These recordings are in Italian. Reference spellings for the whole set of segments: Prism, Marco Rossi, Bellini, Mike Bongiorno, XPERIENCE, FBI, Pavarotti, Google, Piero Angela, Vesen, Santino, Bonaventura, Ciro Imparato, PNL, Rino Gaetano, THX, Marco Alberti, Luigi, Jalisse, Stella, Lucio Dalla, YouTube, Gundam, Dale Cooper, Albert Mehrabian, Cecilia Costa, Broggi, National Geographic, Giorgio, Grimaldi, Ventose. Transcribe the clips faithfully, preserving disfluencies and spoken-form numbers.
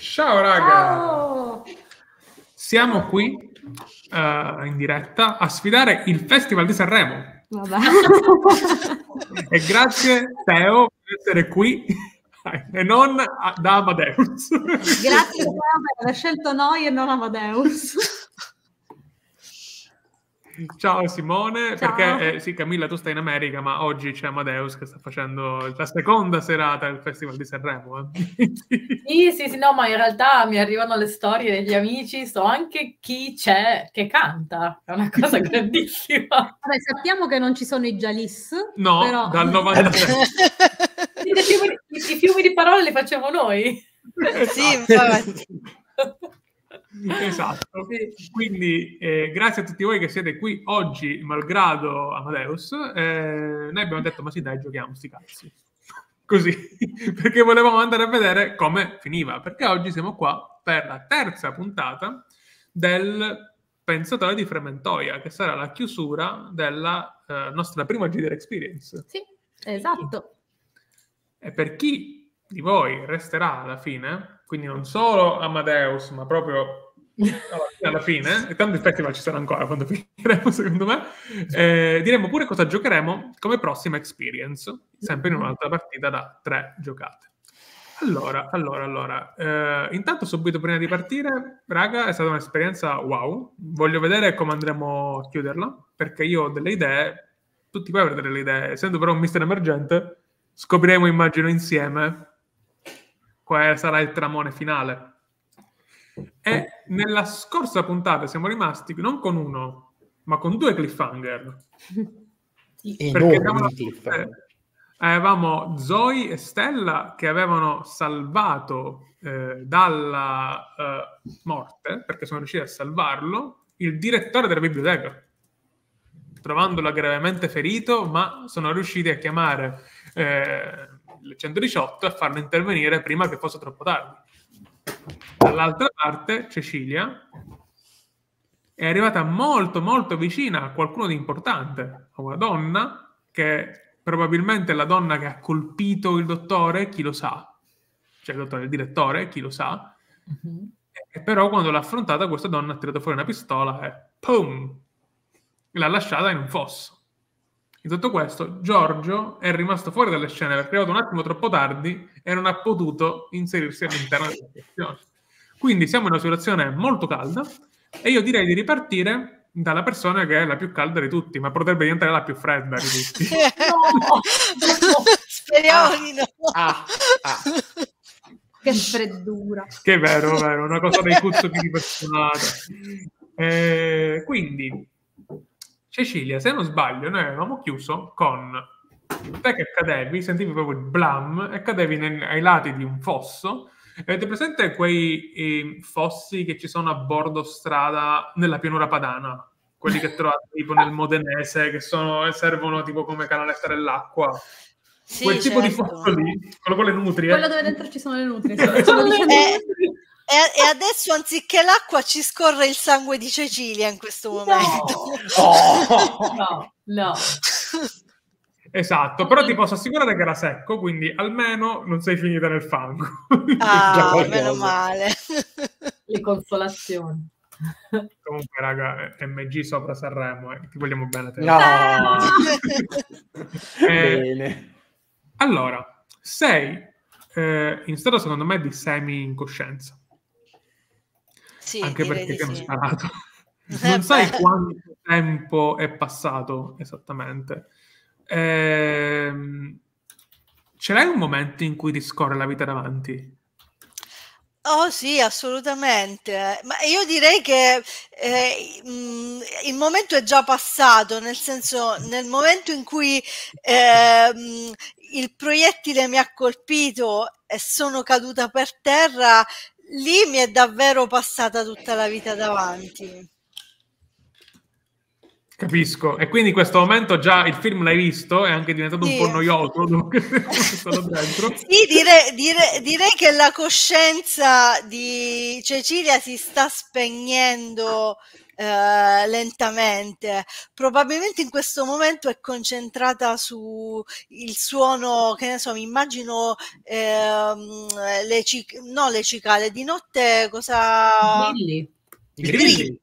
Ciao raga! Ciao. Siamo qui uh, in diretta a sfidare il Festival di Sanremo. Vabbè. E grazie Teo per essere qui e non a, da Amadeus. Grazie Teo per aver scelto noi e non Amadeus. Ciao Simone, ciao. Perché eh, sì, Camilla, tu stai in America, ma oggi c'è Amadeus che sta facendo la seconda serata del Festival di Sanremo. Eh. sì, sì, sì, no, ma in realtà mi arrivano le storie degli amici, so anche chi c'è che canta, è una cosa grandissima. Vabbè, sappiamo che non ci sono i Jalisse. No, però... dal novantatré. I, fiumi, I fiumi di parole li facciamo noi. Sì, infatti. Esatto, quindi eh, grazie a tutti voi che siete qui oggi malgrado Amadeus. Eh, noi abbiamo detto ma sì dai, giochiamo sti cazzi così, perché volevamo andare a vedere come finiva, perché oggi siamo qua per la terza puntata del Pensatore di Frementoia, che sarà la chiusura della eh, nostra prima G D R Experience. Sì, esatto. E per chi di voi resterà alla fine, quindi non solo Amadeus, ma proprio alla fine, e tanto il festival ci sarà ancora quando finiremo, secondo me, eh, diremo pure cosa giocheremo come prossima experience, sempre in un'altra partita da tre giocate. Allora, allora, allora, eh, intanto subito prima di partire, raga, è stata un'esperienza wow, voglio vedere come andremo a chiuderla, perché io ho delle idee, tutti voi avrete delle idee, essendo però un mister emergente, scopriremo, immagino, insieme... Qua sarà il tramone finale. E nella scorsa puntata siamo rimasti non con uno, ma con due cliffhanger. E perché cliffhanger. Avevamo Zoe e Stella che avevano salvato eh, dalla eh, morte, perché sono riusciti a salvarlo, il direttore della biblioteca, trovandolo gravemente ferito, ma sono riusciti a chiamare... Eh, il centodiciotto e farlo intervenire prima che fosse troppo tardi. Dall'altra parte Cecilia è arrivata molto molto vicina a qualcuno di importante, a una donna che probabilmente è la donna che ha colpito il dottore, chi lo sa, cioè il dottore, il direttore, chi lo sa. Mm-hmm. E però quando l'ha affrontata questa donna ha tirato fuori una pistola e pum, l'ha lasciata in un fosso. In tutto questo, Giorgio è rimasto fuori dalle scene perché è arrivato un attimo troppo tardi e non ha potuto inserirsi all'interno della situazione. Quindi siamo in una situazione molto calda e io direi di ripartire dalla persona che è la più calda di tutti, ma potrebbe diventare la più fredda di tutti. No! Speriamo di no! Ah, ah. Che freddura! Che è vero, è vero, una cosa dei cuzzochi di personale. Eh, quindi... Cecilia, se non sbaglio, noi avevamo chiuso con te che cadevi, sentivi proprio il blam e cadevi nel, ai lati di un fosso. Avete presente quei eh, fossi che ci sono a bordo strada nella pianura padana? Quelli che trovate tipo nel Modenese, che sono, servono tipo come canaletta dell'acqua. Sì, quel certo. Tipo di fosso lì, quello con le nutrie. Quello dove dentro ci sono le nutrie. Sono le nutrie. E adesso, anziché l'acqua, ci scorre il sangue di Cecilia in questo momento. No, no, no. Esatto, però ti posso assicurare che era secco, quindi almeno non sei finita nel fango. Ah, meno male. Le consolazioni. Comunque, raga, M G sopra Sanremo, eh. Ti vogliamo bene. Te. No! eh, bene. Allora, sei eh, in stato, secondo me, di semi-incoscienza. Sì, anche perché ti hanno sparato. Non sai quanto tempo è passato esattamente. Ehm, ce l'hai un momento in cui ti scorre la vita davanti? Oh sì, assolutamente. Ma io direi che eh, il momento è già passato, nel senso, nel momento in cui eh, il proiettile mi ha colpito e sono caduta per terra, lì mi è davvero passata tutta la vita davanti. Capisco. E quindi in questo momento già il film l'hai visto, è anche diventato sì. Un po' noioso. Sì, direi, direi, direi che la coscienza di Cecilia si sta spegnendo eh, lentamente. Probabilmente in questo momento è concentrata su il suono, che ne so, mi immagino ehm, le, cic no, le cicale di notte, cosa... Grilli. Grilli.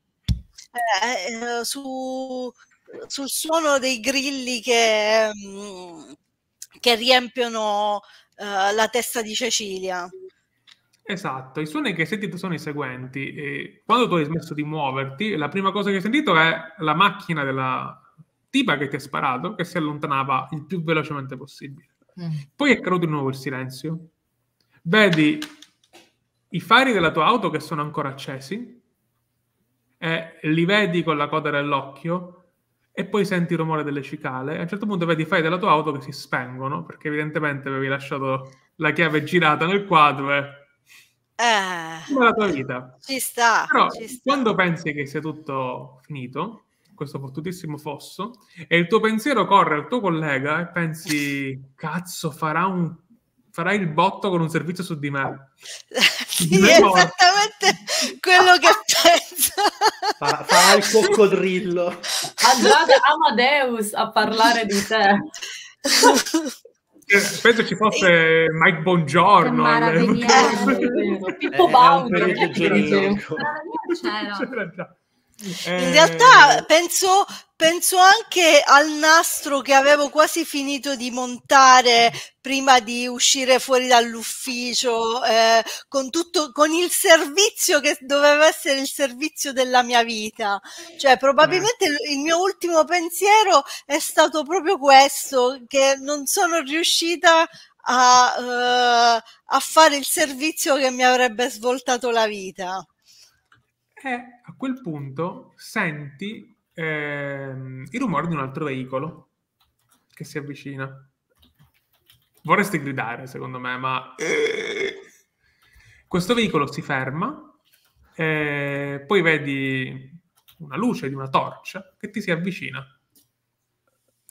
Eh, eh, su, sul suono dei grilli che, mh, che riempiono eh, la testa di Cecilia. Esatto, i suoni che hai sentito sono i seguenti. E quando tu hai smesso di muoverti, la prima cosa che hai sentito è la macchina della tipa che ti ha sparato, che si allontanava il più velocemente possibile. Mm. Poi è caduto di nuovo il silenzio. Vedi i fari della tua auto che sono ancora accesi, e li vedi con la coda dell'occhio, e poi senti il rumore delle cicale, e a un certo punto vedi i fari della tua auto che si spengono, perché evidentemente avevi lasciato la chiave girata nel quadro e... Eh, come la tua vita. Ci sta. Però ci sta. Quando pensi che sia tutto finito, questo fottutissimo fosso, e il tuo pensiero corre al tuo collega e pensi, cazzo, farà un... farà il botto con un servizio su di me. Sì, di me è morto. Esattamente quello che penso. Fa, farà il coccodrillo. Andate Amadeus a parlare di te. Penso ci fosse Mike Bongiorno, Pippo Baudo. In realtà penso, penso anche al nastro che avevo quasi finito di montare prima di uscire fuori dall'ufficio, eh, con tutto, con il servizio che doveva essere il servizio della mia vita. Cioè, probabilmente eh. il mio ultimo pensiero è stato proprio questo, che non sono riuscita a, eh, a fare il servizio che mi avrebbe svoltato la vita. E a quel punto senti ehm, il rumore di un altro veicolo che si avvicina. Vorresti gridare, secondo me, ma questo veicolo si ferma, e poi vedi una luce di una torcia che ti si avvicina.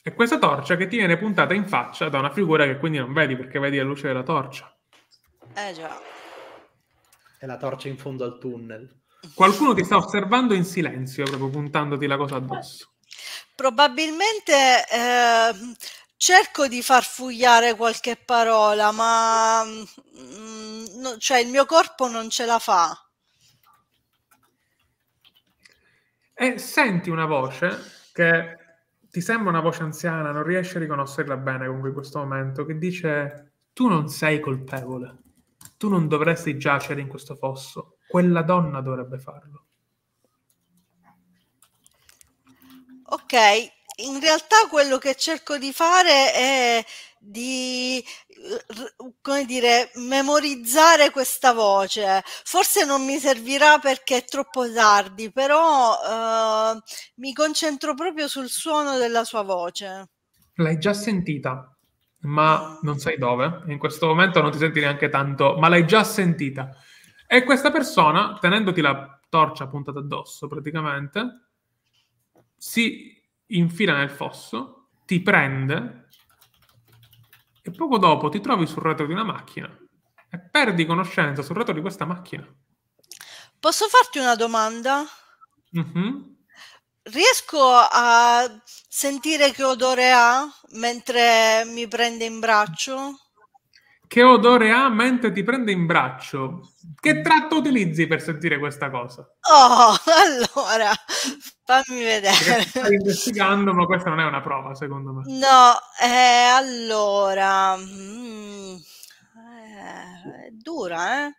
E questa torcia che ti viene puntata in faccia da una figura che quindi non vedi, perché vedi la luce della torcia. Eh già. È la torcia in fondo al tunnel. Qualcuno ti sta osservando in silenzio, proprio puntandoti la cosa addosso. Probabilmente... Eh... cerco di far fugliare qualche parola, ma mh, no, cioè il mio corpo non ce la fa. E senti una voce che ti sembra una voce anziana, non riesci a riconoscerla bene comunque in questo momento, che dice: tu non sei colpevole, tu non dovresti giacere in questo fosso, quella donna dovrebbe farlo. Ok. In realtà quello che cerco di fare è di, come dire, memorizzare questa voce. Forse non mi servirà perché è troppo tardi, però eh, mi concentro proprio sul suono della sua voce. L'hai già sentita, ma non sai dove. In questo momento non ti senti neanche tanto, ma l'hai già sentita. E questa persona, tenendoti la torcia puntata addosso praticamente, si... infila nel fosso, ti prende e poco dopo ti trovi sul retro di una macchina e perdi conoscenza sul retro di questa macchina. Posso farti una domanda? Mm-hmm. Riesco a sentire che odore ha mentre mi prende in braccio? Che odore ha mentre ti prende in braccio? Che tratto utilizzi per sentire questa cosa? Oh, allora, fammi vedere. Stai investigando, ma questa non è una prova, secondo me. No, eh, allora... Mm, eh, è dura, eh?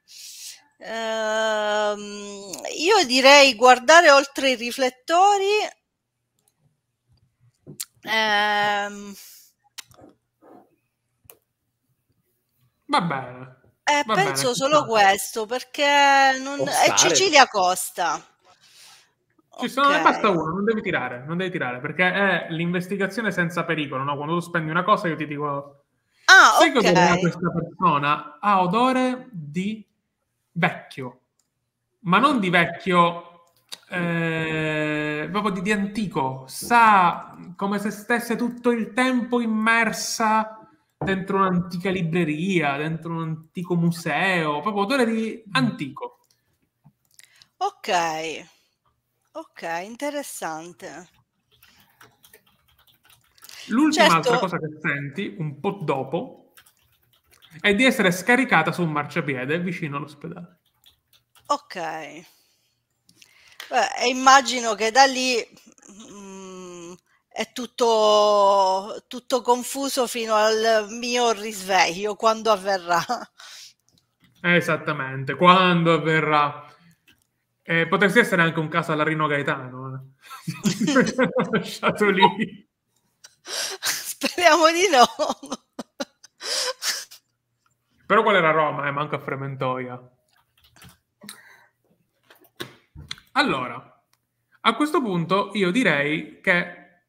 eh? Io direi guardare oltre i riflettori... Eh, Va bene. Eh, va penso bene. Solo questo, perché non... è Cecilia Costa. Ci sono, okay. Ne basta uno, non devi tirare, non devi tirare, perché è l'investigazione senza pericolo, no? Quando tu spendi una cosa io ti dico... Ah, sai, ok. Sai che questa persona ha odore di vecchio, ma non di vecchio, eh, proprio di, di antico, sa come se stesse tutto il tempo immersa dentro un'antica libreria, dentro un antico museo, proprio odore di antico. Ok, Ok, interessante. L'ultima certo. altra cosa che senti, un po' dopo, è di essere scaricata su un marciapiede vicino all'ospedale. Ok. Beh, e immagino che da lì mh, è tutto, tutto confuso fino al mio risveglio, quando avverrà. Esattamente, quando avverrà. Eh, potresti essere anche un caso alla Rino Gaetano. Eh. Lasciato lì. Speriamo di no. Però qual era Roma? Eh, manca Frementoia. Allora, a questo punto io direi che...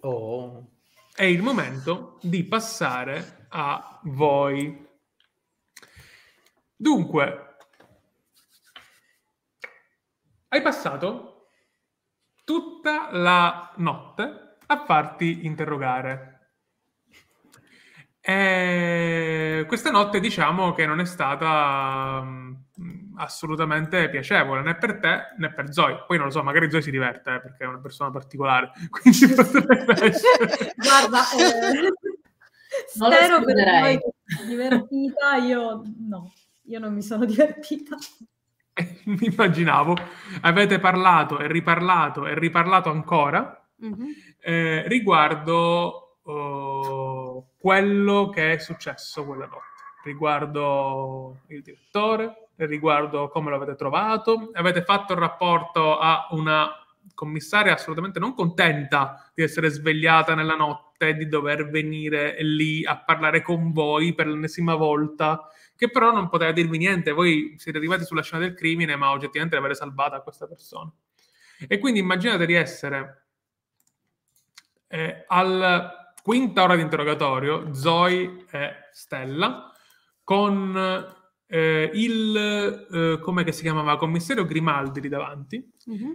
Oh. È il momento di passare a voi. Dunque, hai passato tutta la notte a farti interrogare. E questa notte diciamo che non è stata mh, assolutamente piacevole, né per te né per Zoe. Poi non lo so, magari Zoe si diverte, eh, perché è una persona particolare. Quindi potrebbe essere... Guarda, eh, spero per voi che sia divertita, io no. Io non mi sono divertita. Mi immaginavo. Avete parlato e riparlato e riparlato ancora mm-hmm. eh, riguardo oh, quello che è successo quella notte, riguardo il direttore, riguardo come l'avete trovato. Avete fatto il rapporto a una commissaria assolutamente non contenta di essere svegliata nella notte, di dover venire lì a parlare con voi per l'ennesima volta, che però non poteva dirvi niente. Voi siete arrivati sulla scena del crimine, ma oggettivamente l'avete salvata questa persona. E quindi immaginate di essere eh, alla quinta ora di interrogatorio, Zoe e Stella, con eh, il, eh, come che si chiamava, commissario Grimaldi lì davanti, mm-hmm.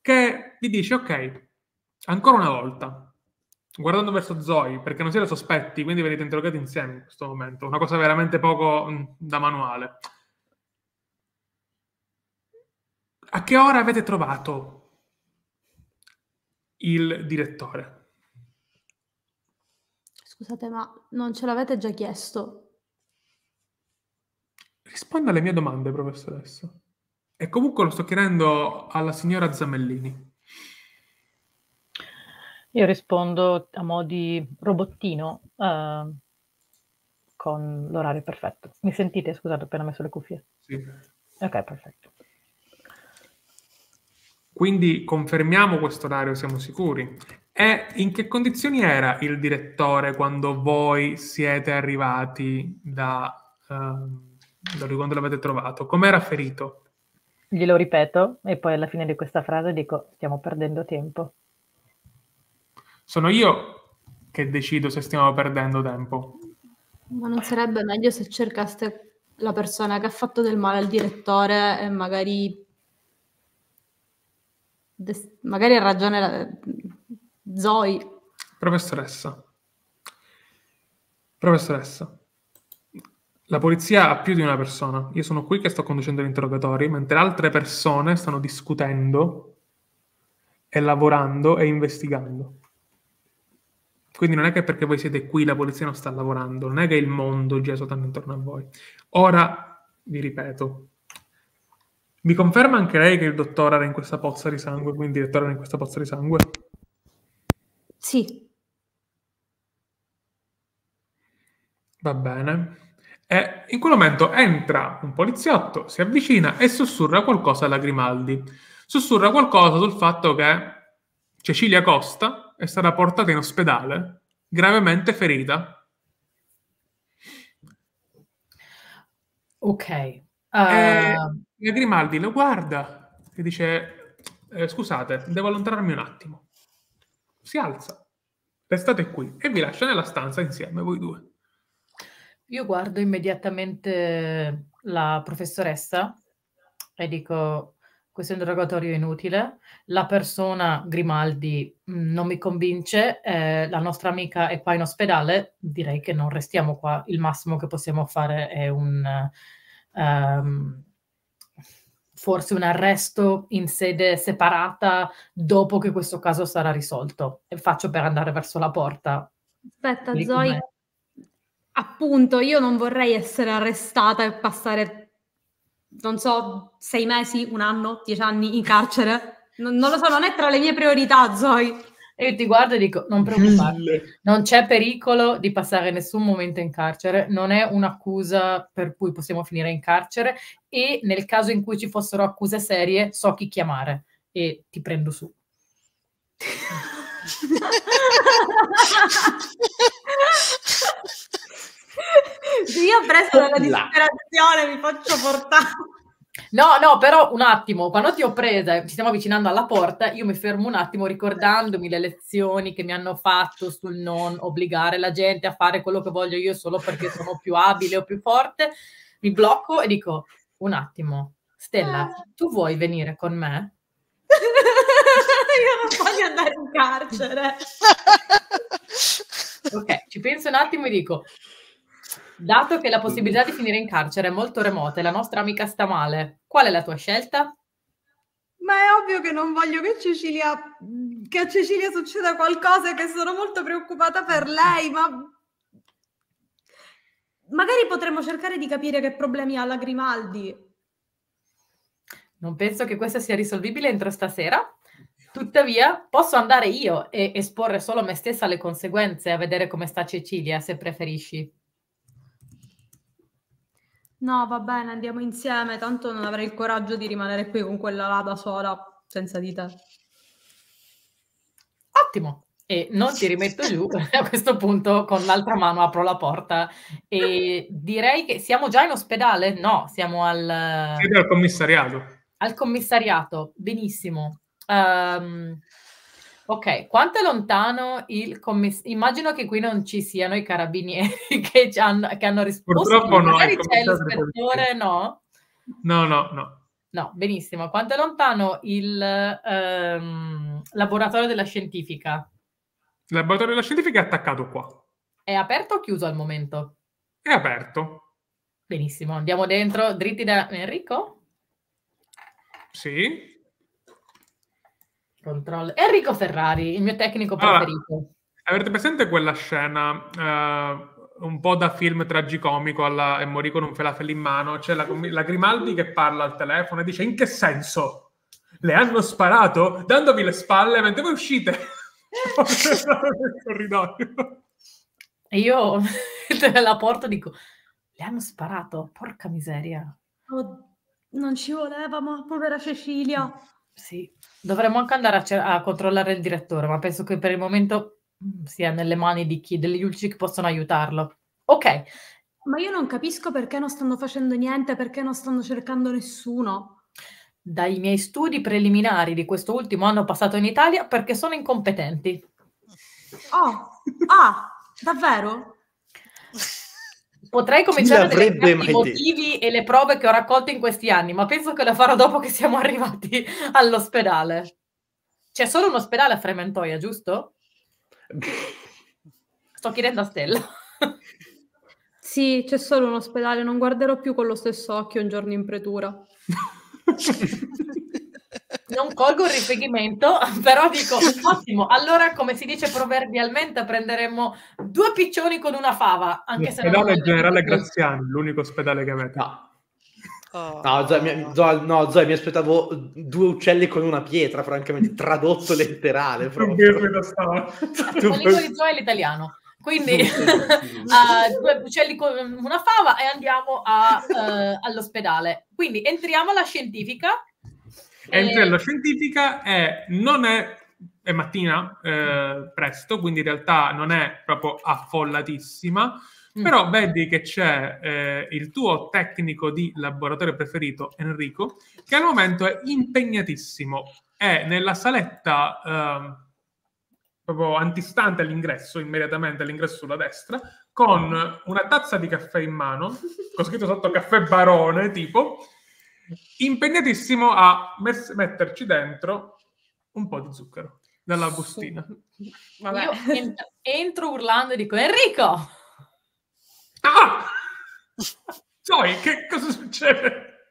che vi dice, ok, ancora una volta, guardando verso Zoe, perché non siete sospetti, quindi venite interrogati insieme in questo momento. Una cosa veramente poco mh, da manuale. A che ora avete trovato il direttore? Scusate, ma non ce l'avete già chiesto? Risponda alle mie domande, professoressa. E comunque lo sto chiedendo alla signora Zamellini. Io rispondo a mo' di robottino uh, con l'orario perfetto. Mi sentite? Scusate, ho appena messo le cuffie. Sì. Ok, perfetto. Quindi confermiamo questo orario, siamo sicuri. E in che condizioni era il direttore quando voi siete arrivati da, uh, da quando l'avete trovato? Com'era ferito? Glielo ripeto e poi alla fine di questa frase dico stiamo perdendo tempo. Sono io che decido se stiamo perdendo tempo. Ma non sarebbe meglio se cercaste la persona che ha fatto del male al direttore e magari... Des... Magari ha ragione la... Zoe. Professoressa. Professoressa. La polizia ha più di una persona. Io sono qui che sto conducendo gli interrogatori, mentre altre persone stanno discutendo e lavorando e investigando. Quindi non è che perché voi siete qui la polizia non sta lavorando, non è che il mondo gira soltanto intorno a voi. Ora, vi ripeto, mi conferma anche lei che il dottore era in questa pozza di sangue, quindi il direttore era in questa pozza di sangue? Sì. Va bene. E in quel momento entra un poliziotto, si avvicina e sussurra qualcosa alla Grimaldi. Sussurra qualcosa sul fatto che Cecilia Costa è stata portata in ospedale, gravemente ferita. Ok. Uh... E Grimaldi lo guarda e dice, eh, scusate, devo allontanarmi un attimo. Si alza, restate qui, e vi lascia nella stanza insieme, voi due. Io guardo immediatamente la professoressa e dico... Questo interrogatorio è inutile, la persona Grimaldi mh, non mi convince, eh, la nostra amica è qua in ospedale, direi che non restiamo qua, il massimo che possiamo fare è un, um, forse un arresto in sede separata dopo che questo caso sarà risolto. E faccio per andare verso la porta. Aspetta, Lì Zoe, com'è? Appunto, io non vorrei essere arrestata e passare, non so, sei mesi, un anno, dieci anni in carcere. Non, non lo so, non è tra le mie priorità, Zoe. E io ti guardo e dico, non preoccuparti, non c'è pericolo di passare nessun momento in carcere, non è un'accusa per cui possiamo finire in carcere, e nel caso in cui ci fossero accuse serie so chi chiamare e ti prendo su. Io ho preso dalla disperazione, mi faccio portare. No, no, però un attimo, quando ti ho presa e ci stiamo avvicinando alla porta, io mi fermo un attimo ricordandomi le lezioni che mi hanno fatto sul non obbligare la gente a fare quello che voglio io solo perché sono più abile o più forte. Mi blocco e dico, un attimo, Stella, tu vuoi venire con me? Io non voglio andare in carcere. Ok, ci penso un attimo e dico... Dato che la possibilità di finire in carcere è molto remota e la nostra amica sta male, qual è la tua scelta? Ma è ovvio che non voglio che, Cecilia, che a Cecilia succeda qualcosa e che sono molto preoccupata per lei, ma... Magari potremmo cercare di capire che problemi ha la Grimaldi. Non penso che questo sia risolvibile entro stasera. Tuttavia, posso andare io e esporre solo me stessa alle conseguenze, a vedere come sta Cecilia, se preferisci. No, va bene, andiamo insieme, tanto non avrei il coraggio di rimanere qui con quella là da sola, senza di te. Ottimo! E non ti rimetto giù, a questo punto con l'altra mano apro la porta e direi che siamo già in ospedale? No, siamo al... Siete al commissariato. Al commissariato, benissimo. Um, ok, quanto è lontano il commissariato? Immagino che qui non ci siano i carabinieri che, ci hanno, che hanno risposto. Purtroppo no, magari c'è l'ispettore, no? No, no, no. No, benissimo. Quanto è lontano il um, laboratorio della scientifica? Il laboratorio della scientifica è attaccato qua. È aperto o chiuso al momento? È aperto. Benissimo, andiamo dentro, dritti da Enrico? Sì. Controllo. Enrico Ferrari, il mio tecnico preferito. Allora, avete presente quella scena uh, un po' da film tragicomico alla E morì con un falafel in mano? C'è la, la Grimaldi che parla al telefono e dice: in che senso? Le hanno sparato dandovi le spalle mentre voi uscite nel corridoio. E io te la porto e dico: le hanno sparato, porca miseria. Oh, non ci voleva, ma povera Cecilia. Sì, dovremmo anche andare a, a controllare il direttore, ma penso che per il momento sia nelle mani di chi, degli ultimi che possono aiutarlo. Ok. Ma io non capisco perché non stanno facendo niente, perché non stanno cercando nessuno. Dai miei studi preliminari di questo ultimo anno passato in Italia, perché sono incompetenti. Oh, ah, davvero? Potrei cominciare a vedere i motivi e le prove che ho raccolto in questi anni, ma penso che lo farò dopo che siamo arrivati all'ospedale. C'è solo un ospedale a Frementoia, giusto? Sto chiedendo a Stella. Sì, c'è solo un ospedale, non guarderò più con lo stesso occhio un giorno in pretura. Non colgo il riferimento, però dico, ottimo, allora come si dice proverbialmente prenderemo due piccioni con una fava. L'ospedale generale Graziani, l'unico ospedale che avete. No, oh. no, Zoe, mi, Zoe, no Zoe, mi aspettavo due uccelli con una pietra, francamente, tradotto letterale. Proprio. L'unico di Zoe è l'italiano. Quindi uh, due uccelli con una fava e andiamo a, uh, all'ospedale. Quindi entriamo alla scientifica. Entra alla scientifica e non è, è mattina eh, presto, quindi in realtà non è proprio affollatissima, mm. però vedi che c'è eh, il tuo tecnico di laboratorio preferito, Enrico, che al momento è impegnatissimo, è nella saletta eh, proprio antistante all'ingresso, immediatamente all'ingresso sulla destra, con una tazza di caffè in mano, con scritto sotto caffè Barone, tipo... impegnatissimo a metterci dentro un po' di zucchero dalla bustina. Vabbè. Io entro, entro urlando e dico: Enrico! Ah! Zoe, che cosa succede?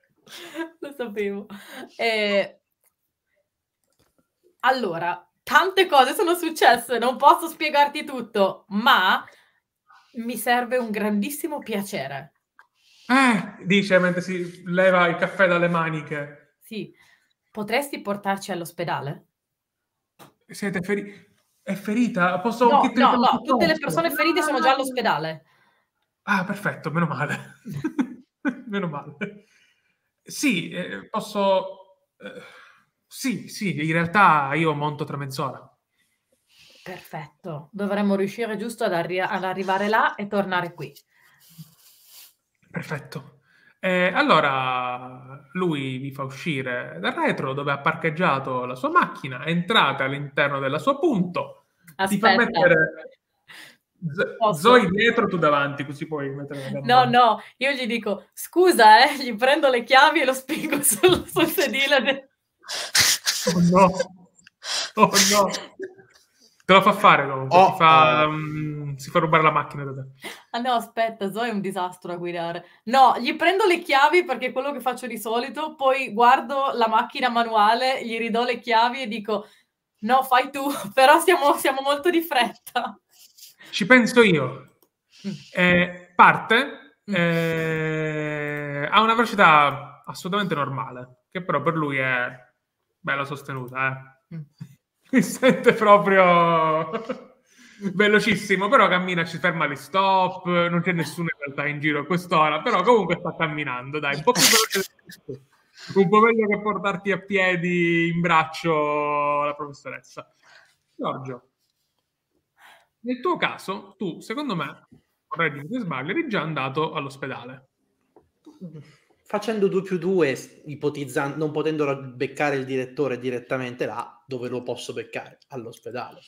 Lo so, sapevo. Eh, allora, tante cose sono successe, non posso spiegarti tutto, ma mi serve un grandissimo piacere. Eh, dice mentre si leva il caffè dalle maniche. Sì. Potresti portarci all'ospedale? Siete feriti? È ferita? Posso... No, che no, no, tutte le persone ferite sono già all'ospedale. Ah, perfetto, meno male. Meno male. Sì, eh, posso... Eh, sì, sì, in realtà io monto tra mezz'ora. Perfetto. Dovremmo riuscire giusto ad, arri ad arrivare là e tornare qui. Perfetto. Eh, allora lui vi fa uscire dal retro dove ha parcheggiato la sua macchina, entrate all'interno della sua punto. Aspetta. Ti fa mettere Zoe dietro, tu davanti, così puoi mettere... No, no, io gli dico scusa, eh, gli prendo le chiavi e lo spingo sul, sul sedile. Oh no, oh no, te lo fa fare comunque. Oh, si, fa, oh. um, si fa rubare la macchina da te. Ah no, aspetta, Zoe è un disastro a guidare. No, gli prendo le chiavi perché è quello che faccio di solito, poi guardo la macchina manuale, gli ridò le chiavi e dico no, fai tu, però siamo, siamo molto di fretta. Ci penso io. Eh, parte eh, a una velocità assolutamente normale, che però per lui è bella sostenuta, eh. Mi sente proprio velocissimo, però cammina, ci ferma le stop, non c'è nessuno in realtà in giro a quest'ora, però comunque sta camminando, dai, un po' più veloce, un po' meglio che portarti a piedi in braccio la professoressa. Giorgio, nel tuo caso, tu, secondo me, vorrei dire che sbaglio, eri già andato all'ospedale. Facendo due più due, ipotizzando, non potendo beccare il direttore direttamente là, dove lo posso beccare? All'ospedale.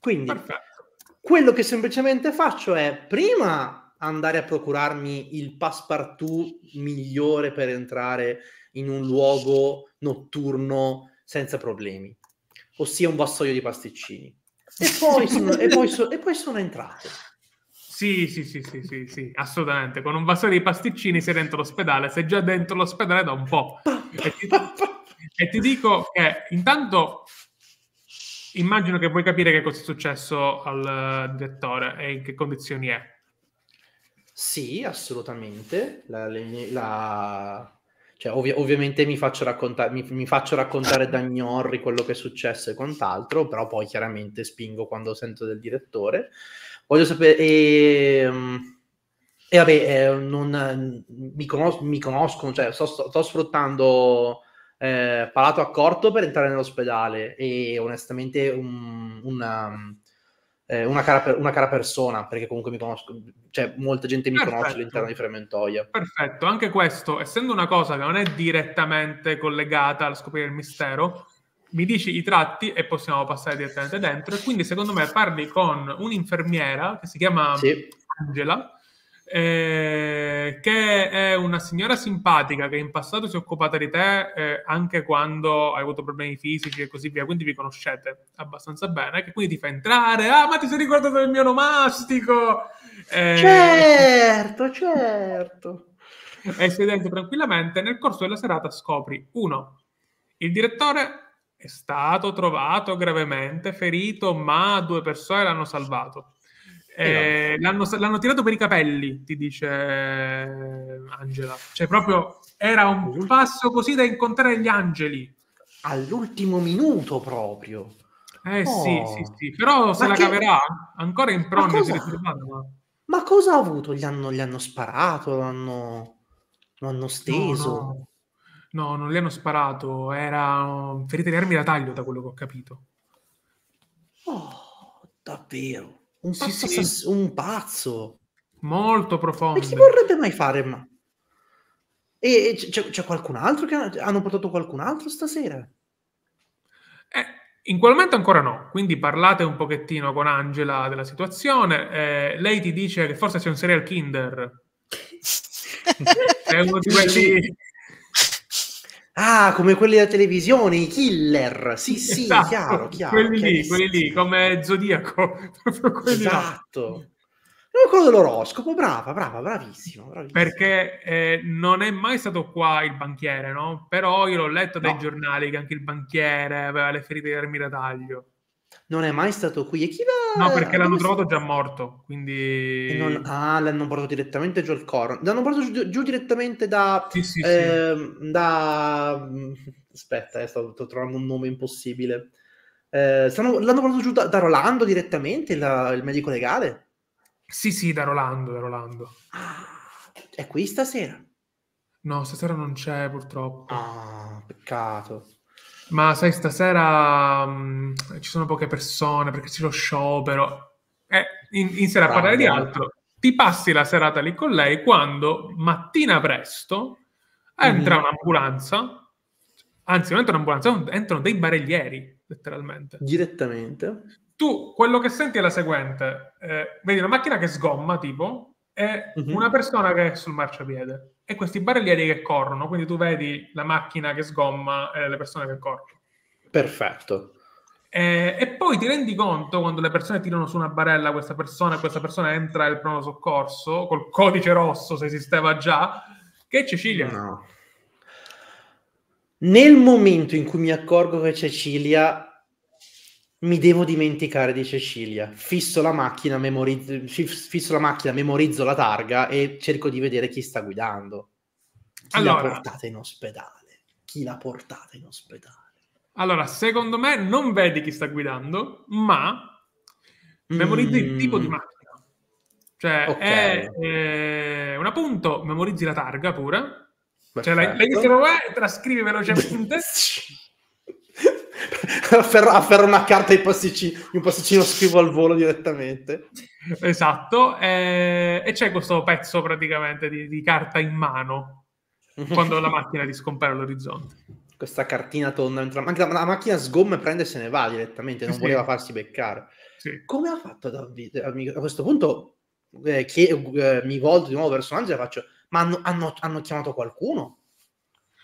Quindi, perfetto, quello che semplicemente faccio è prima andare a procurarmi il passepartout migliore per entrare in un luogo notturno senza problemi, ossia un vassoio di pasticcini. E poi sono, e poi so, e poi sono entrato. Sì, sì, sì, sì, sì, sì, assolutamente. Con un vassoio di pasticcini sei dentro l'ospedale, sei già dentro l'ospedale da un po'. E ti, e ti dico che intanto... Immagino che puoi capire che cosa è successo al direttore e in che condizioni è. Sì, assolutamente. La, la... Cioè, ovvi ovviamente mi faccio, racconta mi, mi faccio raccontare da Gnorri quello che è successo e quant'altro, però poi chiaramente spingo quando sento del direttore. Voglio sapere... E, e vabbè, eh, non, mi, conos mi conoscono, cioè sto, sto, sto sfruttando... Eh, palato accorto per entrare nell'ospedale e onestamente un, una, eh, una, cara per, una cara persona, perché comunque mi conosco, cioè molta gente mi perfetto, conosce all'interno di Frementoia. Perfetto, anche questo, essendo una cosa che non è direttamente collegata al scoprire il mistero, mi dici i tratti e possiamo passare direttamente dentro, e quindi secondo me parli con un'infermiera che si chiama sì. Angela, Eh, che è una signora simpatica che in passato si è occupata di te eh, anche quando hai avuto problemi fisici e così via, quindi vi conoscete abbastanza bene, che quindi ti fa entrare. Ah, ma ti sei ricordato del mio onomastico? Eh, certo, certo. E sei dentro tranquillamente. Nel corso della serata scopri: uno, il direttore è stato trovato gravemente ferito, ma due persone l'hanno salvato. Eh, l'hanno tirato per i capelli, ti dice Angela, cioè proprio era un passo così da incontrare gli angeli all'ultimo minuto proprio. Eh oh. sì, sì, sì, però se ma la che... caverà ancora in pronto. Ma, cosa... ma cosa ha avuto? Gli hanno, gli hanno sparato? L'hanno hanno steso? No, no. no, non gli hanno sparato, era ferite di armi da taglio, da quello che ho capito. Oh, davvero? Un pazzo, sì, sì. un pazzo molto profondo. E chi vorrebbe mai fare? Ma... E c'è qualcun altro che hanno portato qualcun altro stasera? Eh, in quel momento ancora no. Quindi parlate un pochettino con Angela della situazione. Eh, lei ti dice che forse c'è un serial killer. È uno di quelli. Ah, come quelli della televisione, i killer. Sì, sì, esatto. chiaro, chiaro. Quelli lì, quelli lì, come Zodiaco. Esatto. È quello dell'oroscopo, brava, brava, bravissima. Perché eh, non è mai stato qua il banchiere, no? Però io l'ho letto dai no. giornali che anche il banchiere aveva le ferite di armi da taglio. Non è mai stato qui. E chi va? No, perché l'hanno trovato già morto, quindi... Non... Ah, l'hanno portato direttamente giù al coro. L'hanno portato giù, giù direttamente da... Sì, sì, eh, sì. Da... Aspetta, eh, sto, sto trovando un nome impossibile. Eh, stanno... L'hanno portato giù da, da Rolando direttamente, la... il medico legale? Sì, sì, da Rolando, da Rolando. Ah, è qui stasera? No, stasera non c'è, purtroppo. Ah, peccato. Ma sai, stasera um, ci sono poche persone, perché c'è lo sciopero. Eh, in, in sera a parlare di altro. Ti passi la serata lì con lei quando, mattina presto, entra mm. un'ambulanza, anzi, non entra un'ambulanza, entrano dei barellieri, letteralmente. Direttamente. Tu, quello che senti è la seguente, eh, vedi una macchina che sgomma, tipo, e uh-huh. una persona che è sul marciapiede, e questi barellieri che corrono, quindi tu vedi la macchina che sgomma e le persone che corrono. Perfetto. Eh, e poi ti rendi conto, quando le persone tirano su una barella questa persona, e questa persona entra nel pronto soccorso, col codice rosso, se esisteva già, che Cecilia... No. Nel momento in cui mi accorgo che Cecilia... Mi devo dimenticare di Cecilia. Fisso la macchina, memorizzo, fisso la macchina, memorizzo la targa e cerco di vedere chi sta guidando. Chi allora, l'ha portata in ospedale? Chi l'ha portata in ospedale? Allora, secondo me non vedi chi sta guidando, ma memorizzi mm. il tipo di macchina. Cioè, okay. è, è un appunto, memorizzi la targa pure. Perfetto. Cioè, la, la, la, la scrivi velocemente... Afferro, afferro una carta di un pasticcino, scrivo al volo direttamente. Esatto, eh, e c'è questo pezzo praticamente di, di carta in mano quando la macchina ti scompare all'orizzonte. Questa cartina tonda, anche la, la macchina sgomma e prende e se ne va direttamente, non sì. voleva farsi beccare. Sì. Come ha fatto Davide? A questo punto eh, che, eh, mi volto di nuovo verso Angela e faccio, ma hanno, hanno, hanno chiamato qualcuno?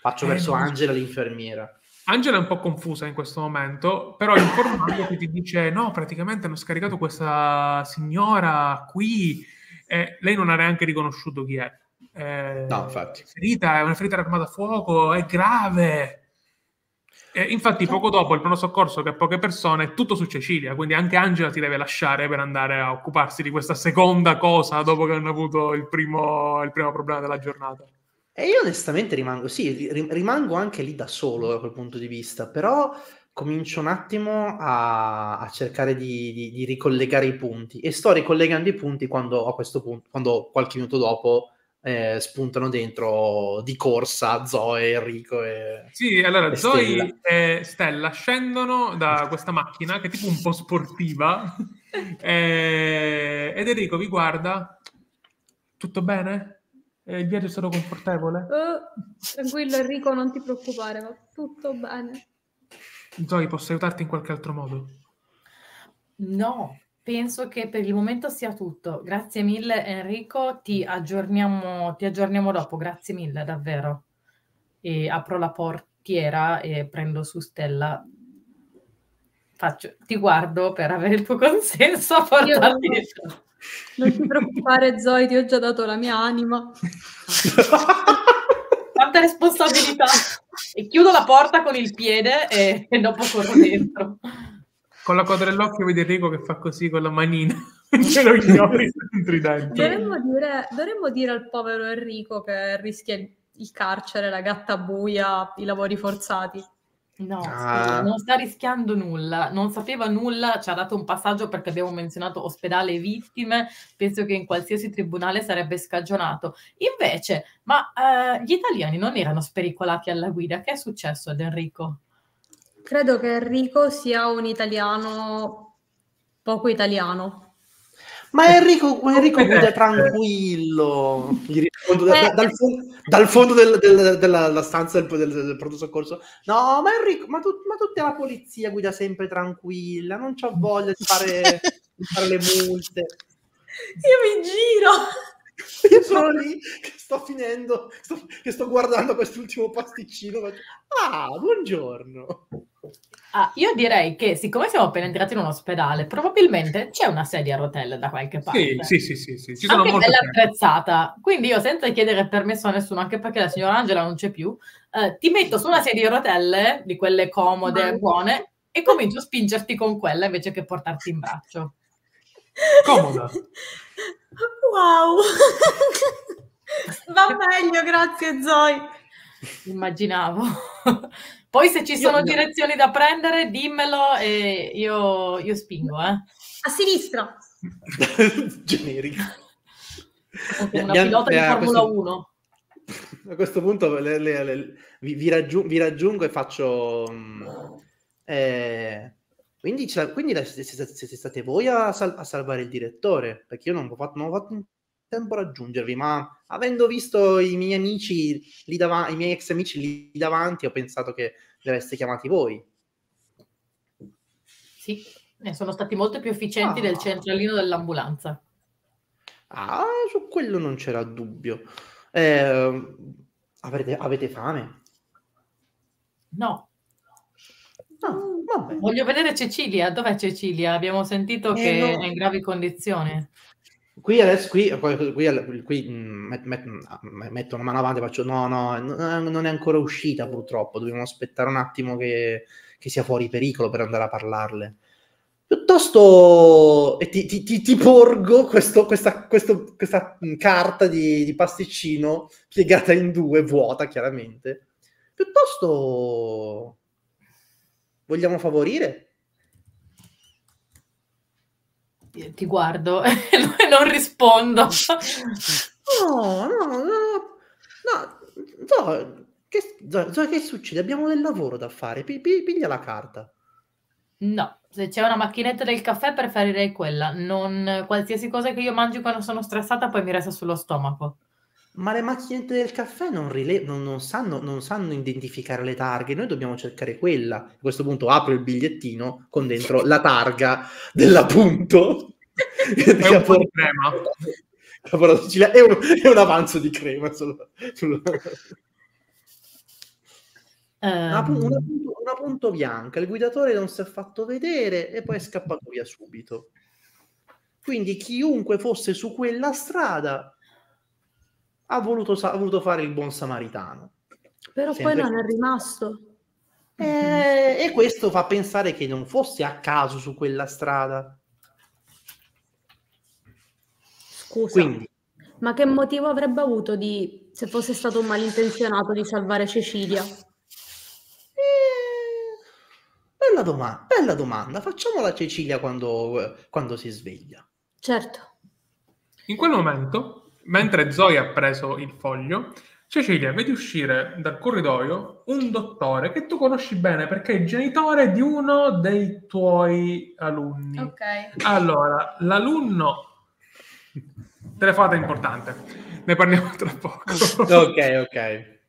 Faccio eh, verso no. Angela l'infermiera. Angela è un po' confusa in questo momento, però l'informante che ti dice no, praticamente hanno scaricato questa signora qui, eh, lei non ha neanche riconosciuto chi è. Eh, no, infatti. È ferita, è una ferita armata a fuoco, è grave. Eh, infatti poco dopo il primo soccorso che poche persone è tutto su Cecilia, quindi anche Angela ti deve lasciare per andare a occuparsi di questa seconda cosa dopo che hanno avuto il primo, il primo problema della giornata. E io onestamente rimango, sì, rimango anche lì da solo da quel punto di vista, però comincio un attimo a, a cercare di, di, di ricollegare i punti e sto ricollegando i punti quando a questo punto, quando qualche minuto dopo eh, spuntano dentro di corsa Zoe, Enrico e Sì, allora e Zoe Stella. e Stella scendono da questa macchina che è tipo un po' sportiva e, ed Enrico vi guarda, tutto bene? Il viaggio è stato confortevole? Oh, tranquillo Enrico, non ti preoccupare, va tutto bene. Zoe, posso aiutarti in qualche altro modo? No, penso che per il momento sia tutto. Grazie mille Enrico, ti aggiorniamo, ti aggiorniamo dopo, grazie mille davvero. E apro la portiera e prendo su Stella. Faccio, ti guardo per avere il tuo consenso a portarti. Io... Non ti preoccupare Zoe, ti ho già dato la mia anima. Quanta responsabilità. E chiudo la porta con il piede e, e dopo corro dentro. Con la coda dell'occhio vedi Enrico che fa così con la manina. Ce lo ignori dentro i denti. Dovremmo dire, dovremmo dire al povero Enrico che rischia il carcere, la gatta buia, i lavori forzati. No, ah. non sta rischiando nulla, non sapeva nulla, ci ha dato un passaggio perché abbiamo menzionato ospedale e vittime, penso che in qualsiasi tribunale sarebbe scagionato. Invece, ma eh, gli italiani non erano spericolati alla guida, che è successo ad Enrico? Credo che Enrico sia un italiano poco italiano. Ma Enrico, Enrico guida tranquillo, gli rispondo da, da, dal, dal fondo del, del, della, della stanza del, del, del pronto soccorso. No, ma Enrico, ma, tu, ma tutta la polizia guida sempre tranquilla, non c'ho voglia di fare, di fare le multe. Io mi giro. Io sono lì che sto finendo, sto, che sto guardando quest'ultimo pasticcino. Faccio, ah, buongiorno. Ah, io direi che siccome siamo appena entrati in un ospedale, probabilmente c'è una sedia a rotelle da qualche parte. Sì, sì, sì, sì, sì. Ci sono anche bella attrezzata. Quindi io, senza chiedere permesso a nessuno, anche perché la signora Angela non c'è più, eh, ti metto su una sedia a rotelle, di quelle comode, buone, e comincio a spingerti con quella invece che portarti in braccio. Comoda. Wow. Va meglio, grazie Zoe. Immaginavo. Poi se ci sono io, direzioni da prendere, dimmelo e io, io spingo. Eh. A sinistra. Generico. Okay, una pilota di Formula uno. A questo punto le, le, le, vi, vi, raggiung- vi raggiungo e faccio... Um, eh, quindi la, quindi la, se, se, se state voi a, sal- a salvare il direttore, perché io non ho fatto... Non ho fatto tempo a raggiungervi, ma avendo visto i miei amici lì davanti, i miei ex amici lì davanti, ho pensato che li aveste chiamati voi. Sì, ne sono stati molto più efficienti ah. del centralino dell'ambulanza. Ah, su quello non c'era dubbio. Eh, avete, avete fame? No. No, vabbè. Voglio vedere Cecilia. Dov'è Cecilia? Abbiamo sentito eh, che no. è in gravi condizioni. Qui adesso qui, qui, qui met, met, metto una mano avanti e faccio no, no, non è ancora uscita purtroppo, dobbiamo aspettare un attimo che, che sia fuori pericolo per andare a parlarle. Piuttosto e ti, ti, ti, ti porgo questo, questa, questo, questa carta di, di pasticcino piegata in due, vuota chiaramente. Piuttosto vogliamo favorire? Ti guardo e non rispondo. No, no, no, no, no. Che, che succede? Abbiamo del lavoro da fare. P- p- piglia la carta. No, se c'è una macchinetta del caffè preferirei quella. Non qualsiasi cosa che io mangi quando sono stressata poi mi resta sullo stomaco. Ma le macchinette del caffè non, rile- non, non, sanno, non sanno identificare le targhe, noi dobbiamo cercare quella. A questo punto apro il bigliettino con dentro la targa dell'appunto. È un, un po' di crema. crema. È, un, è un avanzo di crema. Sul, sul... Um... Una, una, una punto bianca, il guidatore non si è fatto vedere e poi è scappato via subito. Quindi chiunque fosse su quella strada... Ha voluto, ha voluto fare il buon samaritano. Però sempre poi non è rimasto. E, mm-hmm. e questo fa pensare che non fosse a caso su quella strada. Scusa, quindi, ma che motivo avrebbe avuto di, se fosse stato un malintenzionato, di salvare Cecilia? Eh, bella, doma- bella domanda. Facciamola Cecilia quando, quando si sveglia. Certo. In quel momento... Mentre Zoe ha preso il foglio, Cecilia vede uscire dal corridoio un dottore che tu conosci bene perché è il genitore di uno dei tuoi alunni. Ok. Allora, l'alunno... Telefonata importante. Ne parliamo tra poco. Ok, ok.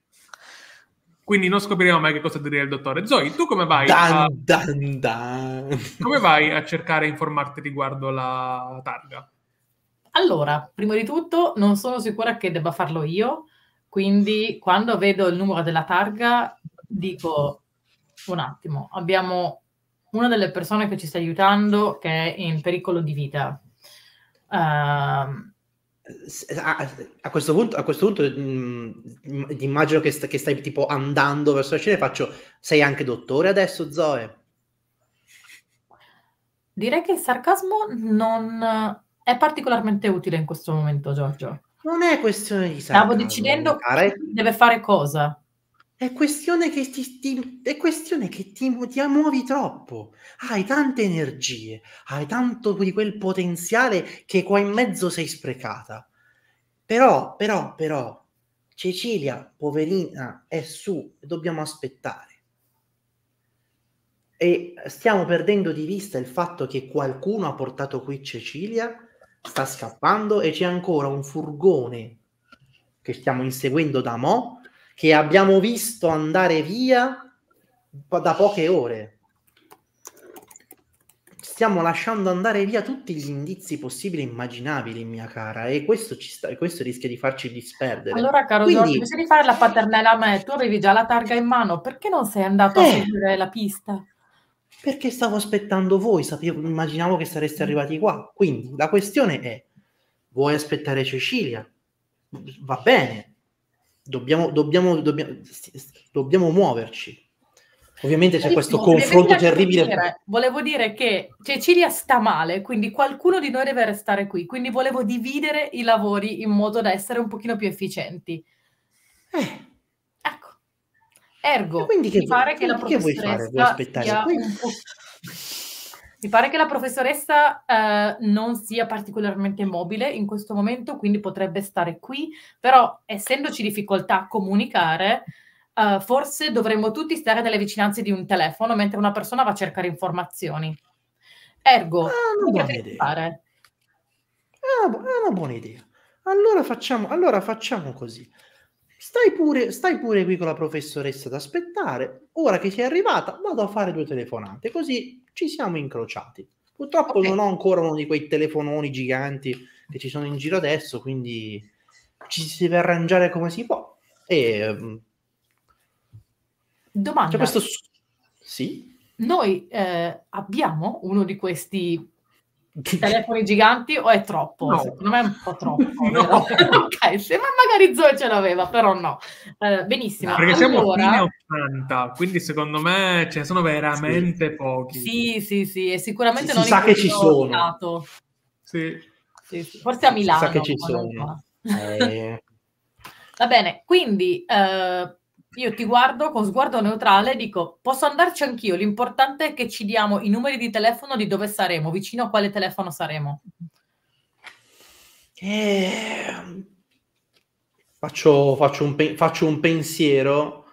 Quindi non scopriremo mai che cosa dire il dottore. Zoe, tu come vai dan, a... Dan, dan. Come vai a cercare e informarti riguardo la targa? Allora, prima di tutto non sono sicura che debba farlo io, quindi quando vedo il numero della targa dico un attimo, abbiamo una delle persone che ci sta aiutando che è in pericolo di vita. Uh, a, a questo punto, a questo punto mh, immagino che, st- che stai tipo andando verso la scena e faccio, sei anche dottore adesso Zoe? Direi che il sarcasmo non... è particolarmente utile in questo momento, Giorgio. Non è questione di sarcasmo. Stavo decidendo che deve fare cosa. È questione che ti, ti, è questione che ti, ti muovi troppo. Hai tante energie, hai tanto di quel potenziale che qua in mezzo sei sprecata. Però, però, però, Cecilia, poverina, è su, dobbiamo aspettare. E stiamo perdendo di vista il fatto che qualcuno ha portato qui Cecilia... sta scappando e c'è ancora un furgone che stiamo inseguendo da mo' che abbiamo visto andare via da poche ore. stiamo lasciando andare via tutti gli indizi possibili e immaginabili, mia cara, e questo, ci sta, questo rischia di farci disperdere. Allora, caro Quindi... Giorgio, invece di fare la paternella a me, tu avevi già la targa in mano, perché non sei andato eh. a seguire la pista? Perché stavo aspettando voi, sapevo, immaginavo che sareste arrivati qua. Quindi la questione è, vuoi aspettare Cecilia? Va bene, dobbiamo, dobbiamo, dobbiamo, dobbiamo muoverci. Ovviamente c'è questo confronto terribile. Dire, volevo dire che Cecilia sta male, quindi qualcuno di noi deve restare qui, quindi volevo dividere i lavori in modo da essere un pochino più efficienti. Eh. Ecco. Ergo, mi pare che la professoressa sia un po'... Mi pare che la professoressa eh, non sia particolarmente mobile in questo momento, quindi potrebbe stare qui, però essendoci difficoltà a comunicare... Uh, forse dovremmo tutti stare nelle vicinanze di un telefono mentre una persona va a cercare informazioni. Ergo, ah, una buona idea. Fare? Ah, è una buona idea. Allora facciamo, allora facciamo così. Stai pure, stai pure qui con la professoressa ad aspettare. Ora che sei arrivata, vado a fare due telefonate, così ci siamo incrociati. Purtroppo okay. non ho ancora uno di quei telefononi giganti che ci sono in giro adesso, quindi ci si deve arrangiare come si può. E... Domanda. C'è questo... Sì? Noi eh, abbiamo uno di questi telefoni giganti o è troppo? No. Secondo me è un po' troppo. No. Ok, se magari Zoe ce l'aveva, però no. Eh, benissimo. No, perché allora... siamo a fine ottanta, quindi secondo me ce ne sono veramente sì. pochi. Sì, sì, sì, e sicuramente sì, non si sa che ci sono. Sì. Sì, sì. Forse a Milano. Si sa che ci sono. Eh... Va bene, quindi... Eh... Io ti guardo con sguardo neutrale e dico, posso andarci anch'io, l'importante è che ci diamo i numeri di telefono di dove saremo, vicino a quale telefono saremo. Eh, faccio, faccio, un, faccio un pensiero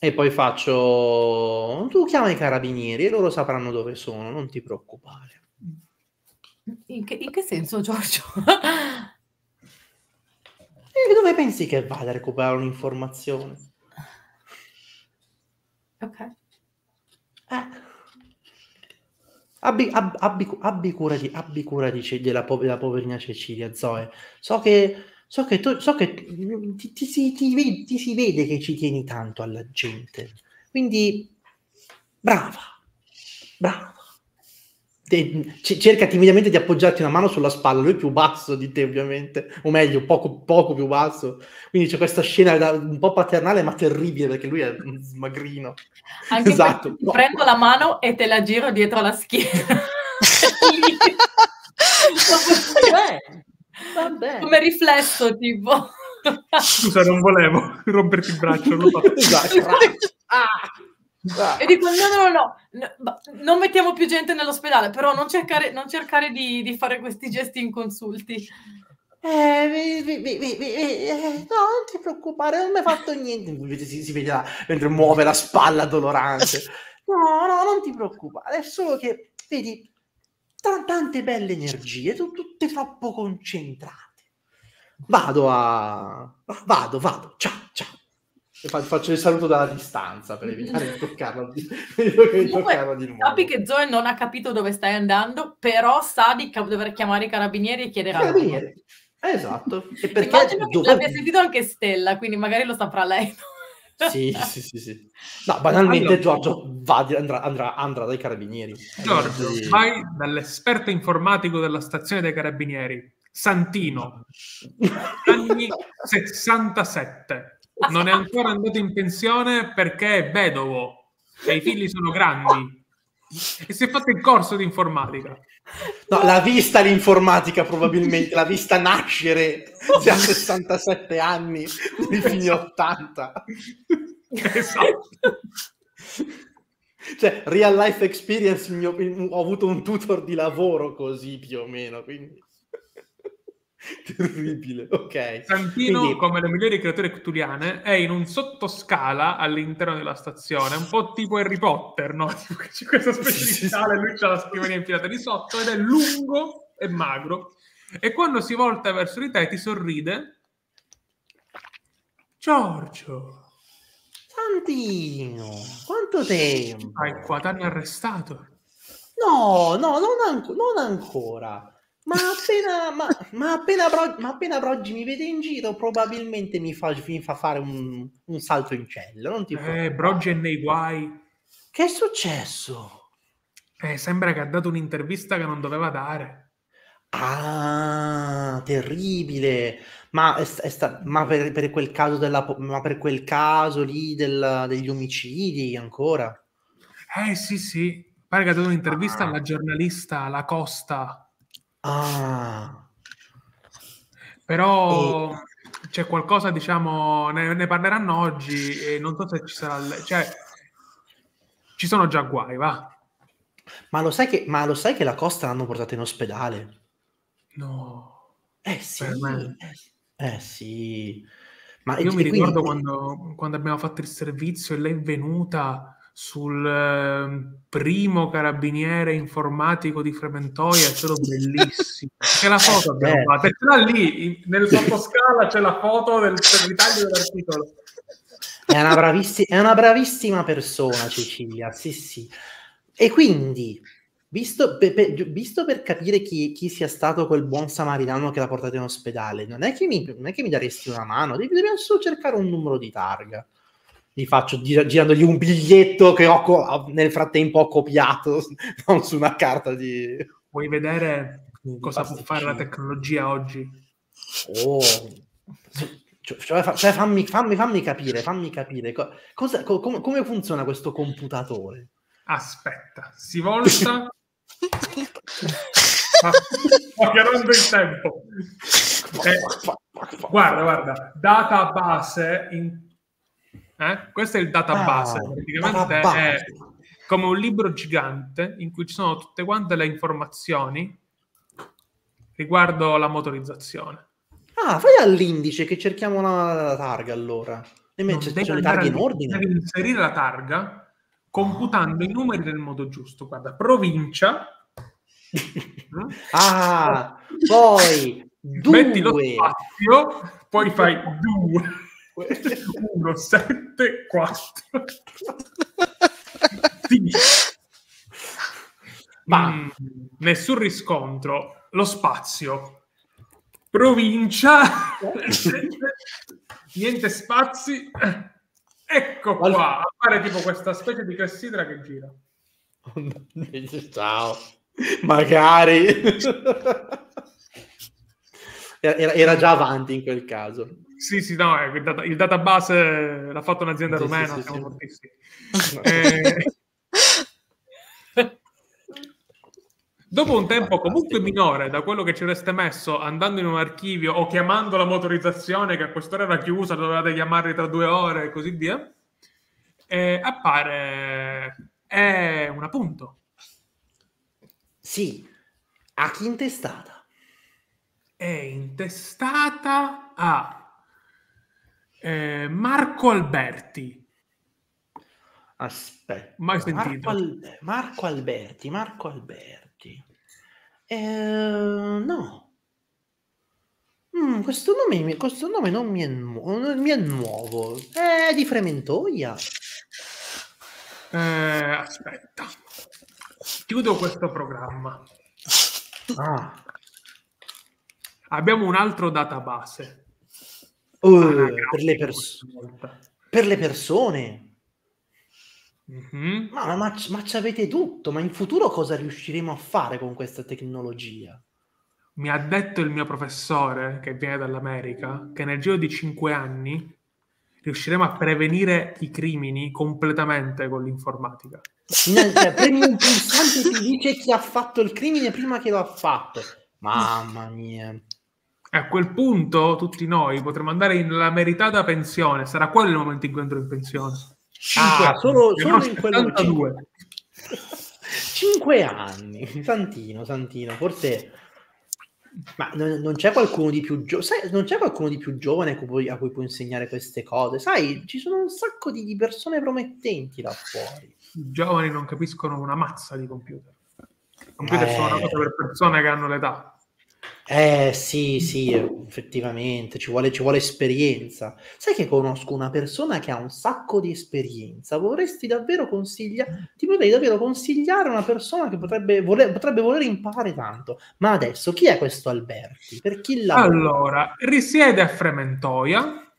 e poi faccio, tu chiama i carabinieri e loro sapranno dove sono, non ti preoccupare. In che, in che senso, Giorgio? E dove pensi che vada a recuperare un'informazione? Ok. Eh. Abbi, ab, abbi, abbi cura, di, abbi cura di, della, della poverina Cecilia, Zoe. So che, so che, tu, so che ti, ti, si, ti, ti si vede che ci tieni tanto alla gente. Quindi, brava, brava. Te, cerca timidamente di appoggiarti una mano sulla spalla. Lui è più basso di te, ovviamente. O meglio, poco, poco più basso. Quindi c'è questa scena da, un po' paternale, ma terribile, perché lui è smagrino. Anche esatto. Ti no. prendo la mano e te la giro dietro la schiena. Vabbè. Come riflesso, tipo. Scusa, non volevo romperti il braccio. Lo faccio. Esatto. Ah! Ah. E dico no, no, no, no, non mettiamo più gente nell'ospedale, però non cercare, non cercare di, di fare questi gesti inconsulti. Eh, vi, vi, vi, vi, eh, no, non ti preoccupare, non mi hai fatto niente. Si, si vede mentre muove la spalla dolorante. No, no, non ti preoccupare, è solo che vedi t- tante belle energie, t- tutte troppo concentrate. Vado a, vado, vado, ciao, ciao. Faccio il saluto dalla distanza per evitare di toccarlo di, di, toccarlo di nuovo. Sappi che Zoe non ha capito dove stai andando, però sa di dover chiamare i carabinieri e chiedere carabinieri. Esatto. E perché immagino che l'abbia sentito anche Stella, quindi magari lo saprà lei. Sì, sì, sì, sì. No, banalmente allora, Giorgio va di, andrà, andrà, andrà dai carabinieri. Giorgio, quindi... vai dall'esperto informatico della stazione dei carabinieri, Santino, anni sessantasette. Non è ancora andato in pensione perché è vedovo e i figli sono grandi e si è fatto il corso di informatica. No, l'ha vista l'informatica probabilmente, l'ha vista nascere già a sessantasette anni nei fini ottanta. Esatto. Cioè, real life experience, mio, ho avuto un tutor di lavoro così più o meno, quindi... Terribile, ok. Santino, quindi... come le migliori creature cthulhiane, è in un sottoscala all'interno della stazione, un po' tipo Harry Potter, no? Tipo c'è questa specie di scala, lui c'ha la scrivania infilata di sotto ed è lungo e magro. E quando si volta verso di te ti sorride, Giorgio. Santino, quanto tempo? Hai qua, t'hanno arrestato. No, no, non, an- non ancora. Ma appena, ma, ma, appena Bro- ma appena Broggi mi vede in giro, probabilmente mi fa, mi fa fare un, un salto in cielo. Non ti eh, Broggi è nei guai. Che è successo? Eh, sembra che ha dato un'intervista che non doveva dare. Ah, terribile. Ma, è, è sta- ma, per, per quel caso della po- ma per quel caso lì del, degli omicidi ancora? Eh sì, sì. Pare che ha dato un'intervista ah. alla giornalista, alla Costa. Ah. Però e... c'è qualcosa, diciamo, ne, ne parleranno oggi e non so se ci sarà, cioè ci sono già guai, va. Ma lo sai che, ma lo sai che la Costa l'hanno portata in ospedale? No. Eh sì. Eh, eh sì. Ma io e, mi e ricordo quindi... quando, quando abbiamo fatto il servizio e lei è venuta sul eh, primo carabiniere informatico di Frementoia, è stato bellissimo. C'è la foto abbiamo fatto, e là lì nel sottoscala c'è la foto del segretario dell'articolo. È una, bravissi- è una bravissima persona, Cecilia. Sì, sì. E quindi, visto per, per, visto per capire chi, chi sia stato quel buon samaritano che l'ha portato in ospedale, non è che mi, non è che mi daresti una mano, dobbiamo solo cercare un numero di targa. Gli faccio gir- girandogli un biglietto che ho co- nel frattempo ho copiato non su una carta di... Vuoi vedere di cosa pasticino. Può fare la tecnologia oggi? Oh, cioè, cioè fammi, fammi, fammi capire, fammi capire. Co- cosa, co- com- come funziona questo computatore? Aspetta, si volta... Sto chiarendo il tempo. Eh, guarda, guarda, database... In... Eh? Questo è il database, ah, praticamente database. È come un libro gigante in cui ci sono tutte quante le informazioni riguardo la motorizzazione. Ah, fai all'indice che cerchiamo la, la targa allora. E me c'è, c'è le targhe in ordine. Devi inserire la targa computando oh. i numeri nel modo giusto. Guarda, provincia. Ah, poi due. Metti lo spazio, poi fai due. uno sette quattro sì. Ma mm, nessun riscontro, lo spazio, provincia, niente spazi, ecco qua, appare tipo questa specie di clessidra che gira. Ciao, magari era, era già avanti in quel caso. Sì, sì, no, il, data, il database l'ha fatto un'azienda sì, rumena, sì, siamo fortissimi. Sì. Eh, dopo un tempo comunque minore da quello che ci avreste messo andando in un archivio o chiamando la motorizzazione che a quest'ora era chiusa, dovevate chiamarli tra due ore e così via, eh, appare è un appunto. Sì, a chi intestata? È intestata a... Eh, Marco Alberti. Aspetta, mai sentito. Marco, Al- Marco Alberti, Marco Alberti. Eh, no, mm, questo nome, questo nome non mi è, nu- non mi è nuovo. È di Frementoia. Eh, aspetta, chiudo questo programma. Ah. Abbiamo un altro database. Uh, per, le perso- per le persone mm-hmm. ma, ma, ma ci avete tutto, ma in futuro cosa riusciremo a fare con questa tecnologia? Mi ha detto il mio professore che viene dall'America che nel giro di cinque anni riusciremo a prevenire i crimini completamente con l'informatica. Cioè, prendi un pulsante e ti dice chi ha fatto il crimine prima che lo ha fatto. Mamma mia. A quel punto tutti noi potremo andare in la meritata pensione. Sarà quello il momento in cui andrò in pensione. Cinque, ah, solo, solo in quello cinque. cinque anni. Santino, Santino, forse. Ma non, non c'è qualcuno di più gio... Sai, non c'è qualcuno di più giovane a cui, puoi, a cui puoi insegnare queste cose. Sai, ci sono un sacco di, di persone promettenti là fuori. I giovani non capiscono una mazza di computer. Computer eh. sono una cosa per persone che hanno l'età. Eh sì, sì, effettivamente, ci vuole, ci vuole esperienza. Sai che conosco una persona che ha un sacco di esperienza, vorresti davvero consigliare, ti potrei davvero consigliare una persona che potrebbe voler, potrebbe voler imparare tanto. Ma adesso, chi è questo Alberti? Per chi lavora? Allora, risiede a Frementoia,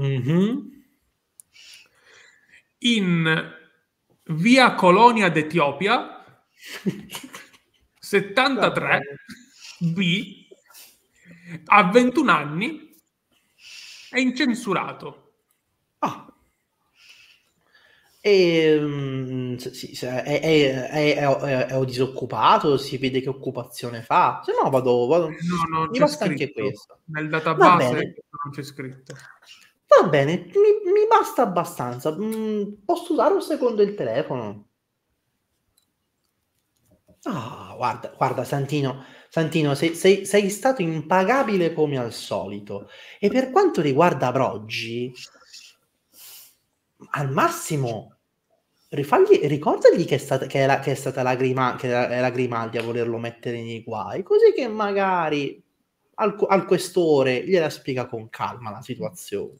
mm-hmm. in via Colonia d'Etiopia, settantatré B, a ventuno anni è incensurato. Ah. E, um, sì, è, è, è, è, è, è disoccupato? Si vede che occupazione fa? Se no vado... vado no, non mi basta scritto. Anche questo. Nel database non c'è scritto. Va bene, mi, mi basta abbastanza. Mm, posso usare un secondo il telefono? Ah, guarda, guarda Santino... Santino, sei, sei, sei stato impagabile come al solito. E per quanto riguarda Broggi, al massimo, rifagli, ricordagli che è stata, che è la, che è stata la, Grima, che è la Grimaldi a volerlo mettere nei guai, così che magari al, al questore gliela spiega con calma la situazione.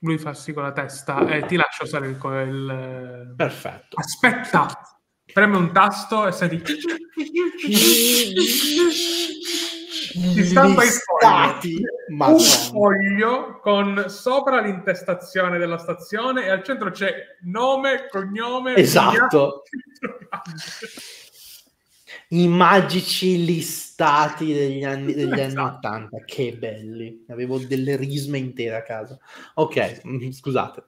Lui fa sì con la testa e eh, ti lascio salire il, il... Perfetto. Aspetta! Preme un tasto e senti si stampa il foglio, un foglio con sopra l'intestazione della stazione e al centro c'è nome, cognome, esatto, i magici listati degli anni, degli esatto. anni ottanta, che belli, avevo delle risme intere a casa. Ok, scusate.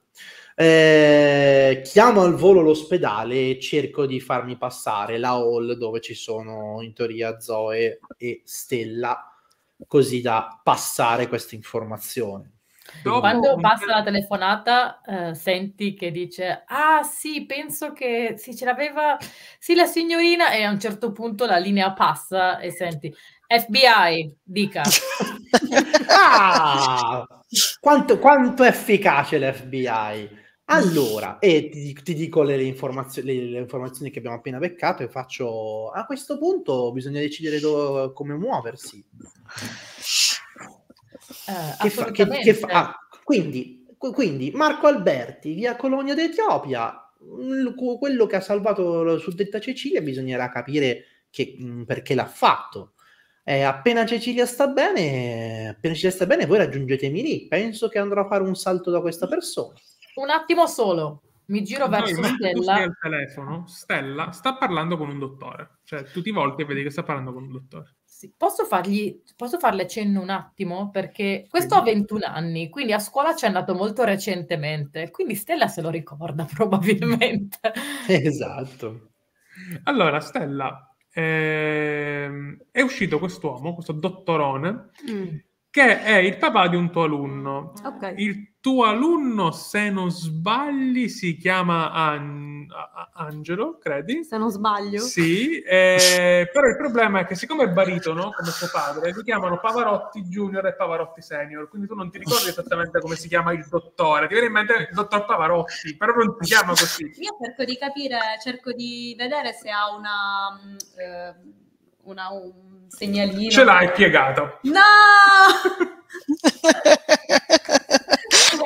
Eh, chiamo al volo l'ospedale e cerco di farmi passare la hall dove ci sono in teoria Zoe e Stella, così da passare questa informazione. Quando passa la telefonata eh, senti che dice ah sì, penso che sì, ce l'aveva sì la signorina, e a un certo punto la linea passa e senti F B I, dica. Ah, quanto, quanto è efficace l'F B I. Allora, e ti, ti dico le, le, informazioni, le informazioni che abbiamo appena beccato e faccio, a questo punto bisogna decidere dove, come muoversi. Eh, che fa, che, che fa, ah, quindi, quindi Marco Alberti, via Colonia d'Etiopia, quello che ha salvato la suddetta Cecilia, bisognerà capire che, perché l'ha fatto. Eh, appena Cecilia sta bene, appena Cecilia sta bene, voi raggiungetemi lì. Penso che andrò a fare un salto da questa persona. Un attimo solo, mi giro no, verso Stella. Il telefono, Stella sta parlando con un dottore, cioè tutti i volti vedi che sta parlando con un dottore. Sì. Posso fargli, posso farle cenno un attimo? Perché questo ha ventuno anni, quindi a scuola c'è andato molto recentemente, quindi Stella se lo ricorda probabilmente. Esatto. Allora, Stella... Eh, è uscito quest'uomo, questo dottorone, mm. che è il papà di un tuo alunno. Okay. Il tuo alunno, se non sbagli, si chiama An- Angelo, credi? Se non sbaglio. Sì, eh, però il problema è che siccome è baritono, come suo padre, si chiamano Pavarotti Junior e Pavarotti Senior, quindi tu non ti ricordi esattamente come si chiama il dottore. Ti viene in mente il dottor Pavarotti, però non si chiama così. Io cerco di capire, cerco di vedere se ha una... Eh, una un segnalino. Ce l'hai piegato. No!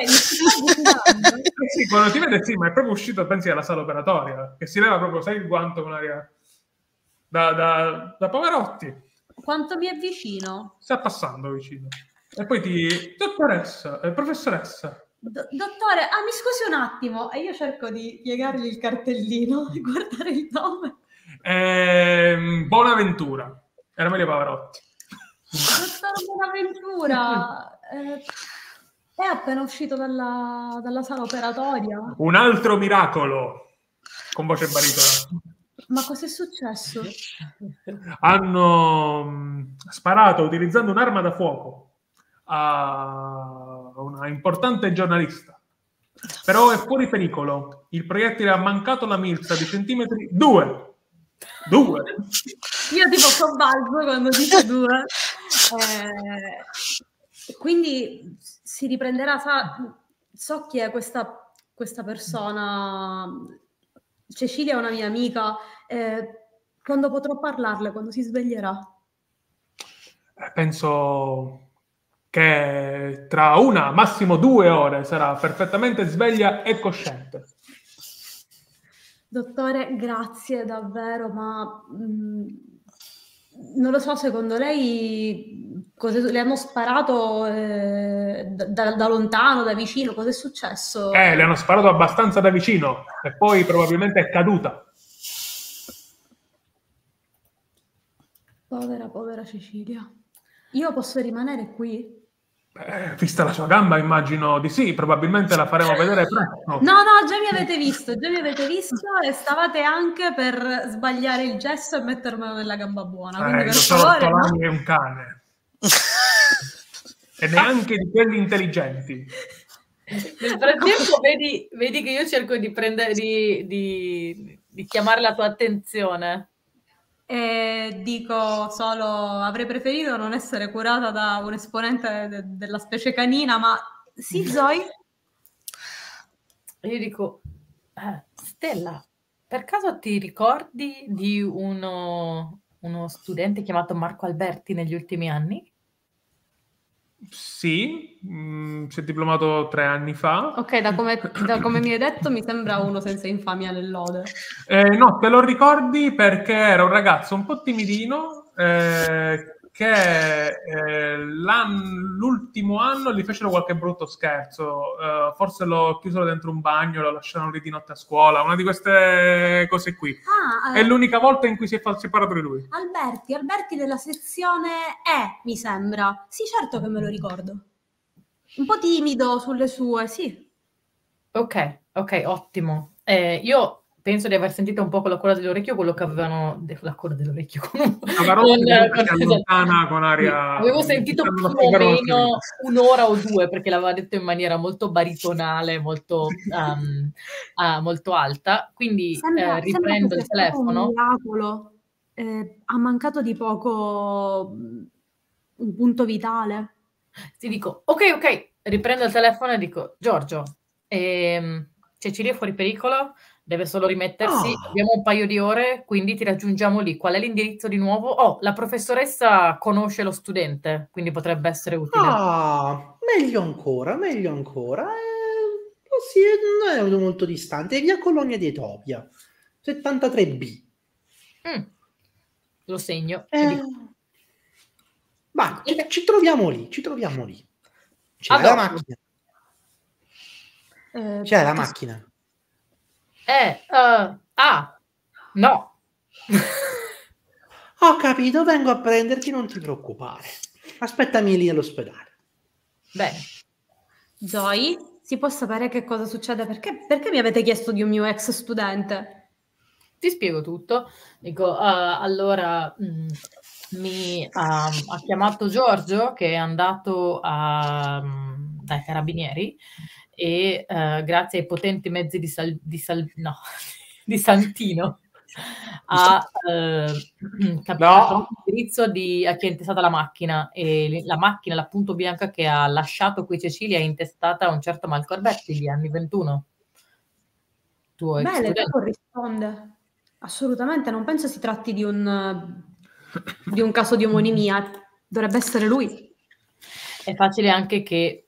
Sì, quando ti vede sì, ma è proprio uscito, pensi, dalla sala operatoria, che si leva proprio, sai, il guanto con l'aria da, da, da Pavarotti. Quanto mi avvicino? Sta passando vicino. E poi ti... Dottoressa, eh, professoressa. Do- dottore, ah, mi scusi un attimo. E io cerco di piegargli il cartellino e guardare il nome. Eh, Bonaventura. Era meglio Pavarotti. Dottor Bonaventura... eh... è appena uscito dalla, dalla sala operatoria. Un altro miracolo, con voce baritona. Ma cos'è successo? Hanno sparato utilizzando un'arma da fuoco a una importante giornalista. Però è fuori pericolo. Il proiettile ha mancato la milza di centimetri... Due! Due! Io tipo sobbalzo quando dice due. Eh, quindi... si riprenderà, sa, so chi è questa, questa persona, Cecilia è una mia amica, eh, quando potrò parlarle, quando si sveglierà? penso che tra una, massimo due ore sarà perfettamente sveglia e cosciente. Dottore, grazie davvero, ma mh, non lo so, secondo lei cose, le hanno sparato eh, da, da lontano, da vicino, cosa è successo? Eh, le hanno sparato abbastanza da vicino e poi probabilmente è caduta. Povera, povera Cecilia. Io posso rimanere qui? Eh, vista la sua gamba immagino di sì, probabilmente la faremo vedere presto. No, no, già mi avete visto, già mi avete visto e stavate anche per sbagliare il gesso e mettermelo nella gamba buona. Quindi eh, per favore, no? È un cane. E neanche di quelli intelligenti. Nel frattempo vedi, vedi che io cerco di, prendere, di, di, di chiamare la tua attenzione. E dico solo, avrei preferito non essere curata da un esponente de della specie canina, ma sì, Zoe? Io dico, eh, Stella, per caso ti ricordi di uno, uno studente chiamato Marco Alberti negli ultimi anni? Sì, mh, si è diplomato tre anni fa. Ok, da come, da come mi hai detto mi sembra uno senza infamia né lode. Eh, no, te lo ricordi perché era un ragazzo un po' timidino eh, che eh, l'ultimo an anno gli fecero qualche brutto scherzo, eh, forse lo chiusero dentro un bagno, lo lasciarono lì di notte a scuola, una di queste cose qui. Ah, eh, è l'unica volta in cui si è separato di lui. Alberti, Alberti della sezione E, mi sembra. Sì, certo che me lo ricordo. Un po' timido sulle sue, sì. Ok, ok, ottimo. Eh, io... penso di aver sentito un po' con la coda dell'orecchio quello che avevano... De, la coda dell'orecchio comunque. La con, con, lontana, con aria... Avevo sentito più o meno un'ora o due, perché l'aveva detto in maniera molto baritonale, molto, um, uh, molto alta. Quindi sembra, eh, riprendo il telefono. Eh, ha mancato di poco un punto vitale. Ti dico, ok, ok, riprendo il telefono e dico, Giorgio, ehm, Cecilia è fuori pericolo? Deve solo rimettersi, oh. Abbiamo un paio di ore, quindi ti raggiungiamo lì. Qual è l'indirizzo di nuovo? Oh, la professoressa conosce lo studente, quindi potrebbe essere utile. Ah, meglio ancora, meglio ancora. Eh, sì, non è molto distante, è via Colonia di Etopia, settantatré B. Mm. Lo segno. Eh, vai, ci, ci troviamo lì, ci troviamo lì. C'è la macchina. Eh, C'è la macchina. Eh, uh, ah, no. Ho capito, vengo a prenderti, non ti preoccupare. Aspettami lì all'ospedale. Bene. Zoe, si può sapere che cosa succede? Perché, perché mi avete chiesto di un mio ex studente? Ti spiego tutto. Dico, uh, allora, mh, mi uh, ha chiamato Giorgio, che è andato a, um, dai carabinieri, e uh, grazie ai potenti mezzi di, sal, di, sal, no, di Santino ha uh, capito no. l'indirizzo di a chi è intestata la macchina, e la macchina, la punto bianca che ha lasciato qui Cecilia, è intestata a un certo Marco Alberti di anni ventuno. Tuo ex studente. Beh, le corrisponde assolutamente, non penso si tratti di un, di un caso di omonimia, dovrebbe essere lui. È facile anche che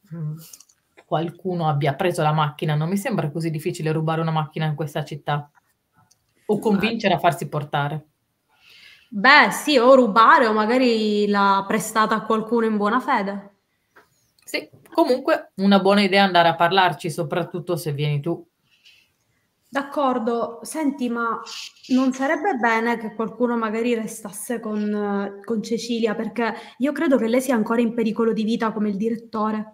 qualcuno abbia preso la macchina, non mi sembra così difficile rubare una macchina in questa città o convincere a farsi portare. Beh sì, o rubare o magari l'ha prestata a qualcuno in buona fede. Sì, comunque una buona idea andare a parlarci, soprattutto se vieni tu. D'accordo, senti, ma non sarebbe bene che qualcuno magari restasse con, con Cecilia, perché io credo che lei sia ancora in pericolo di vita come il direttore.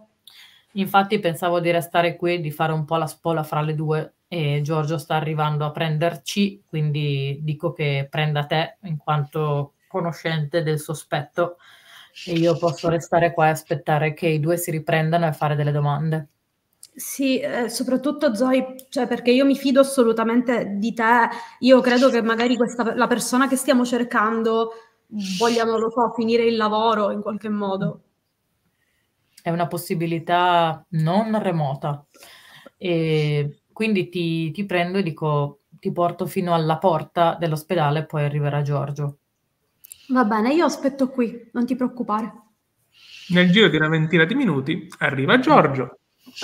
Infatti pensavo di restare qui e di fare un po' la spola fra le due, e Giorgio sta arrivando a prenderci, quindi dico che prenda te in quanto conoscente del sospetto, e io posso restare qua e aspettare che i due si riprendano e fare delle domande. Sì, eh, soprattutto Zoe, cioè, perché io mi fido assolutamente di te. Io credo che magari questa, la persona che stiamo cercando voglia, non lo so, finire il lavoro in qualche modo. È una possibilità non remota, e quindi ti, ti prendo e dico, ti porto fino alla porta dell'ospedale, poi arriverà Giorgio. Va bene, io aspetto qui, non ti preoccupare. Nel giro di una ventina di minuti arriva Giorgio,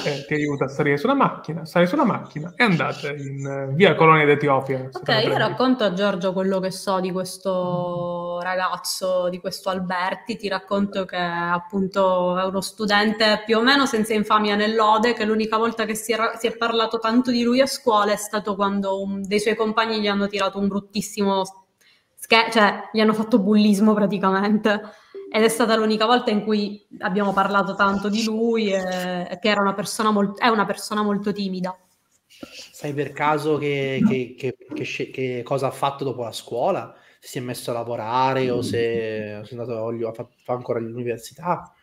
eh, ti aiuta a salire sulla macchina, sali sulla macchina e andate in via Colonia d'Etiopia. Ok, io racconto a Giorgio quello che so di questo ragazzo, di questo Alberti. Ti racconto che appunto è uno studente più o meno senza infamia né lode, che l'unica volta che si è, si è parlato tanto di lui a scuola è stato quando un, dei suoi compagni gli hanno tirato un bruttissimo scherzo, cioè gli hanno fatto bullismo praticamente. Ed è stata l'unica volta in cui abbiamo parlato tanto di lui, e che era una persona molto, è una persona molto timida. Sai per caso che, che, che, che, che cosa ha fatto dopo la scuola? Se si è messo a lavorare o se, se è andato a olio, fa, fa ancora l'università?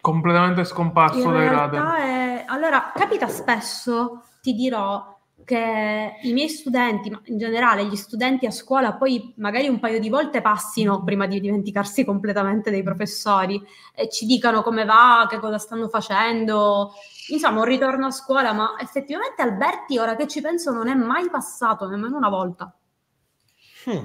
Completamente scomparso dai radar. È... Allora, capita spesso, ti dirò, che i miei studenti, ma in generale gli studenti a scuola, poi magari un paio di volte passino prima di dimenticarsi completamente dei professori e ci dicano come va, che cosa stanno facendo, insomma un ritorno a scuola, ma effettivamente Alberti, ora che ci penso, non è mai passato nemmeno una volta. hmm.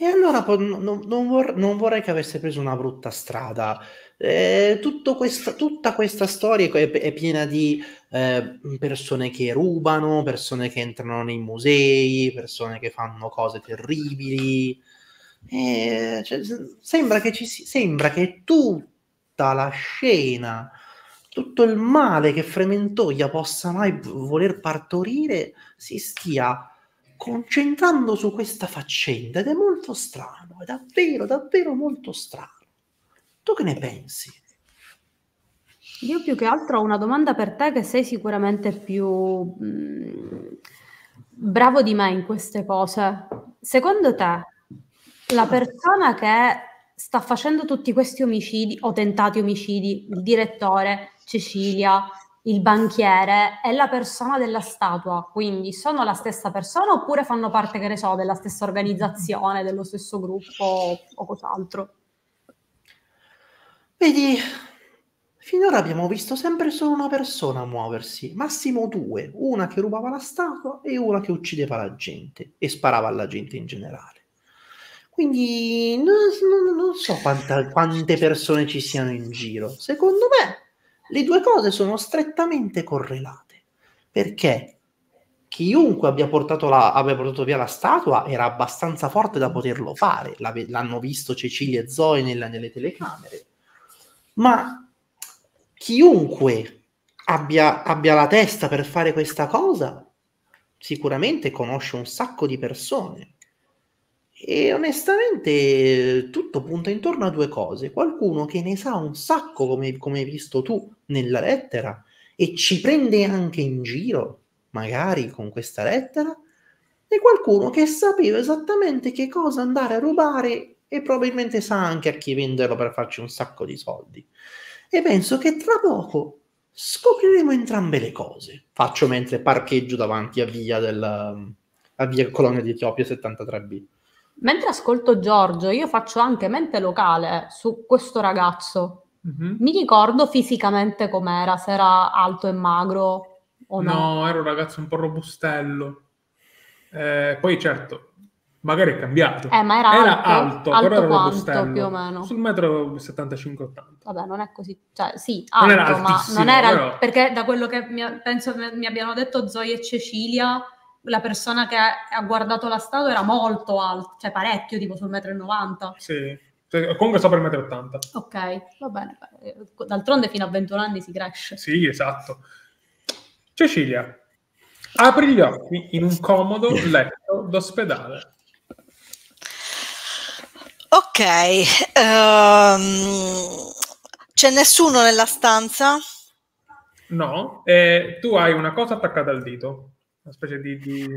E allora non, non, vor- non vorrei che avesse preso una brutta strada. Eh, tutto questa, tutta questa storia è, è piena di eh, persone che rubano, persone che entrano nei musei, persone che fanno cose terribili. Eh, cioè, sembra che ci si, sembra che tutta la scena, tutto il male che Frementoia possa mai voler partorire si stia concentrando su questa faccenda, ed è molto strano, è davvero, davvero molto strano. Tu che ne pensi? Io più che altro ho una domanda per te, che sei sicuramente più mh, bravo di me in queste cose. Secondo te, la persona che sta facendo tutti questi omicidi, o tentati omicidi, il direttore, Cecilia, il banchiere, è la persona della statua, quindi sono la stessa persona oppure fanno parte, che ne so, della stessa organizzazione, dello stesso gruppo o cos'altro? Vedi, finora abbiamo visto sempre solo una persona muoversi, massimo due, una che rubava la statua e una che uccideva la gente e sparava alla gente in generale. Quindi non, non, non so quanta, quante persone ci siano in giro. Secondo me le due cose sono strettamente correlate, perché chiunque abbia portato, la, abbia portato via la statua era abbastanza forte da poterlo fare, l'hanno visto Cecilia e Zoe nella, nelle telecamere. Ma chiunque abbia, abbia la testa per fare questa cosa sicuramente conosce un sacco di persone, e onestamente tutto punta intorno a due cose: qualcuno che ne sa un sacco, come, come hai visto tu nella lettera, e ci prende anche in giro magari con questa lettera, e qualcuno che sapeva esattamente che cosa andare a rubare e probabilmente sa anche a chi venderlo per farci un sacco di soldi. E penso che tra poco scopriremo entrambe le cose. Faccio mentre parcheggio davanti a via, del, a via Colonia d'Etiopia settantatré B. Mentre ascolto Giorgio, io faccio anche mente locale su questo ragazzo. Mm-hmm. Mi ricordo fisicamente com'era, se era alto e magro o no. No, era un ragazzo un po' robustello. Eh, poi certo, magari è cambiato. Eh, ma era, era alto, alto, alto, però era robustello, più o meno. Sul metro settantacinque ottanta. Vabbè, non è così, cioè sì, alto, non era ma non era però... perché da quello che mi, penso mi abbiano detto Zoe e Cecilia, la persona che ha guardato la statua era molto alto, cioè parecchio, tipo sul metro novanta. Sì, cioè, comunque sopra il metro ottanta. Ok, va bene. D'altronde fino a ventuno anni si cresce. Sì, esatto. Cecilia apri gli occhi in un comodo letto d'ospedale. Ok, um, c'è nessuno nella stanza? No, eh, tu hai una cosa attaccata al dito, una specie di, di,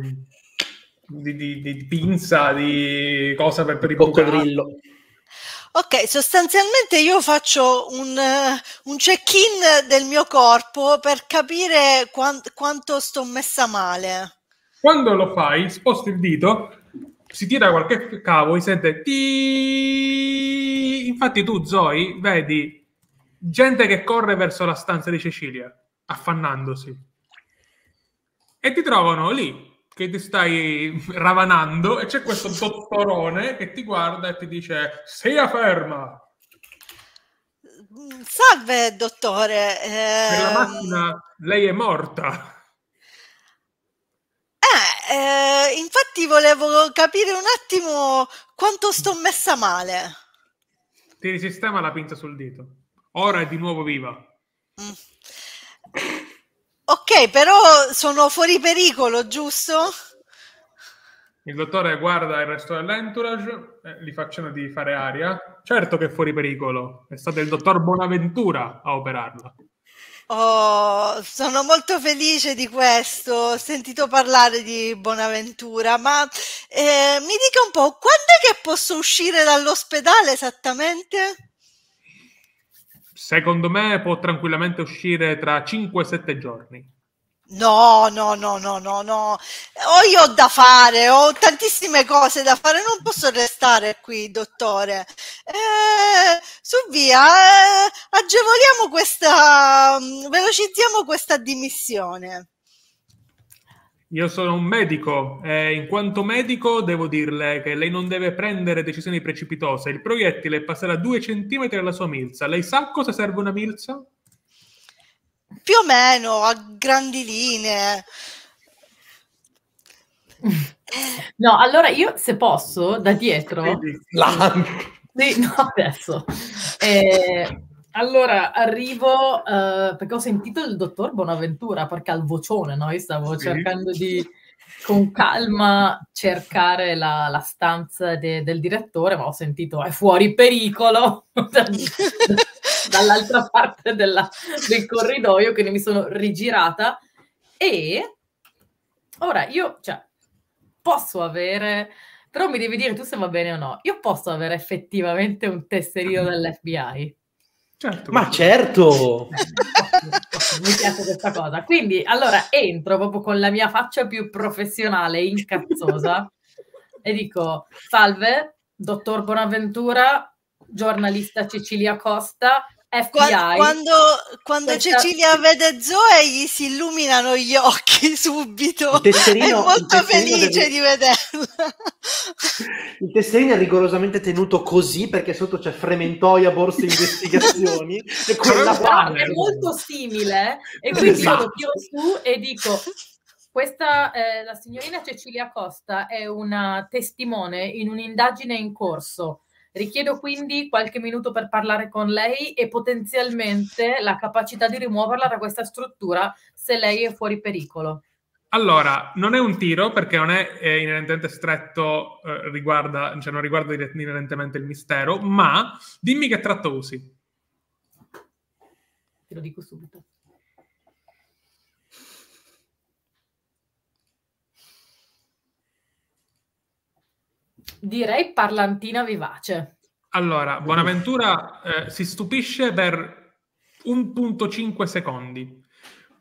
di, di, di pinza, di cosa per, per il coccodrillo. Ok, sostanzialmente io faccio un, un check-in del mio corpo per capire quant, quanto sto messa male. Quando lo fai, sposti il dito... Si tira qualche cavo, si sente ti... Infatti tu, Zoe, vedi gente che corre verso la stanza di Cecilia, affannandosi. E ti trovano lì, che ti stai ravanando e c'è questo dottorone che ti guarda e ti dice: sia ferma. Salve dottore, eh... per la macchina lei è morta. Eh, eh, infatti volevo capire un attimo quanto sto messa male. Ti risistema la pinza sul dito. Ora è di nuovo viva. Mm. Ok, però sono fuori pericolo, giusto? Il dottore guarda il resto dell'entourage, eh, li facciano di fare aria. Certo che è fuori pericolo, è stato il dottor Bonaventura a operarla. Oh, sono molto felice di questo, ho sentito parlare di Bonaventura, ma eh, mi dica un po', quando è che posso uscire dall'ospedale esattamente? Secondo me può tranquillamente uscire tra cinque e sette giorni. No, no, no, no, no, no. O io ho da fare, ho tantissime cose da fare, non posso restare qui, dottore. Eh, su via, eh, agevoliamo questa, velocizziamo questa dimissione. Io sono un medico e in quanto medico devo dirle che lei non deve prendere decisioni precipitose. Il proiettile passerà due centimetri alla sua milza. Lei sa cosa serve una milza? Più o meno, a grandi linee. No, allora io se posso, da dietro... La... Sì, no, adesso... Eh... Allora, arrivo uh, perché ho sentito il dottor Bonaventura, perché al vocione, no? Io stavo sì. cercando di, con calma, cercare la, la stanza de, del direttore, ma ho sentito, è fuori pericolo, dall'altra parte della, del corridoio, quindi mi sono rigirata. E ora io, cioè, posso avere... Però mi devi dire tu se va bene o no. Io posso avere effettivamente un tesserino dell'F B I? Certo, ma certo! Mi piace questa cosa. Quindi, allora, entro proprio con la mia faccia più professionale, incazzosa, e dico, salve, dottor Bonaventura, giornalista Cecilia Costa, F B I. Quando, quando questa... Cecilia vede Zoe, gli si illuminano gli occhi subito. È molto felice del... di vederla. Il tesserino è rigorosamente tenuto così perché sotto c'è Frementoia, borse investigazioni e quella no, è molto simile e quindi esatto. Io lo tiro su e dico questa, eh, la signorina Cecilia Costa è una testimone in un'indagine in corso, richiedo quindi qualche minuto per parlare con lei e potenzialmente la capacità di rimuoverla da questa struttura se lei è fuori pericolo. Allora, non è un tiro perché non è, è inerentemente stretto, eh, riguarda, cioè non riguarda inerentemente il mistero, ma dimmi che tratto usi. Te lo dico subito. Direi parlantina vivace. Allora, Bonaventura eh, si stupisce per uno virgola cinque secondi.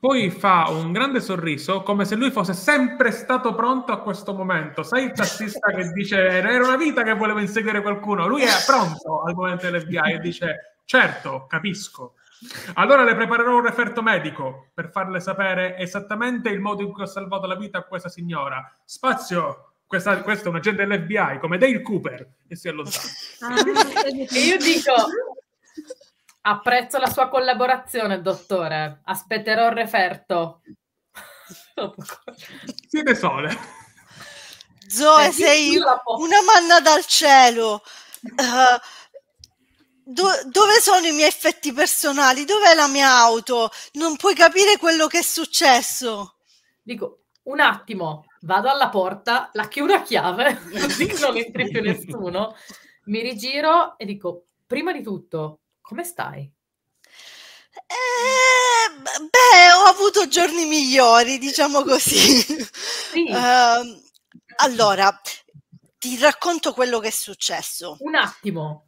Poi fa un grande sorriso, come se lui fosse sempre stato pronto a questo momento. Sai il tassista che dice, era una vita che volevo inseguire qualcuno. Lui è pronto al momento dell'F B I e dice, certo, capisco. Allora le preparerò un referto medico per farle sapere esattamente il modo in cui ho salvato la vita a questa signora. Spazio, questa, questa è un agente dell'F B I, come Dale Cooper, e si allontana. Ah, io dico... Apprezzo la sua collaborazione, dottore. Aspetterò il referto. Siete sole. Zoe, sei una manna dal cielo. Uh, do dove sono i miei effetti personali? Dov'è la mia auto? Non puoi capire quello che è successo. Dico, un attimo, vado alla porta, la chiudo a chiave, così che non entri più nessuno. Mi rigiro e dico, prima di tutto... Come stai? Eh, beh, ho avuto giorni migliori, diciamo così. Sì. Uh, allora, ti racconto quello che è successo. Un attimo.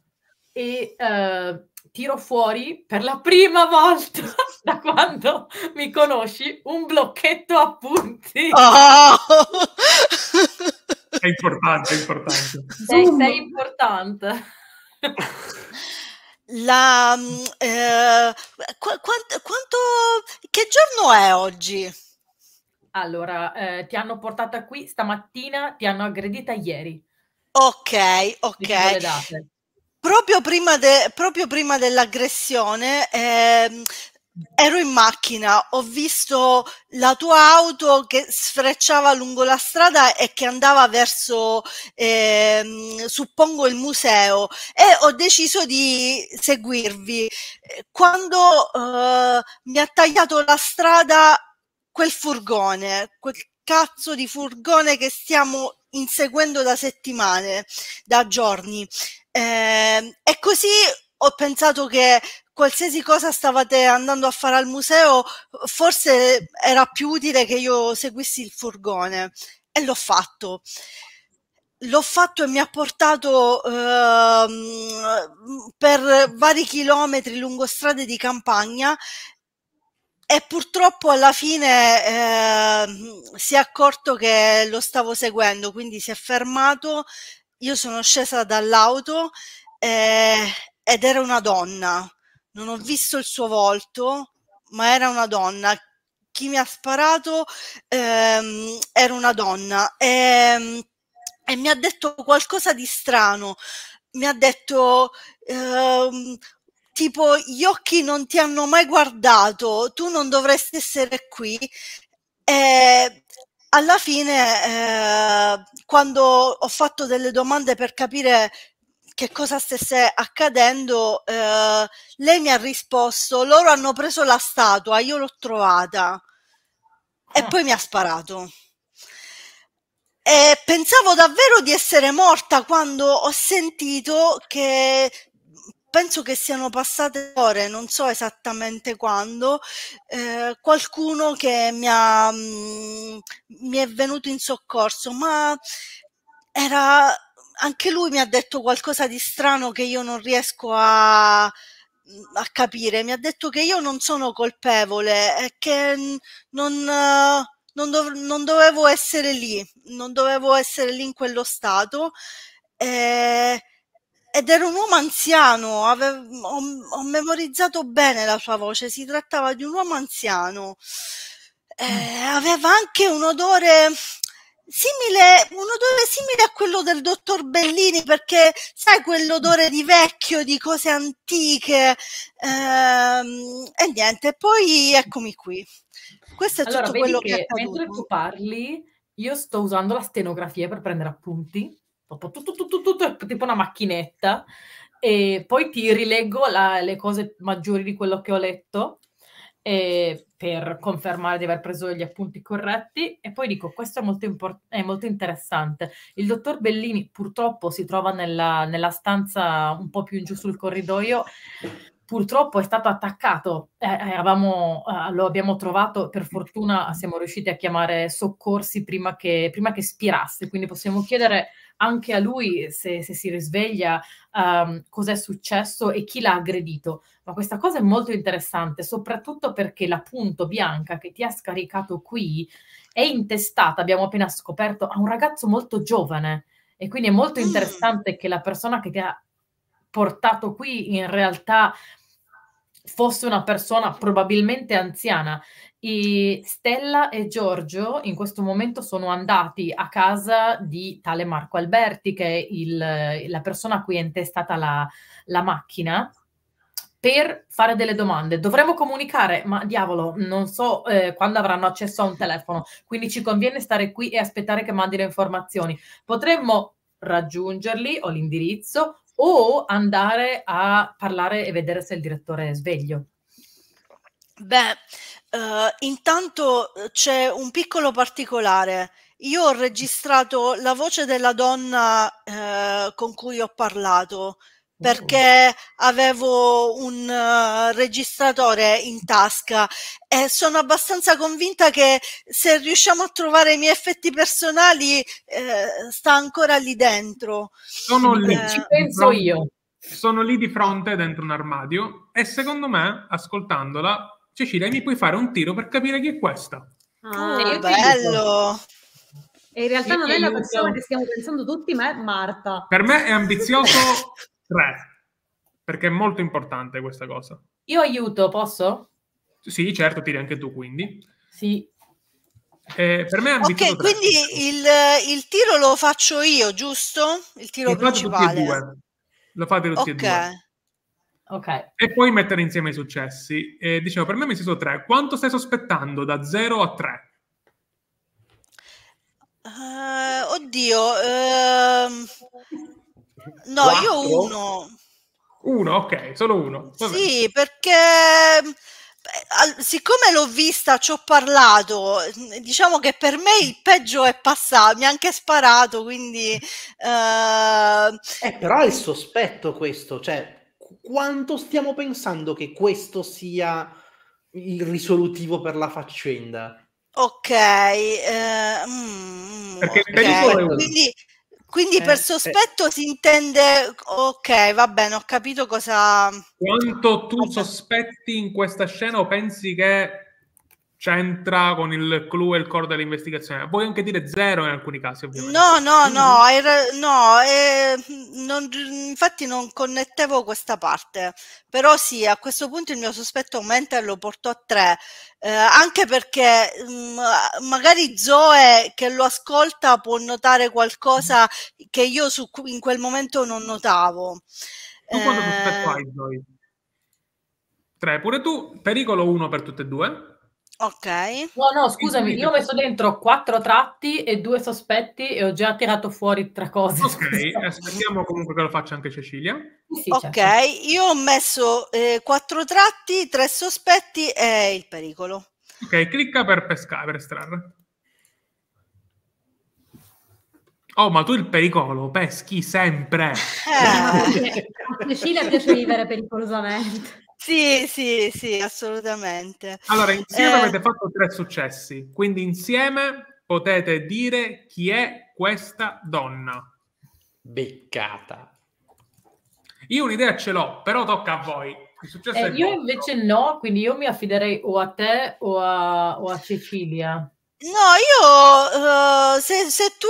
E uh, tiro fuori per la prima volta da quando mi conosci un blocchetto a punti. Oh! È importante, è importante. Sei, sei importante. La, eh, qu quanto, quanto, che giorno è oggi? Allora, eh, ti hanno portata qui stamattina, ti hanno aggredita ieri. Ok, ok. Proprio prima, de, proprio prima dell'aggressione eh, ero in macchina, ho visto la tua auto che sfrecciava lungo la strada e che andava verso, eh, suppongo, il museo, e ho deciso di seguirvi. Quando eh, mi ha tagliato la strada quel furgone, quel cazzo di furgone che stiamo inseguendo da settimane, da giorni, eh, e così ho pensato che qualsiasi cosa stavate andando a fare al museo forse era più utile che io seguissi il furgone, e l'ho fatto. L'ho fatto e mi ha portato eh, per vari chilometri lungo strade di campagna, e purtroppo alla fine eh, si è accorto che lo stavo seguendo, quindi si è fermato. Io sono scesa dall'auto eh, ed era una donna. Non ho visto il suo volto, ma era una donna. Chi mi ha sparato ehm, era una donna e, e mi ha detto qualcosa di strano. Mi ha detto ehm, tipo: gli occhi non ti hanno mai guardato, tu non dovresti essere qui. E alla fine, eh, quando ho fatto delle domande per capire che cosa stesse accadendo, eh, lei mi ha risposto: loro hanno preso la statua, io l'ho trovata. Ah. E poi mi ha sparato. E pensavo davvero di essere morta quando ho sentito che, penso che siano passate ore, non so esattamente quando, eh, qualcuno che mi, ha, mh, mi è venuto in soccorso, ma era... Anche lui mi ha detto qualcosa di strano che io non riesco a, a capire. Mi ha detto che io non sono colpevole e che non, non, dov, non dovevo essere lì, non dovevo essere lì in quello stato. E, ed era un uomo anziano, avevo, ho, ho memorizzato bene la sua voce, si trattava di un uomo anziano. E, aveva anche un odore... Simile, un odore simile a quello del dottor Bellini, perché sai quell'odore di vecchio, di cose antiche, ehm, e niente, poi eccomi qui. Questo è allora, tutto quello che, che è accaduto. Mentre tu parli io sto usando la stenografia per prendere appunti, tutto, tutto, tutto, tutto tipo una macchinetta, e poi ti rileggo la, le cose maggiori di quello che ho letto, e per confermare di aver preso gli appunti corretti, e poi dico: questo è molto, è molto interessante. Il dottor Bellini purtroppo si trova nella, nella stanza un po' più in giù sul corridoio, purtroppo è stato attaccato, eh, eravamo, eh, lo abbiamo trovato, per fortuna siamo riusciti a chiamare soccorsi prima che, prima che spirasse, quindi possiamo chiedere anche a lui se, se si risveglia um, cos'è successo e chi l'ha aggredito. Ma questa cosa è molto interessante, soprattutto perché la punto bianca che ti ha scaricato qui è intestata, abbiamo appena scoperto, a un ragazzo molto giovane, e quindi è molto interessante mm. che la persona che ti ha portato qui in realtà fosse una persona probabilmente anziana. E Stella e Giorgio in questo momento sono andati a casa di tale Marco Alberti, che è il, la persona a cui è intestata la, la macchina, per fare delle domande. Dovremmo comunicare, ma diavolo, non so eh, quando avranno accesso a un telefono, quindi ci conviene stare qui e aspettare che mandino informazioni. Potremmo raggiungerli, ho l'indirizzo, o andare a parlare e vedere se il direttore è sveglio. Beh, eh, intanto c'è un piccolo particolare. Io ho registrato la voce della donna eh, con cui ho parlato, perché avevo un uh, registratore in tasca, e sono abbastanza convinta che se riusciamo a trovare i miei effetti personali eh, sta ancora lì dentro. Sono lì, eh, ci penso io. Sono lì di fronte dentro un armadio, e secondo me, ascoltandola, Cecilia, mi puoi fare un tiro per capire chi è questa. Ah, oh, bello! E in realtà non è la persona che stiamo pensando tutti, ma è Marta. Per me è ambizioso... tre, perché è molto importante questa cosa. Io aiuto, posso? Sì, certo, tiri anche tu, quindi. Sì. Eh, per me è ok, quindi il, il tiro lo faccio io, giusto? Il tiro lo principale. E due. Lo fate tutti okay. e due. Ok. E poi mettere insieme i successi. E, dicevo, per me mi sono tre. Quanto stai sospettando da zero a tre? Uh, oddio. Uh, no, quattro? Io uno. Uno, ok, solo uno. Vabbè. Sì, perché... siccome l'ho vista, ci ho parlato, diciamo che per me il peggio è passato, mi ha anche sparato, quindi... Uh... Eh, però è il sospetto questo, cioè quanto stiamo pensando che questo sia il risolutivo per la faccenda? Ok, uh, mm, perché okay. quindi... Quindi eh, per sospetto eh. si intende... Ok, va bene, ho capito cosa... Quanto tu sospetti in questa scena o pensi che c'entra con il clou e il core dell'investigazione? Puoi anche dire zero in alcuni casi, ovviamente. No, no, no, era, no eh, non, infatti non connettevo questa parte. Però sì, a questo punto il mio sospetto aumenta e lo porto a tre. Eh, anche perché mh, magari Zoe che lo ascolta può notare qualcosa che io su, in quel momento non notavo. Tu quanto eh... sospetto hai, Zoe? tre pure tu, pericolo uno per tutte e due. Ok. No, no, scusami, io ho messo dentro quattro tratti e due sospetti e ho già tirato fuori tre cose. Ok, aspettiamo comunque che lo faccia anche Cecilia. Sì, ok, certo. Io ho messo eh, quattro tratti, tre sospetti e il pericolo. Ok, clicca per pescare, per estrarre. Oh, ma tu il pericolo peschi sempre. Eh. A Cecilia piace vivere pericolosamente. Sì, sì, sì, assolutamente. Allora, insieme eh. avete fatto tre successi, quindi insieme potete dire chi è questa donna. Beccata. Io un'idea ce l'ho, però tocca a voi. Eh, io vostro. Invece no, quindi io mi affiderei o a te o a, o a Cecilia. No, io, uh, se, se tu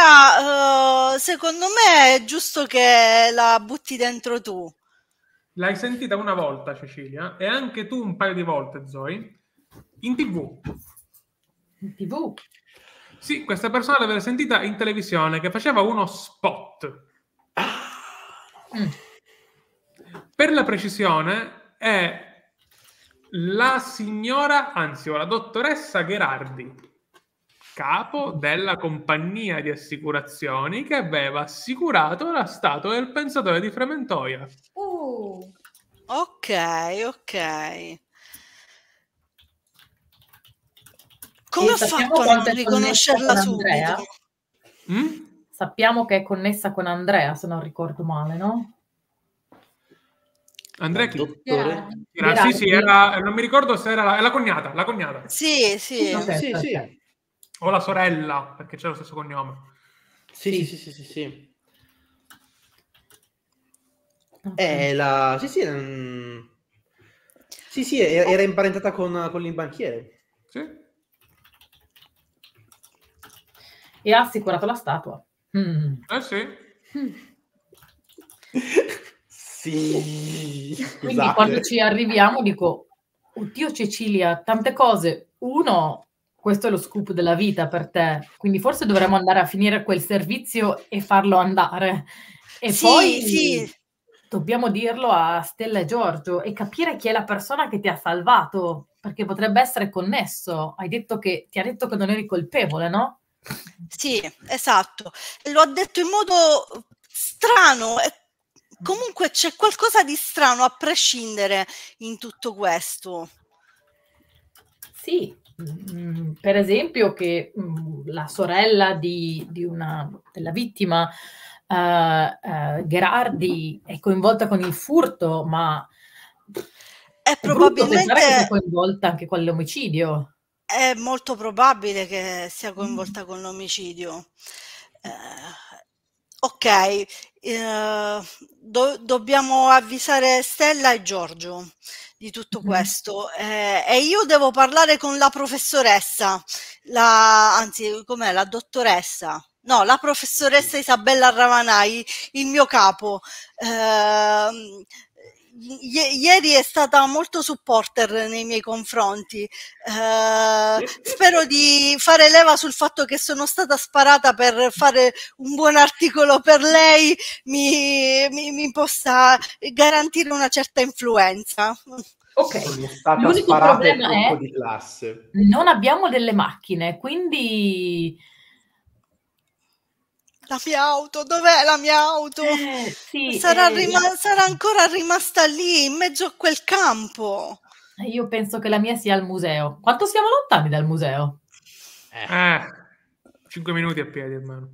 hai un'idea, uh, secondo me è giusto che la butti dentro tu. L'hai sentita una volta, Cecilia, e anche tu un paio di volte, Zoe, in tv. In tv? Sì, questa persona l'aveva sentita in televisione, che faceva uno spot. Per la precisione è la signora, anzi, la dottoressa Gherardi, capo della compagnia di assicurazioni che aveva assicurato la statua del Pensatore di Frementoia. Uh, ok, ok. Come e ho fatto a non riconoscerla subito? Mm? Sappiamo che è connessa con Andrea, se non ricordo male, no? Andrea dottore? Era, sì, sì, era, non mi ricordo se era la, la cognata, la cognata. Sì, sì. Okay, sì, sì. O la sorella, perché c'è lo stesso cognome. Sì, sì, sì, sì, sì, sì. Okay. Eh, la... Sì, sì, um... sì, sì, era imparentata con, con il banchiere. Sì. E ha assicurato la statua. Mm. Eh sì. Mm. Sì. Quindi esatto. Quando ci arriviamo dico, oddio Cecilia, tante cose. Uno... Questo è lo scoop della vita per te, quindi forse dovremmo andare a finire quel servizio e farlo andare. E sì, poi sì. Dobbiamo dirlo a Stella e Giorgio e capire chi è la persona che ti ha salvato, perché potrebbe essere connesso. Hai detto che ti ha detto che non eri colpevole, no? Sì, esatto. Lo ha detto in modo strano. Comunque c'è qualcosa di strano a prescindere in tutto questo. Sì. Per esempio che la sorella di, di una, della vittima, uh, uh, Gherardi, è coinvolta con il furto, ma è, è probabilmente che è coinvolta anche con l'omicidio. È molto probabile che sia coinvolta mm. con l'omicidio. Eh, ok, eh, do, dobbiamo avvisare Stella e Giorgio di tutto questo, eh, e io devo parlare con la professoressa, la, anzi com'è, la dottoressa, no, la professoressa Isabella Ravanai, il mio capo, eh, I- ieri è stata molto supporter nei miei confronti, eh, spero di fare leva sul fatto che sono stata sparata per fare un buon articolo per lei, mi, mi, mi possa garantire una certa influenza. Ok, l'unico problema è di classe. Non abbiamo delle macchine, quindi... La mia auto, dov'è la mia auto? Eh, sì, sarà, eh, rima- sarà ancora rimasta lì, in mezzo a quel campo. Io penso che la mia sia al museo. Quanto siamo lontani dal museo? Eh. Ah, cinque minuti a piedi, almeno.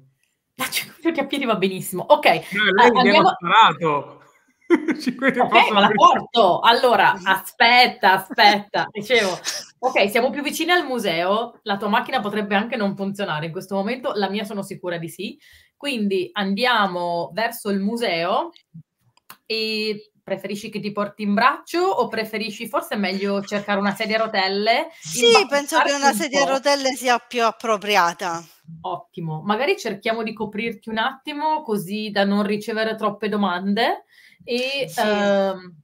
Ah, cinque minuti a piedi va benissimo. Ok. No, lei ah, abbiamo sparato. Ok, ma la porto. Allora, aspetta, aspetta. Dicevo... Ok, siamo più vicini al museo, la tua macchina potrebbe anche non funzionare in questo momento, la mia sono sicura di sì, quindi andiamo verso il museo e preferisci che ti porti in braccio o preferisci, forse è meglio cercare una sedia a rotelle? Sì, penso che una un sedia a rotelle sia più appropriata. Ottimo, magari cerchiamo di coprirti un attimo così da non ricevere troppe domande e... Sì. Ehm,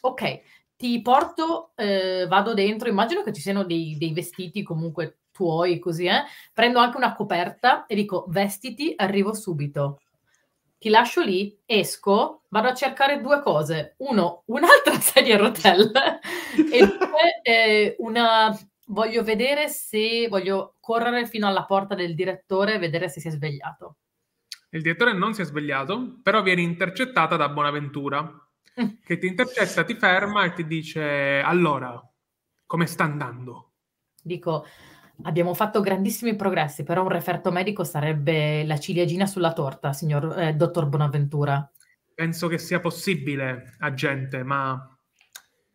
ok. Ti porto, eh, vado dentro, immagino che ci siano dei, dei vestiti comunque tuoi, così, eh? Prendo anche una coperta e dico, vestiti, arrivo subito. Ti lascio lì, esco, vado a cercare due cose. Uno, un'altra sedia a rotelle e due, eh, una... Voglio vedere se... Voglio correre fino alla porta del direttore e vedere se si è svegliato. Il direttore non si è svegliato, però viene intercettata da Bonaventura, che ti intercetta, ti ferma e ti dice: allora, come sta andando? Dico, abbiamo fatto grandissimi progressi, però un referto medico sarebbe la ciliegina sulla torta, signor eh, dottor Bonaventura. Penso che sia possibile, agente, ma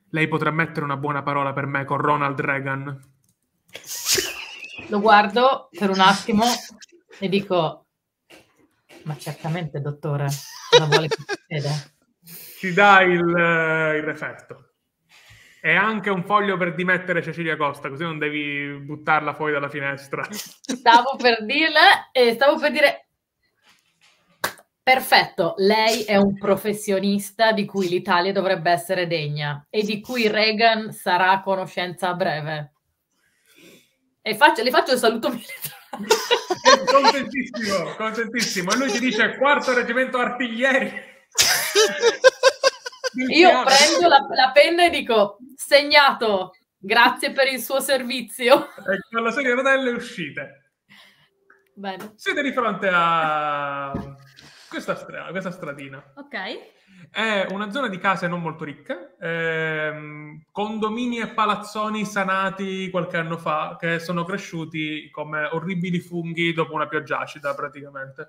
lei potrà mettere una buona parola per me con Ronald Reagan. Lo guardo per un attimo e dico, ma certamente, dottore, cosa vuole che succeda? Ti dà il, il referto e anche un foglio per dimettere Cecilia Costa, così non devi buttarla fuori dalla finestra. Stavo per dirle, eh, stavo per dire perfetto, lei è un professionista di cui l'Italia dovrebbe essere degna e di cui Reagan sarà a conoscenza a breve. E faccio, le faccio il saluto militare. Contentissimo, contentissimo. E lui ti dice quarto reggimento artiglieri. Io prendo la, la penna e dico segnato, grazie per il suo servizio, e con la serie rotelle uscite. Bene. Siete di fronte a questa, stra- questa stradina. Ok. È una zona di case non molto ricca, ehm, condomini e palazzoni sanati qualche anno fa che sono cresciuti come orribili funghi dopo una pioggia acida praticamente.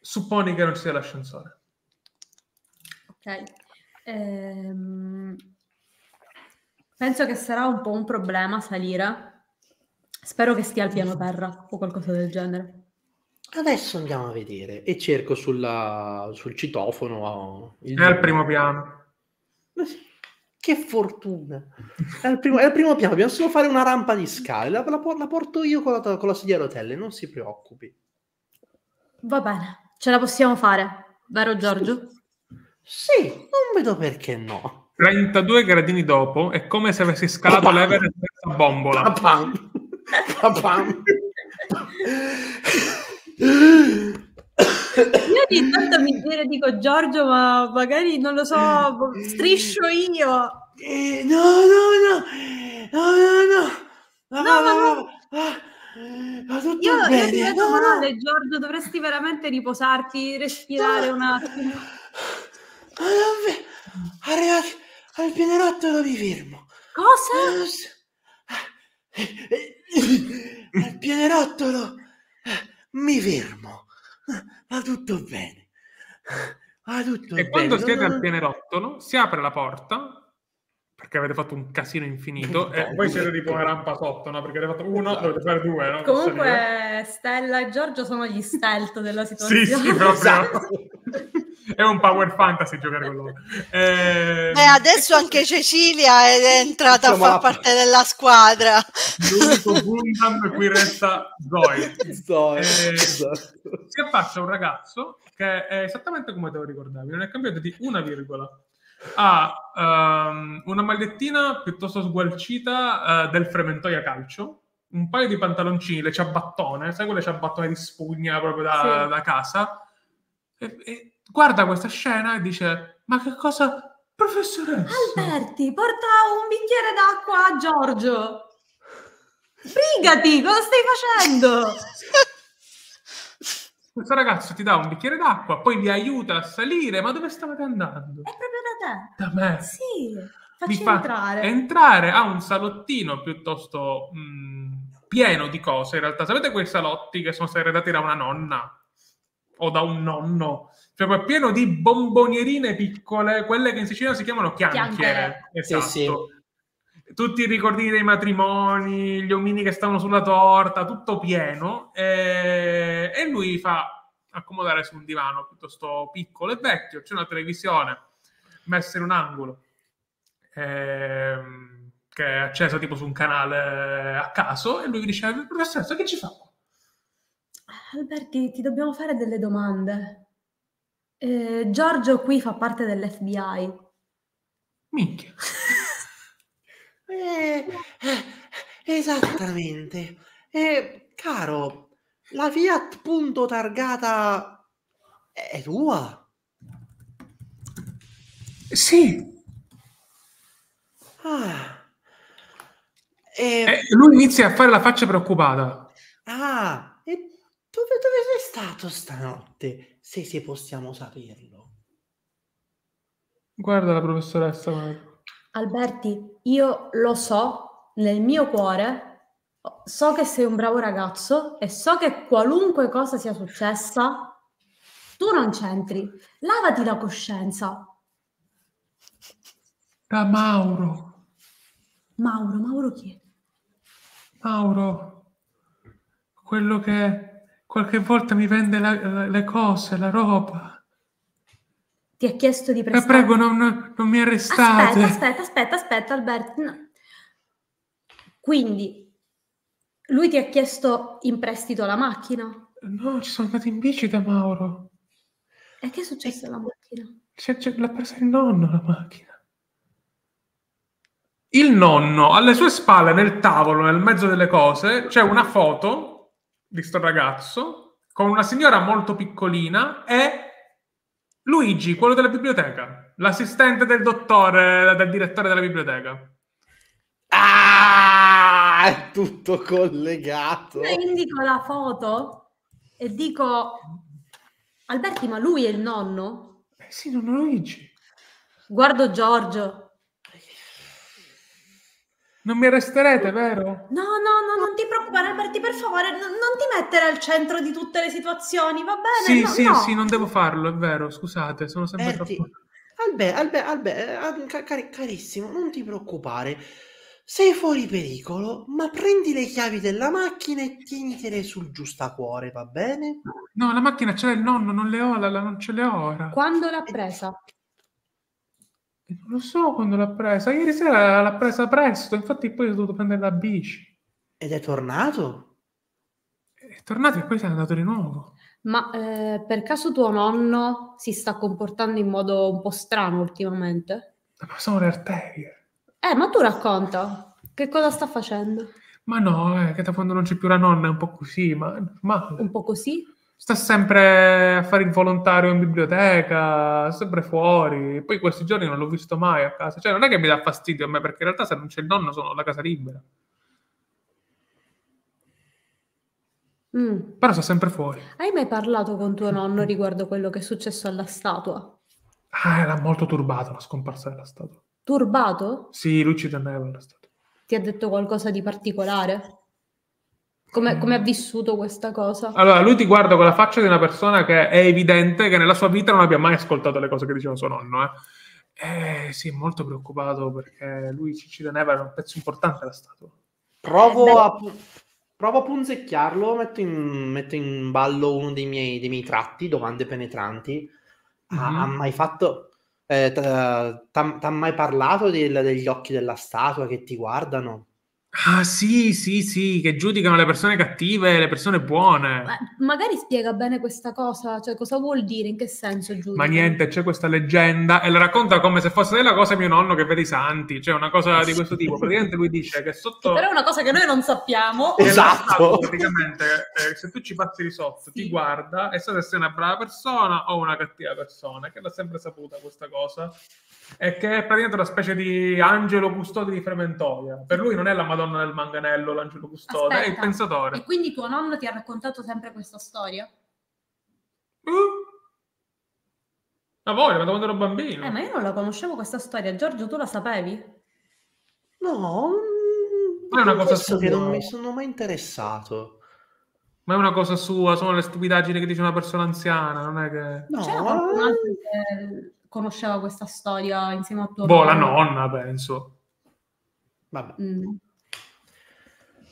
Supponi che non sia l'ascensore. Okay. Ehm, penso che sarà un po' un problema salire. Spero che stia al piano terra o qualcosa del genere. Adesso andiamo a vedere e cerco sulla, sul citofono. Il... È al primo piano. Che fortuna! È al primo, è al primo piano. Dobbiamo solo fare una rampa di scale. La, la, la porto io con la, con la sedia a rotelle. Non si preoccupi. Va bene, ce la possiamo fare, vero Giorgio? Sì. Sì, non vedo perché no. trentadue gradini dopo è come se avessi scalato l'Everest senza bombola. Pa-pam. Pa-pam. Io di tanto mi dire, dico Giorgio, ma magari non lo so, striscio io. Eh, no, no, no, no, no, no, no, no, no. Ma tutto io, bene. Io ti vedo no, male, no. Giorgio, dovresti veramente riposarti, respirare no. un attimo. Ma dove? Arrivati al pianerottolo mi fermo. Cosa? Al pianerottolo mi fermo. Va tutto bene. Va tutto e bene. Quando siete non... al pianerottolo si apre la porta, perché avete fatto un casino infinito, e eh, voi siete tipo una rampa sotto, no? Perché avete fatto uno, dovete fare due, no? Comunque Stella e Giorgio sono gli stealth della situazione. Sì, sì, esatto. È un power fantasy giocare con loro. Eh... Beh, adesso anche Cecilia è entrata a far parte della squadra. L'unico Gundam qui resta Zoe. Zoe. Eh, esatto. Si affaccia un ragazzo che è esattamente come te lo ricordavi, non è cambiato di una virgola. ha um, una magliettina piuttosto sgualcita uh, del Frementoia Calcio, un paio di pantaloncini, le ciabattone, sai quelle ciabattone di spugna proprio da, sì. da casa, e, e guarda questa scena e dice: ma che cosa... Professoressa Alberti, porta un bicchiere d'acqua a Giorgio. Frigati, cosa stai facendo? Questo ragazzo ti dà un bicchiere d'acqua, poi vi aiuta a salire. Ma dove stavate andando? È proprio da te. Da me? Sì, facci fa entrare. Entrare a un salottino piuttosto mh, pieno di cose. In realtà, sapete quei salotti che sono stati redatti da una nonna? O da un nonno, cioè pieno di bombonierine piccole, quelle che in Sicilia si chiamano chianchere, esatto. Sì, sì. Tutti i ricordini dei matrimoni, gli omini che stavano sulla torta, tutto pieno, e, e lui fa accomodare su un divano piuttosto piccolo e vecchio, c'è una televisione messa in un angolo ehm, che è accesa tipo su un canale a caso, e lui dice: professoressa, che ci fa? Alberti, ti dobbiamo fare delle domande. Eh, Giorgio qui fa parte dell'F B I. Minchia. eh, eh, esattamente. Eh, caro, la Fiat punto targata è tua? Sì. Ah. Eh, eh, lui inizia a fare la faccia preoccupata. Ah. Dove, dove sei stato stanotte? Se, se possiamo saperlo. Guarda la professoressa. Marco. Alberti, io lo so, nel mio cuore, so che sei un bravo ragazzo e so che qualunque cosa sia successa, tu non c'entri. Lavati la coscienza. Da Mauro. Mauro, Mauro chi è? Mauro, quello che... qualche volta mi vende la, la, le cose, la roba. Ti ha chiesto di prestare? Ma prego, non, non mi arrestate. Aspetta, aspetta, aspetta, aspetta, Alberto. No. Quindi, lui ti ha chiesto in prestito la macchina? No, ci sono andato in bici da Mauro. E che è successo alla macchina? C'è, c'è, l'ha presa il nonno, la macchina. Il nonno, alle sue spalle, nel tavolo, nel mezzo delle cose, c'è una foto di sto ragazzo, con una signora molto piccolina, e Luigi, quello della biblioteca, l'assistente del dottore, del direttore della biblioteca. Ah, è tutto collegato. Io indico la foto e dico: Alberti, ma lui è il nonno? Eh sì, nonno Luigi. Guardo Giorgio. Non mi arresterete, vero? No, no, no, non ti preoccupare, Alberti, per favore, non, non ti mettere al centro di tutte le situazioni, va bene? Sì, no, sì, no. sì, non devo farlo, è vero, scusate, sono sempre Berti, troppo... Alberti, Alberti, Alberti, car- carissimo, non ti preoccupare, sei fuori pericolo, ma prendi le chiavi della macchina e tienitele sul giustacuore, va bene? No, la macchina c'è il nonno, non le ho, la, la, non ce le ho ora. Quando l'ha presa? Non lo so quando l'ha presa. Ieri sera l'ha presa presto, infatti poi ho dovuto prendere la bici. Ed è tornato? È tornato e poi se n'è andato di nuovo. Ma eh, per caso tuo nonno si sta comportando in modo un po' strano ultimamente? Ma sono le arterie. Eh, ma tu racconta. Che cosa sta facendo? Ma no, eh, che da quando non c'è più la nonna è un po' così, ma... ma... Un po' così? Sta sempre a fare il volontario in biblioteca, sempre fuori. Poi questi giorni non l'ho visto mai a casa. Cioè, non è che mi dà fastidio a me, perché in realtà se non c'è il nonno sono alla casa libera. Mm. Però sta sempre fuori. Hai mai parlato con tuo nonno riguardo quello che è successo alla statua? Ah, era molto turbato la scomparsa della statua. Turbato? Sì, lui ci teneva alla statua. Ti ha detto qualcosa di particolare? Come, come ha vissuto questa cosa? Allora, lui ti guarda con la faccia di una persona che è evidente che nella sua vita non abbia mai ascoltato le cose che diceva suo nonno. Eh, eh sì, è molto preoccupato perché lui ci teneva, era un pezzo importante della statua. Provo, eh, a, provo a punzecchiarlo, metto in, metto in ballo uno dei miei, dei miei tratti, domande penetranti. Ha mm-hmm. ah, mai fatto... Eh, t'ha mai parlato del, degli occhi della statua che ti guardano? Ah, sì, sì, sì, che giudicano le persone cattive e le persone buone. Ma magari spiega bene questa cosa, cioè cosa vuol dire, in che senso giudicano? Ma niente, c'è questa leggenda e la racconta come se fosse della cosa mio nonno che vede i santi, cioè una cosa di questo tipo. Praticamente lui dice che sotto... Che però è una cosa che noi non sappiamo. Esatto. Praticamente, eh, se tu ci passi di sotto, sì, ti guarda e sa se sei una brava persona o una cattiva persona, che l'ha sempre saputa questa cosa. E che è praticamente una specie di angelo custode di Frementoia. Per lui non è la Madonna del Manganello, l'angelo custode, aspetta, è il pensatore. E quindi tuo nonno ti ha raccontato sempre questa storia? Uh. Ma voi, ma da quando ero bambino. Eh, ma io non la conoscevo questa storia. Giorgio, tu la sapevi? No, ma è una cosa sua. Che non mi sono mai interessato. Ma è una cosa sua, sono le stupidaggini che dice una persona anziana, non è che... No, c'era qualcun altro che... conosceva questa storia insieme a tuo... Boh, la nonna, penso. Vabbè. Mm.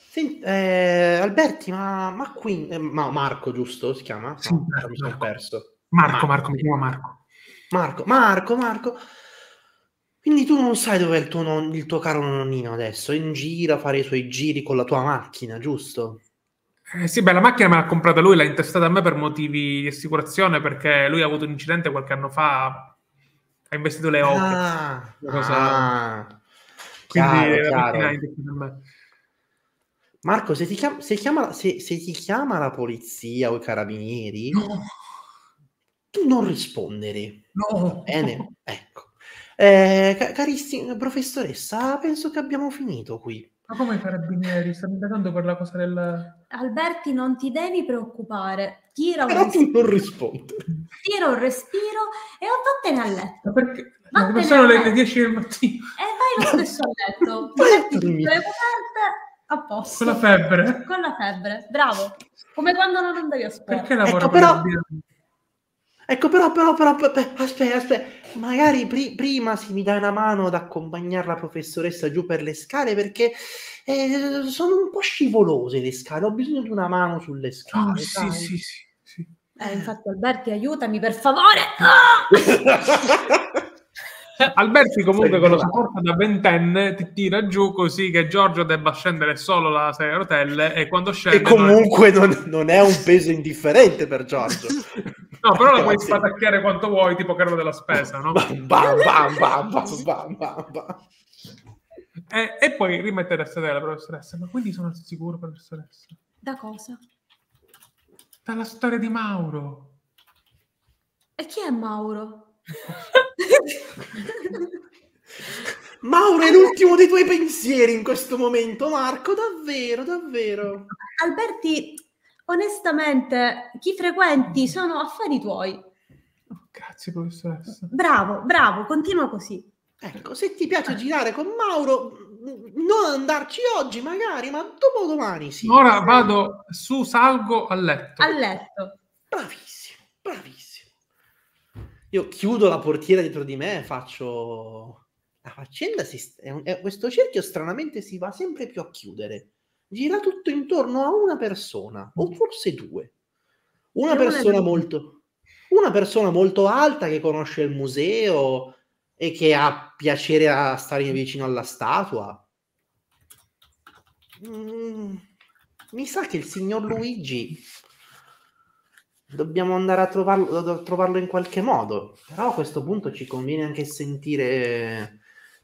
Sì, eh, Alberti, ma, ma qui... Eh, ma Marco, giusto? Si chiama? No, sì, Marco, mi sono perso. Marco, Marco, Marco, mi chiamo Marco. Marco, Marco, Marco. Quindi tu non sai dov'è il tuo, non, il tuo caro nonnino adesso? In giro a fare i suoi giri con la tua macchina, giusto? Eh sì, beh, la macchina me l'ha comprata lui, l'ha intestata a me per motivi di assicurazione, perché lui ha avuto un incidente qualche anno fa... Ha investito le occhi. Ah, ah, quindi chiaro, chiaro. Marco, se ti, chiama, se, chiama, se, se ti chiama la polizia o i carabinieri, no, tu non rispondere. No. Bene, ecco. Eh, car- carissima professoressa, penso che abbiamo finito qui. Ma come i carabinieri? Stanno indagando per la cosa del... Alberti, non ti devi preoccupare. Tira un Però respiro. Tu non rispondi. Tira un respiro e vattene a letto. Perché? Vattene sono le, le dieci del mattino. E vai lo stesso a letto. Con le coperte a posto. Con la febbre. Con la febbre, bravo. Come quando non andavi a scuola. Perché lavoro ecco, però... Ecco, però, però, però, aspetta, aspetta, magari pri- prima si mi dai una mano ad accompagnare la professoressa giù per le scale, perché eh, sono un po' scivolose le scale, ho bisogno di una mano sulle scale. Oh, sì, sì, sì, sì. Eh, infatti, Alberti, aiutami, per favore! Ah! Alberti, comunque, con la sua forza da ventenne, ti tira giù così che Giorgio debba scendere solo la sedia a rotelle e quando scende... E comunque non è, non è un peso indifferente per Giorgio. No, però la puoi spatacchiare quanto vuoi, tipo carro della spesa, no? Bam, bam, bam, bam, bam, bam, bam. E, e poi rimettere a sedere la professoressa. Ma quindi sono sicuro, professoressa? Da cosa? Dalla storia di Mauro. E chi è Mauro? Mauro è l'ultimo dei tuoi pensieri in questo momento, Marco. Davvero, davvero. Alberti... Onestamente, chi frequenti sono affari tuoi. Oh, grazie, professoressa. Bravo, bravo, continua così. Ecco, se ti piace girare con Mauro, non andarci oggi magari, ma dopo domani sì. Ora vado su, salgo a letto. A letto. Bravissimo, bravissimo. Io chiudo la portiera dietro di me e faccio... La faccenda, si... questo cerchio stranamente si va sempre più a chiudere. Gira tutto intorno a una persona, o forse due. Una persona, molto, una persona molto alta che conosce il museo e che ha piacere a stare vicino alla statua. Mm, mi sa che il signor Luigi dobbiamo andare a trovarlo, a trovarlo in qualche modo. Però a questo punto ci conviene anche sentire...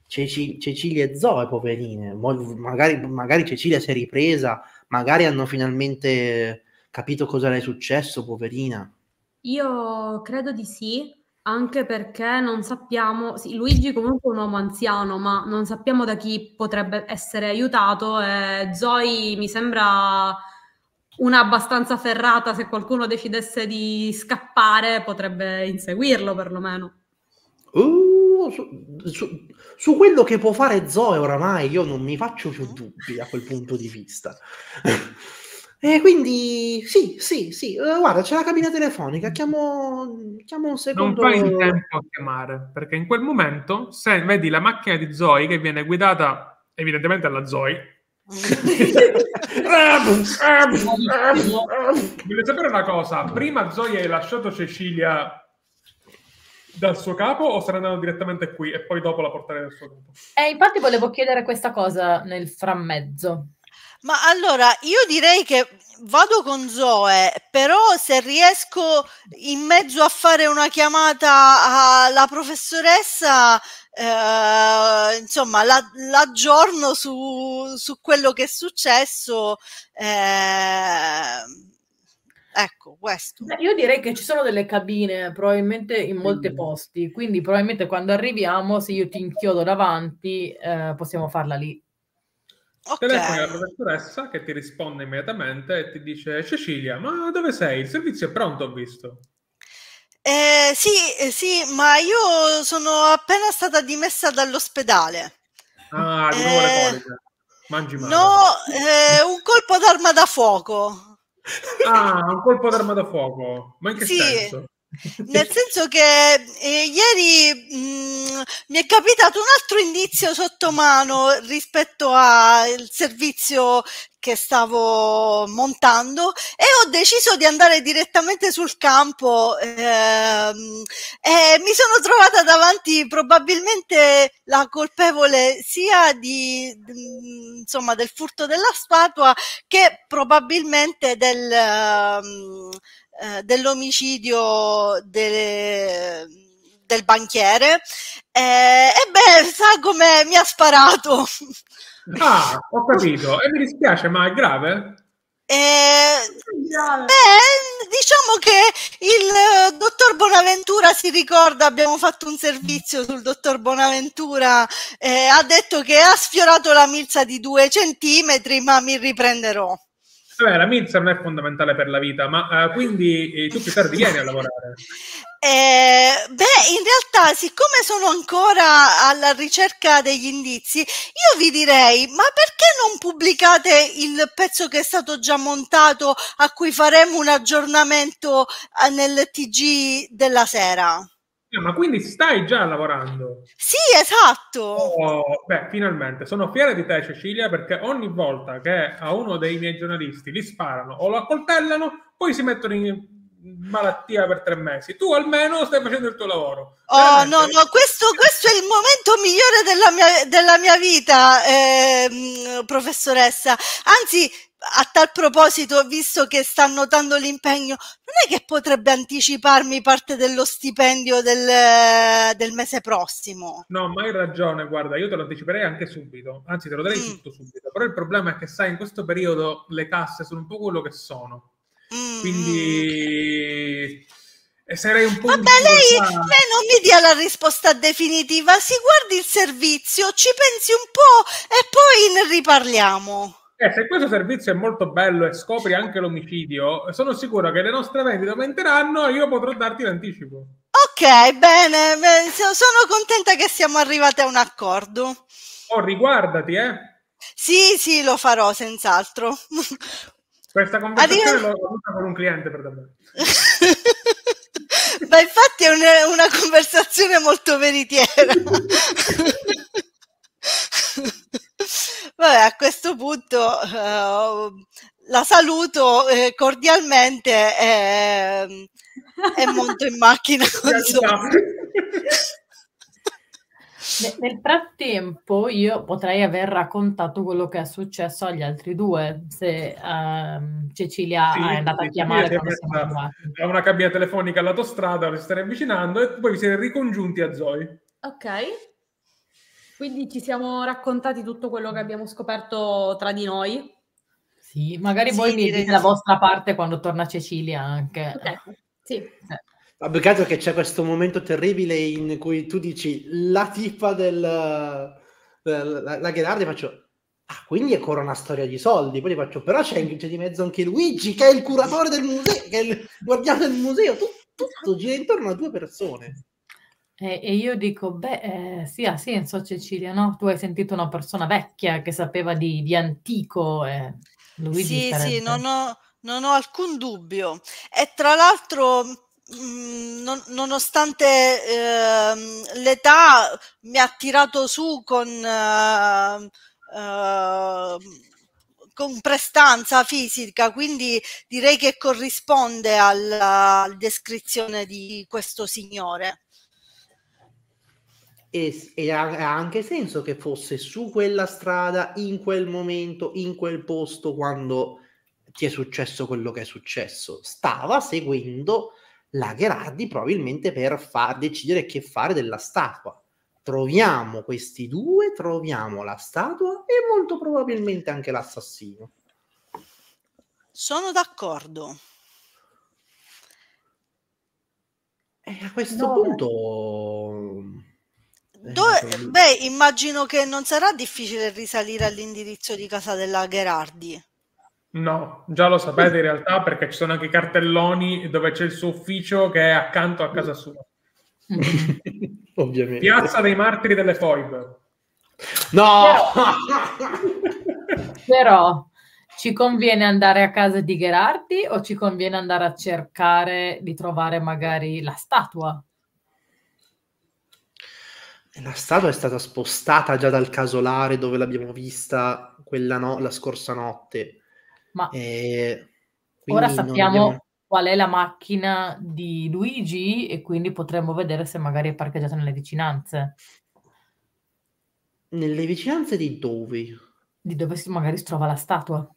Cecilia e Zoe, poverine, magari, magari Cecilia si è ripresa, magari hanno finalmente capito cosa le è successo, poverina. Io credo di sì, anche perché non sappiamo, sì, Luigi comunque è un uomo anziano, ma non sappiamo da chi potrebbe essere aiutato, e Zoe mi sembra una abbastanza ferrata, se qualcuno decidesse di scappare potrebbe inseguirlo perlomeno. Uh, su, su, su quello che può fare Zoe oramai io non mi faccio più dubbi a quel punto di vista. E quindi sì, sì, sì, uh, guarda, c'è la cabina telefonica, chiamo, chiamo un secondo. Non fai in tempo a chiamare, perché in quel momento se vedi la macchina di Zoe che viene guidata evidentemente alla Zoe. Voglio sapere una cosa, prima Zoe hai lasciato Cecilia dal suo capo o se ne andavano direttamente qui e poi dopo la portare nel suo capo? Eh, infatti volevo chiedere questa cosa nel frammezzo. Ma allora, io direi che vado con Zoe, però se riesco in mezzo a fare una chiamata alla professoressa, eh, insomma, la, l'aggiorno su, su quello che è successo. Eh, ecco, questo. Io direi che ci sono delle cabine, probabilmente in molti mm. posti, quindi probabilmente quando arriviamo, se io ti inchiodo davanti, eh, possiamo farla lì. Okay. Telefoni alla professoressa che ti risponde immediatamente e ti dice: Cecilia, ma dove sei? Il servizio è pronto, ho visto. Eh, sì, sì, ma io sono appena stata dimessa dall'ospedale. Ah, di nuovo eh, le cose. Mangi male. No, eh, un colpo d'arma da fuoco. Ah, un colpo d'arma da fuoco. Ma in che sì. senso? Nel senso che eh, ieri mh, mi è capitato un altro indizio sotto mano rispetto al servizio che stavo montando e ho deciso di andare direttamente sul campo ehm, e mi sono trovata davanti probabilmente la colpevole sia di, mh, insomma, del furto della statua che probabilmente del... Ehm, dell'omicidio de, del banchiere e eh, eh beh, sa come mi ha sparato. Ah, ho capito, e mi dispiace, ma è grave? Eh, beh, diciamo che il dottor Bonaventura si ricorda, abbiamo fatto un servizio sul dottor Bonaventura, eh, ha detto che ha sfiorato la milza di due centimetri, ma mi riprenderò. Beh, la milza non è fondamentale per la vita, ma uh, quindi eh, tu più tardi vieni a lavorare. Eh, beh, in realtà, siccome sono ancora alla ricerca degli indizi, io vi direi, ma perché non pubblicate il pezzo che è stato già montato, a cui faremo un aggiornamento nel T G della sera? Eh, ma quindi stai già lavorando? Sì, esatto. Oh, beh, finalmente sono fiera di te, Cecilia, perché ogni volta che a uno dei miei giornalisti li sparano o lo accoltellano, poi si mettono in malattia per tre mesi. Tu almeno stai facendo il tuo lavoro. Oh, no, no, questo, questo è il momento migliore della mia, della mia vita, eh, professoressa. Anzi, a tal proposito, visto che sta notando l'impegno, non è che potrebbe anticiparmi parte dello stipendio del, del mese prossimo? No, ma hai ragione, guarda, io te lo anticiperei anche subito, anzi te lo darei mm. tutto subito, però il problema è che sai, in questo periodo le tasse sono un po' quello che sono, mm. quindi... E sarei un po'... Vabbè, lei, lei non mi dia la risposta definitiva, si guardi il servizio, ci pensi un po' e poi ne riparliamo. Eh, se questo servizio è molto bello e scopri anche l'omicidio, sono sicuro che le nostre vendite aumenteranno e io potrò darti l'anticipo. Ok, bene, bene, sono contenta che siamo arrivati a un accordo. Oh, riguardati, eh? Sì, sì, lo farò, senz'altro. Questa conversazione Arriva... l'ho avuta con un cliente, per davvero. Ma infatti è un, una conversazione molto veritiera. Vabbè, a questo punto uh, la saluto eh, cordialmente eh, e monto in macchina. Nel frattempo io potrei aver raccontato quello che è successo agli altri due, se uh, Cecilia sì, è andata a chiamare da una cabina telefonica all'autostrada, vi state avvicinando e poi vi siete ricongiunti a Zoe. Ok. Quindi ci siamo raccontati tutto quello che abbiamo scoperto tra di noi. Sì, magari sì, voi mi dite la vostra parte quando torna Cecilia anche. Okay. Sì. Ma più che altro che c'è questo momento terribile in cui tu dici la tipa del... del la, la Gherardi faccio... Ah, quindi è ancora una storia di soldi. Poi faccio, però c'è di mezzo anche Luigi, che è il curatore del museo, che è il guardiano del museo. Tutto, tutto gira intorno a due persone. E io dico, beh, eh, sì, ha senso Cecilia, no? Tu hai sentito una persona vecchia che sapeva di, di antico. Eh. Luigi sì, sì, non ho, non ho alcun dubbio. E tra l'altro, non, nonostante eh, l'età, mi ha tirato su con, eh, eh, con prestanza fisica, quindi direi che corrisponde alla descrizione di questo signore. E, e ha, ha anche senso che fosse su quella strada, in quel momento, in quel posto, quando ti è successo quello che è successo. Stava seguendo la Gherardi probabilmente per far decidere che fare della statua. Troviamo questi due, troviamo la statua e molto probabilmente anche l'assassino. Sono d'accordo. E a questo no, punto... Dove, beh, immagino che non sarà difficile risalire all'indirizzo di casa della Gherardi. No, già lo sapete in realtà, perché ci sono anche i cartelloni dove c'è il suo ufficio che è accanto a casa sua. Ovviamente. Piazza dei Martiri delle Foibe. No! Però, però ci conviene andare a casa di Gherardi o ci conviene andare a cercare di trovare magari la statua? La statua è stata spostata già dal casolare dove l'abbiamo vista quella no, la scorsa notte. Ma eh, ora sappiamo abbiamo... qual è la macchina di Luigi e quindi potremmo vedere se magari è parcheggiata nelle vicinanze. Nelle vicinanze di dove? Di dove si magari si trova la statua.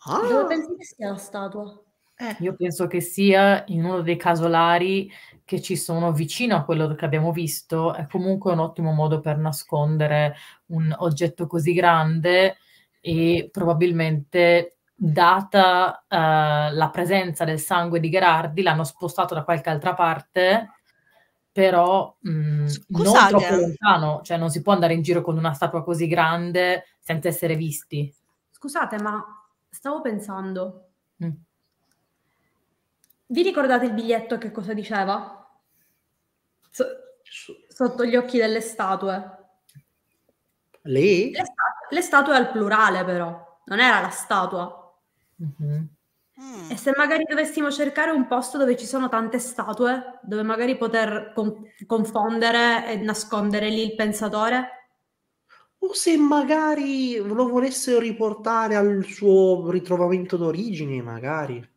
Ah. Dove pensi che sia la statua? Eh. Io penso che sia in uno dei casolari che ci sono vicino a quello che abbiamo visto. È comunque un ottimo modo per nascondere un oggetto così grande e probabilmente, data eh, la presenza del sangue di Gherardi, l'hanno spostato da qualche altra parte, però mh, non troppo lontano, cioè non si può andare in giro con una statua così grande senza essere visti. Scusate, ma stavo pensando... Mm. Vi ricordate il biglietto che cosa diceva? So sotto gli occhi delle statue. Lì? Le, stat le statue al plurale però, non era la statua. Mm-hmm. mm. E se magari dovessimo cercare un posto dove ci sono tante statue, dove magari poter con confondere e nascondere lì il pensatore? O se magari lo volessero riportare al suo ritrovamento d'origine, magari.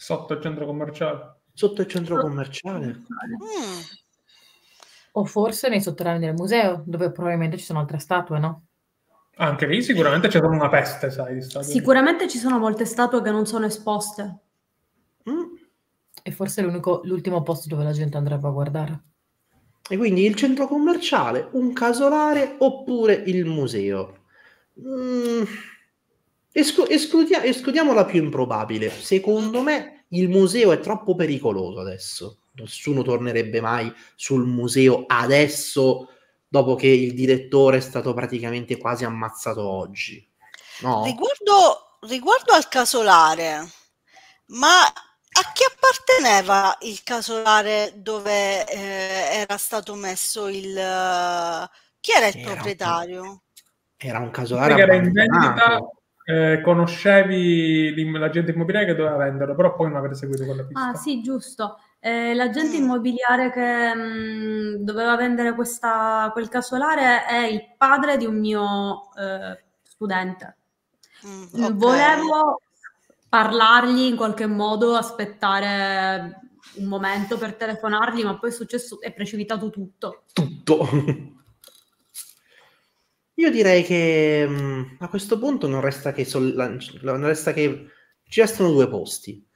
Sotto il centro commerciale. Sotto il centro commerciale. Mm. O forse nei sotterranei del museo, dove probabilmente ci sono altre statue, no? Anche lì sicuramente c'è una peste, sai, di statue. Sicuramente ci sono molte statue che non sono esposte. Mm. E forse è l'ultimo posto dove la gente andrebbe a guardare. E quindi il centro commerciale, un casolare oppure il museo. Mm. Escludia, escludiamo la più improbabile. Secondo me il museo è troppo pericoloso adesso. Nessuno tornerebbe mai sul museo adesso, dopo che il direttore è stato praticamente quasi ammazzato oggi. No? Riguardo, riguardo al casolare, ma a chi apparteneva il casolare dove eh, era stato messo il... Chi era il era proprietario? Un, era un casolare abbandonato. Eh, conoscevi l'agente immobiliare che doveva venderlo, però poi non avete seguito quella pista. Ah sì, giusto, eh, l'agente immobiliare che mh, doveva vendere questa, quel casolare è il padre di un mio eh, studente. Mm, okay. Volevo parlargli in qualche modo, aspettare un momento per telefonargli, ma poi è successo, è precipitato tutto tutto. Io direi che mh, a questo punto non resta che, non resta che ci restano due posti.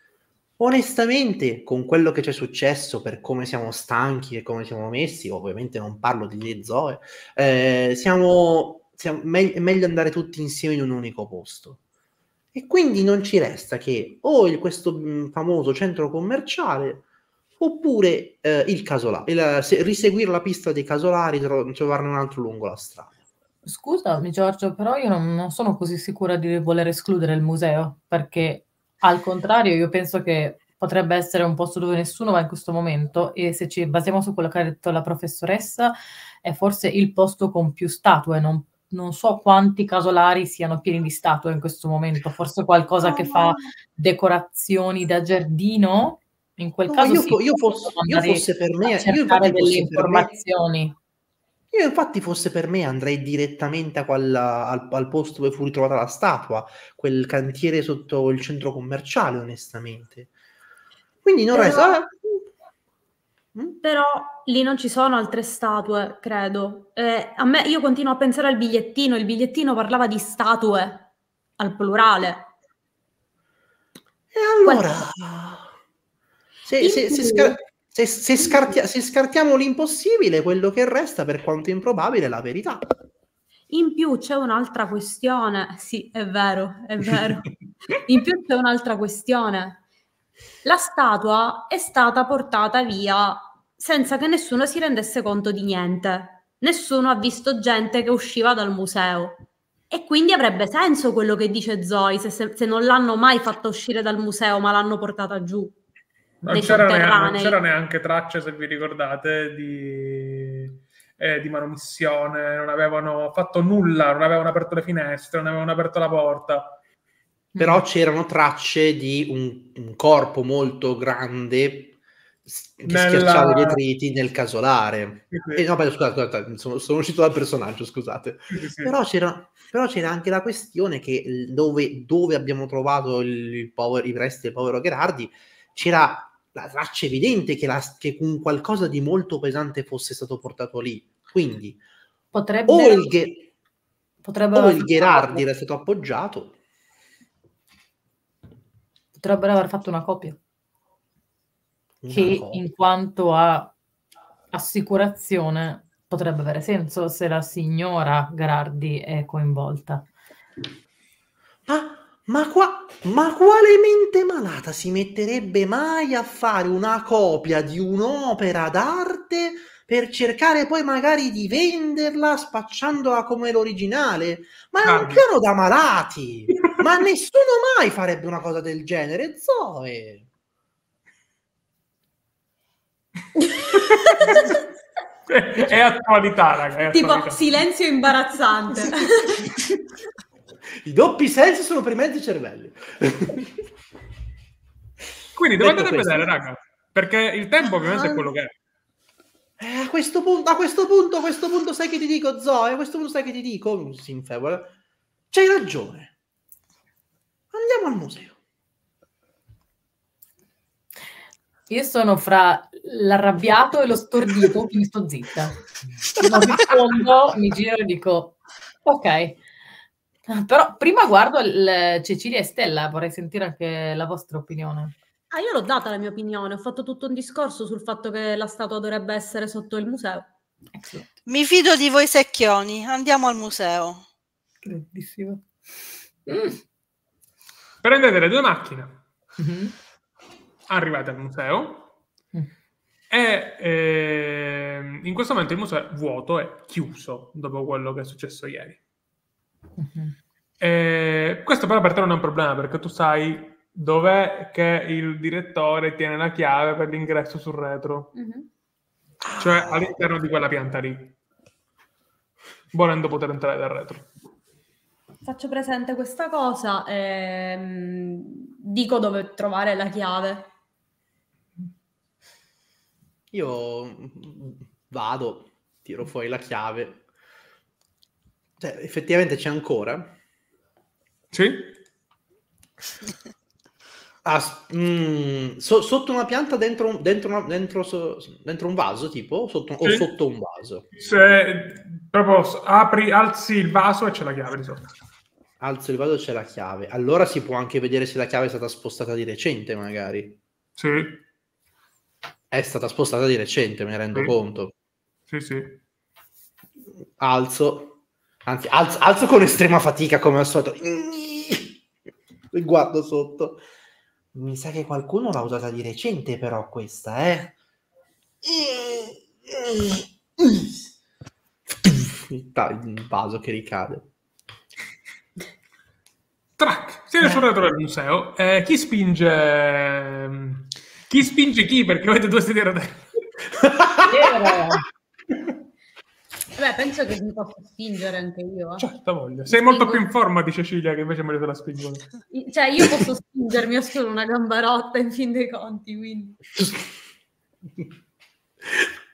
Onestamente, con quello che ci è successo, per come siamo stanchi e come siamo messi, ovviamente non parlo di Zoe, eh, siamo, siamo me è meglio andare tutti insieme in un unico posto. E quindi non ci resta che o il, questo mh, famoso centro commerciale, oppure eh, il casolare, il, se, riseguire la pista dei casolari, trovarne un altro lungo la strada. Scusami Giorgio, però io non, non sono così sicura di voler escludere il museo, perché al contrario io penso che potrebbe essere un posto dove nessuno va in questo momento, e se ci basiamo su quello che ha detto la professoressa è forse il posto con più statue. non, non so quanti casolari siano pieni di statue in questo momento, forse qualcosa no, che no. fa decorazioni da giardino, in quel no, caso io, sì, io, fosse, io fosse per me cercare io delle informazioni me. Io infatti fosse per me andrei direttamente a quella, al, al posto dove fu ritrovata la statua, quel cantiere sotto il centro commerciale, onestamente. Quindi non resta... Però lì non ci sono altre statue, credo. Eh, a me, io continuo a pensare al bigliettino, il bigliettino parlava di statue, al plurale. E allora, se, se, se, scar se, se, scartia se scartiamo l'impossibile, quello che resta, per quanto improbabile, è la verità. In più c'è un'altra questione, sì, è vero, è vero. In più c'è un'altra questione. La statua è stata portata via senza che nessuno si rendesse conto di niente. Nessuno ha visto gente che usciva dal museo. E quindi avrebbe senso quello che dice Zoe, se, se non l'hanno mai fatta uscire dal museo ma l'hanno portata giù. Non c'era neanche, neanche traccia, se vi ricordate, di, eh, di manomissione. Non avevano fatto nulla, non avevano aperto le finestre, non avevano aperto la porta. Però c'erano tracce di un, un corpo molto grande che Nella... schiacciava gli detriti nel casolare. Sì, sì. Eh, no, scusate, scusate sono, sono uscito dal personaggio, scusate. Sì, sì. Però c'era anche la questione che dove, dove abbiamo trovato il, il povero, i resti del povero Gherardi, c'era la traccia evidente che, la, che un qualcosa di molto pesante fosse stato portato lì. Quindi potrebbe, o il, Ghe, potrebbe o il Gherardi era stato appoggiato, potrebbero aver fatto una copia che no. in quanto a assicurazione potrebbe avere senso se la signora Gherardi è coinvolta. Ma, ma, qua, ma quale mente malata si metterebbe mai a fare una copia di un'opera d'arte per cercare poi magari di venderla spacciandola come l'originale? Ma è un piano da malati! Ma nessuno mai farebbe una cosa del genere, Zoe! È attualità, ragazzi. Tipo, attualità. Silenzio imbarazzante. I doppi sensi sono per mezzo cervelli. Quindi devo andare a vedere, raga, perché il tempo ovviamente è quello che è. Eh, a questo punto, a questo punto, a questo punto sai che ti dico, Zoe, a questo punto sai che ti dico, Sinfevola, c'hai ragione. Andiamo al museo. Io sono fra l'arrabbiato e lo stordito, quindi sto zitta. Non rispondo, mi giro e dico ok. Però prima guardo il Cecilia e Stella, vorrei sentire anche la vostra opinione. Ah, io l'ho data la mia opinione, ho fatto tutto un discorso sul fatto che la statua dovrebbe essere sotto il museo. Excellent. Mi fido di voi secchioni, andiamo al museo. Grandissimo. Mm. Prendete le due macchine, mm-hmm. arrivate al museo mm. e eh, in questo momento il museo è vuoto, è chiuso dopo quello che è successo ieri. Mm-hmm. E questo però per te non è un problema, perché tu sai dov'è che il direttore tiene la chiave per l'ingresso sul retro, mm-hmm. cioè all'interno di quella pianta lì, volendo poter entrare dal retro. Faccio presente questa cosa e dico dove trovare la chiave. Io vado, tiro fuori la chiave. Cioè, effettivamente c'è ancora? Sì. Ah, mh, so, sotto una pianta, dentro un, dentro una, dentro, so, dentro un vaso, tipo? Sotto, sì. O sotto un vaso? Se proprio apri, alzi il vaso e c'è la chiave di sotto. Alzo il vaso, c'è la chiave. Allora si può anche vedere se la chiave è stata spostata di recente, magari. Sì. È stata spostata di recente, me ne rendo sì. conto. Sì, sì. Alzo. Anzi, alzo, alzo con estrema fatica, come al solito. E guardo sotto. Mi sa che qualcuno l'ha usata di recente, però, questa, eh. Il vaso che ricade. Track, siete sul retro del museo. Eh, chi spinge? Chi spinge chi? Perché avete due sedie a rotelle. Beh, penso che mi posso spingere anche io. Eh. Certo, voglio. Sei molto più in forma di Cecilia, che invece me la spingo. Cioè, io posso spingermi, ho solo una gamba rotta in fin dei conti, quindi.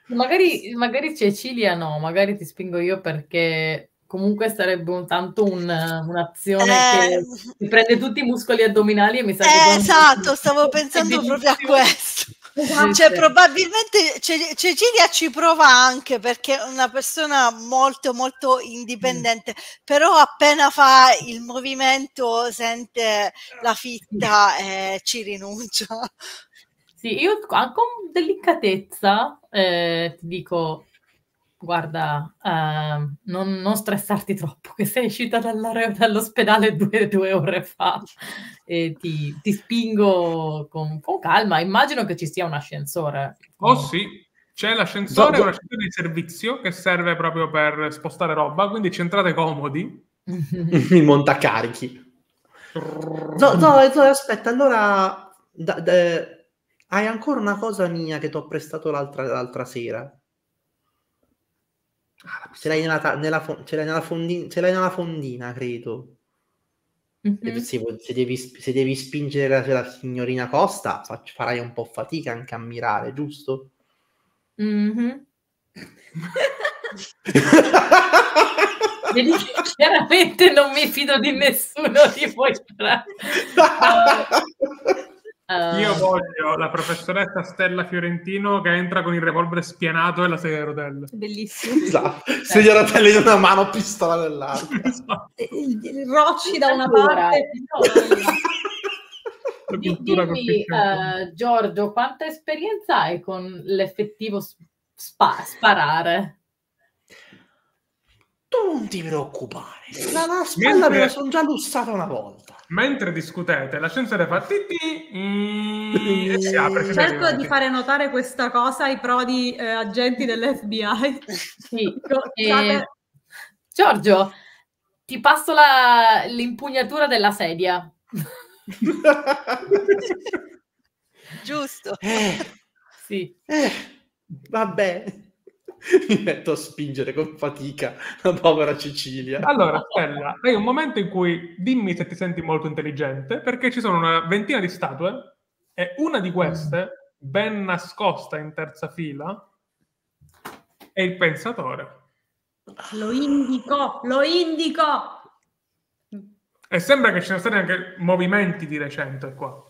Magari, magari Cecilia no, magari ti spingo io perché... Comunque sarebbe un, tanto un'azione un eh, che ti prende tutti i muscoli addominali e mi sa che... Eh, esatto, stavo pensando proprio a questo. Esatto. Cioè, probabilmente Cecilia ci prova anche perché è una persona molto molto indipendente, mm. però appena fa il movimento sente la fitta e ci rinuncia. Sì, io con delicatezza eh, ti dico, guarda, uh, non, non stressarti troppo, che sei uscita dall'ospedale due, due ore fa, e ti, ti spingo con, con calma. Immagino che ci sia un ascensore. Oh sì, c'è l'ascensore, do, do... un ascensore di servizio che serve proprio per spostare roba, quindi ci entrate comodi. Il montacarichi. No, no, aspetta, allora... Da, da... Hai ancora una cosa mia che ti ho prestato l'altra, l'altra sera. Ah, ce l'hai nella, nella, nella, fondi, nella fondina, credo. Mm-hmm. se, se, devi, se devi spingere la, la signorina Costa, farai un po' fatica anche a mirare, giusto? Mm-hmm. Vedi, chiaramente non mi fido di nessuno di voi. Uh... Io voglio la professoressa Stella Fiorentino che entra con il revolver spianato e la sedia a rotelle. Bellissimo. Esatto. Sedia a rotelle in una mano, pistola dell'altra. Esatto. Rocci da una parte. Dimmi, uh, Giorgio, quanta esperienza hai con l'effettivo spa sparare? Tu non ti preoccupare, la, la spalla mentre... me la sono già lussata una volta. Mentre discutete, l'ascensore fa titi mm, e si apre. Cerco di fare notare questa cosa ai prodi eh, agenti dell'F B I. Sì. eh, Giorgio, ti passo l'impugnatura della sedia. Giusto. Eh, sì. Eh, vabbè. Mi metto a spingere con fatica la povera Cecilia. Allora, Stella, hai un momento in cui dimmi se ti senti molto intelligente, perché ci sono una ventina di statue e una di queste, ben nascosta in terza fila, è il Pensatore. Lo indico, lo indico! E sembra che ci siano stati anche movimenti di recente qua.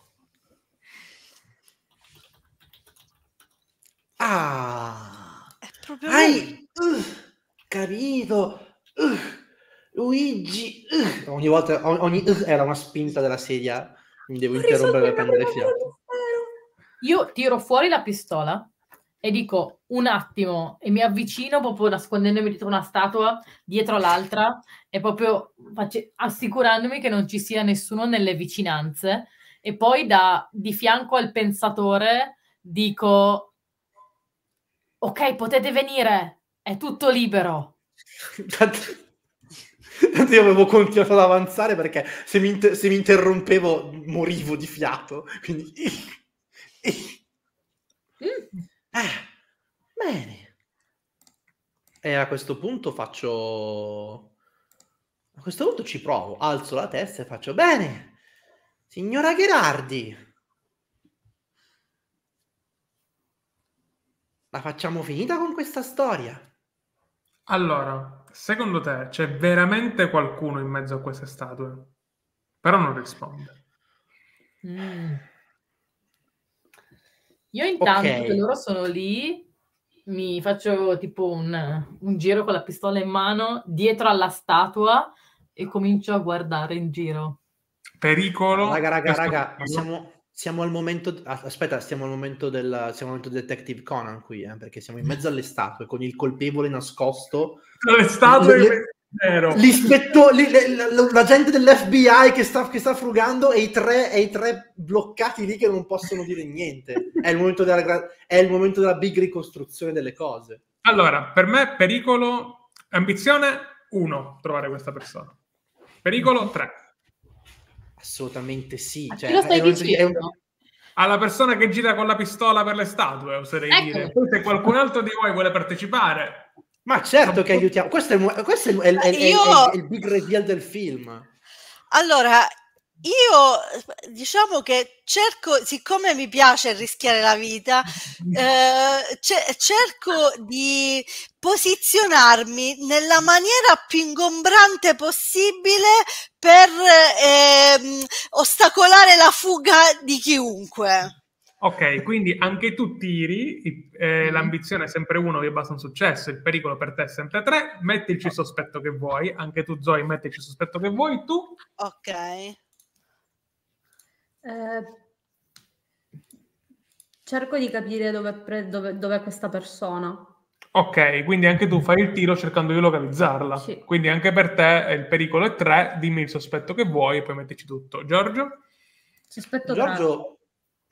Ah... Hai uh, capito, uh, Luigi. Uh. Ogni volta ogni, uh, era una spinta della sedia. Mi devo interrompere per prendere fiato. Io tiro fuori la pistola e dico un attimo e mi avvicino proprio nascondendomi dietro una statua, dietro l'altra, e proprio assicurandomi che non ci sia nessuno nelle vicinanze. E poi da di fianco al Pensatore dico: ok, potete venire, è tutto libero. Io avevo continuato ad avanzare perché se mi, inter se mi interrompevo morivo di fiato. Quindi... mm. ah, bene. E a questo punto faccio... A questo punto ci provo, alzo la testa e faccio: bene, signora Gherardi, la facciamo finita con questa storia. Allora, secondo te c'è veramente qualcuno in mezzo a queste statue? Però non risponde. Mm. Io intanto okay. che loro sono lì, mi faccio tipo un, un giro con la pistola in mano dietro alla statua e comincio a guardare in giro. Pericolo. Raga, raga, raga, ma siamo... Siamo al momento... Aspetta, siamo al momento del siamo al momento Detective Conan qui, eh, perché siamo in mezzo alle statue, con il colpevole nascosto... Le statue... L'agente dell'F B I che sta, che sta frugando e i, tre, e i tre bloccati lì che non possono dire niente. È il momento della, è il momento della big ricostruzione delle cose. Allora, per me pericolo... Ambizione uno, trovare questa persona. Pericolo tre. Assolutamente sì. Cioè, lo stai dicendo? Un... Alla persona che gira con la pistola per le statue, oserei ecco. dire. Se qualcun altro di voi vuole partecipare... Ma certo non... che aiutiamo. Questo è, questo è, è, io... è, è il big reveal del film. Allora, io diciamo che cerco, siccome mi piace rischiare la vita, eh, cerco di posizionarmi nella maniera più ingombrante possibile per ehm, ostacolare la fuga di chiunque. Ok, quindi anche tu tiri, eh, l'ambizione è sempre uno che basta un successo, il pericolo per te è sempre tre, mettici il sospetto che vuoi, anche tu Zoe mettici il sospetto che vuoi, tu? Ok. Eh, cerco di capire dove, dove, dove è questa persona. Ok, quindi anche tu fai il tiro cercando di localizzarla. Sì. Quindi anche per te il pericolo è tre, dimmi il sospetto che vuoi e poi mettici tutto. Giorgio? Sospetto Giorgio...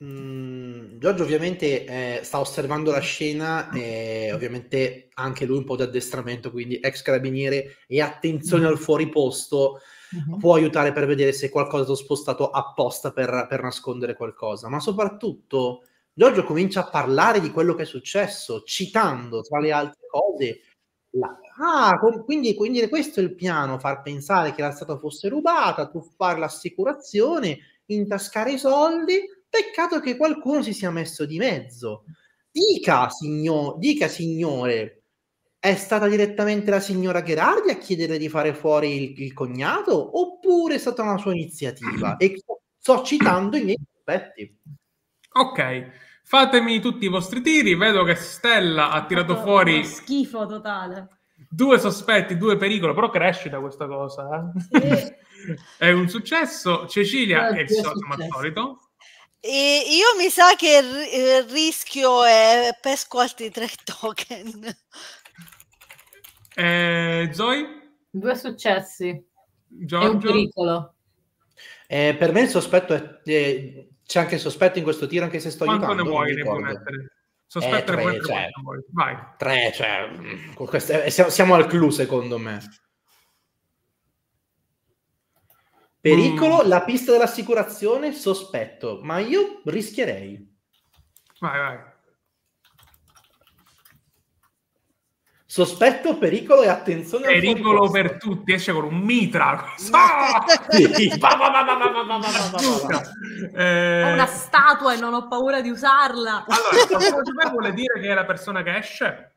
Mm, Giorgio ovviamente eh, sta osservando la scena e ovviamente anche lui un po' di addestramento, quindi ex carabiniere e attenzione al fuoriposto mm-hmm. può aiutare per vedere se qualcosa è stato spostato apposta per, per nascondere qualcosa, ma soprattutto Giorgio comincia a parlare di quello che è successo citando tra le altre cose la... ah, quindi, quindi questo è il piano, far pensare che la statua fosse rubata, tuffare l'assicurazione, intascare i soldi. Peccato che qualcuno si sia messo di mezzo. Dica, signor, dica signore, è stata direttamente la signora Gherardi a chiedere di fare fuori il, il cognato oppure è stata una sua iniziativa? E sto, sto citando i miei aspetti. Ok, fatemi tutti i vostri tiri. Vedo che Stella ha tirato fatto fuori... schifo totale. Due sospetti, due pericoli, però cresce da questa cosa. Eh? Sì. È un successo. Cecilia è il solito al solito. E io mi sa che il rischio è pesco altri tre token. Eh, Zoe? Due successi. Giorgio? È un pericolo. Eh, per me il sospetto è... Eh, c'è anche il sospetto in questo tiro, anche se sto quanto aiutando. Quanto ne vuoi? Ne puoi mettere? Sospetto eh, tre, ne puoi cioè, vuoi. Vai. Tre, cioè... Siamo, siamo al clou, secondo me. Pericolo, mm. la pista dell'assicurazione, sospetto, ma io rischierei. Vai, vai. Sospetto, pericolo e attenzione. Pericolo per tutti, esce con un mitra. Ho una statua e non ho paura di usarla. Allora, vuole dire che è la persona che esce?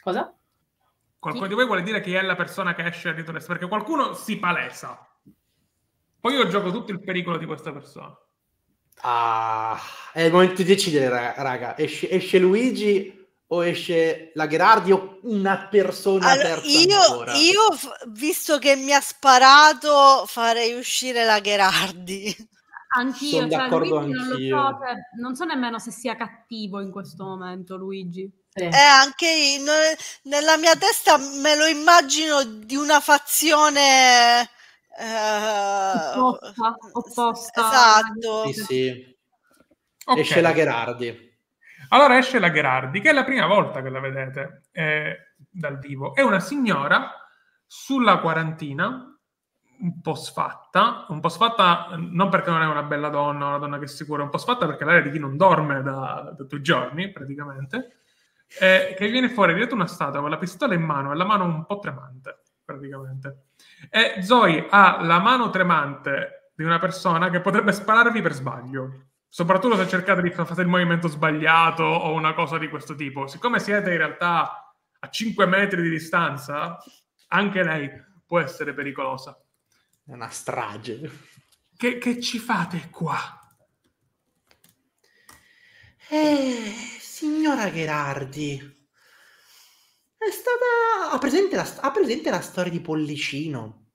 Cosa? Qualcuno di voi vuole dire chi è la persona che esce dietro adesso? Perché qualcuno si palesa. Poi io gioco tutto il pericolo di questa persona. Ah, è il momento di decidere, raga. Esce, esce Luigi o esce la Gherardi o una persona allora, terza io, ancora? Io, visto che mi ha sparato, farei uscire la Gherardi. Anch'io, cioè, Luigi anch'io. Non lo so, per, non so nemmeno se sia cattivo in questo momento, Luigi. Eh. Eh, anche io, nella mia testa me lo immagino di una fazione eh, opposta, opposta. Esatto. Sì, sì. Okay. Esce la Gherardi. Allora esce la Gherardi, che è la prima volta che la vedete eh, dal vivo. È una signora sulla quarantina, un po' sfatta, un po' sfatta non perché non è una bella donna, una donna che è sicura, un po' sfatta perché l'area di chi non dorme da, da due giorni praticamente. Eh, che viene fuori dietro una statua con la pistola in mano e la mano un po' tremante praticamente, e Zoe ha la mano tremante di una persona che potrebbe spararvi per sbaglio, soprattutto se cercate di fare il movimento sbagliato o una cosa di questo tipo. Siccome siete in realtà a cinque metri di distanza, anche lei può essere pericolosa. È una strage. Che, che ci fate qua? Eh... Signora Gherardi, è stata... ha presente la, ha presente la storia di Pollicino?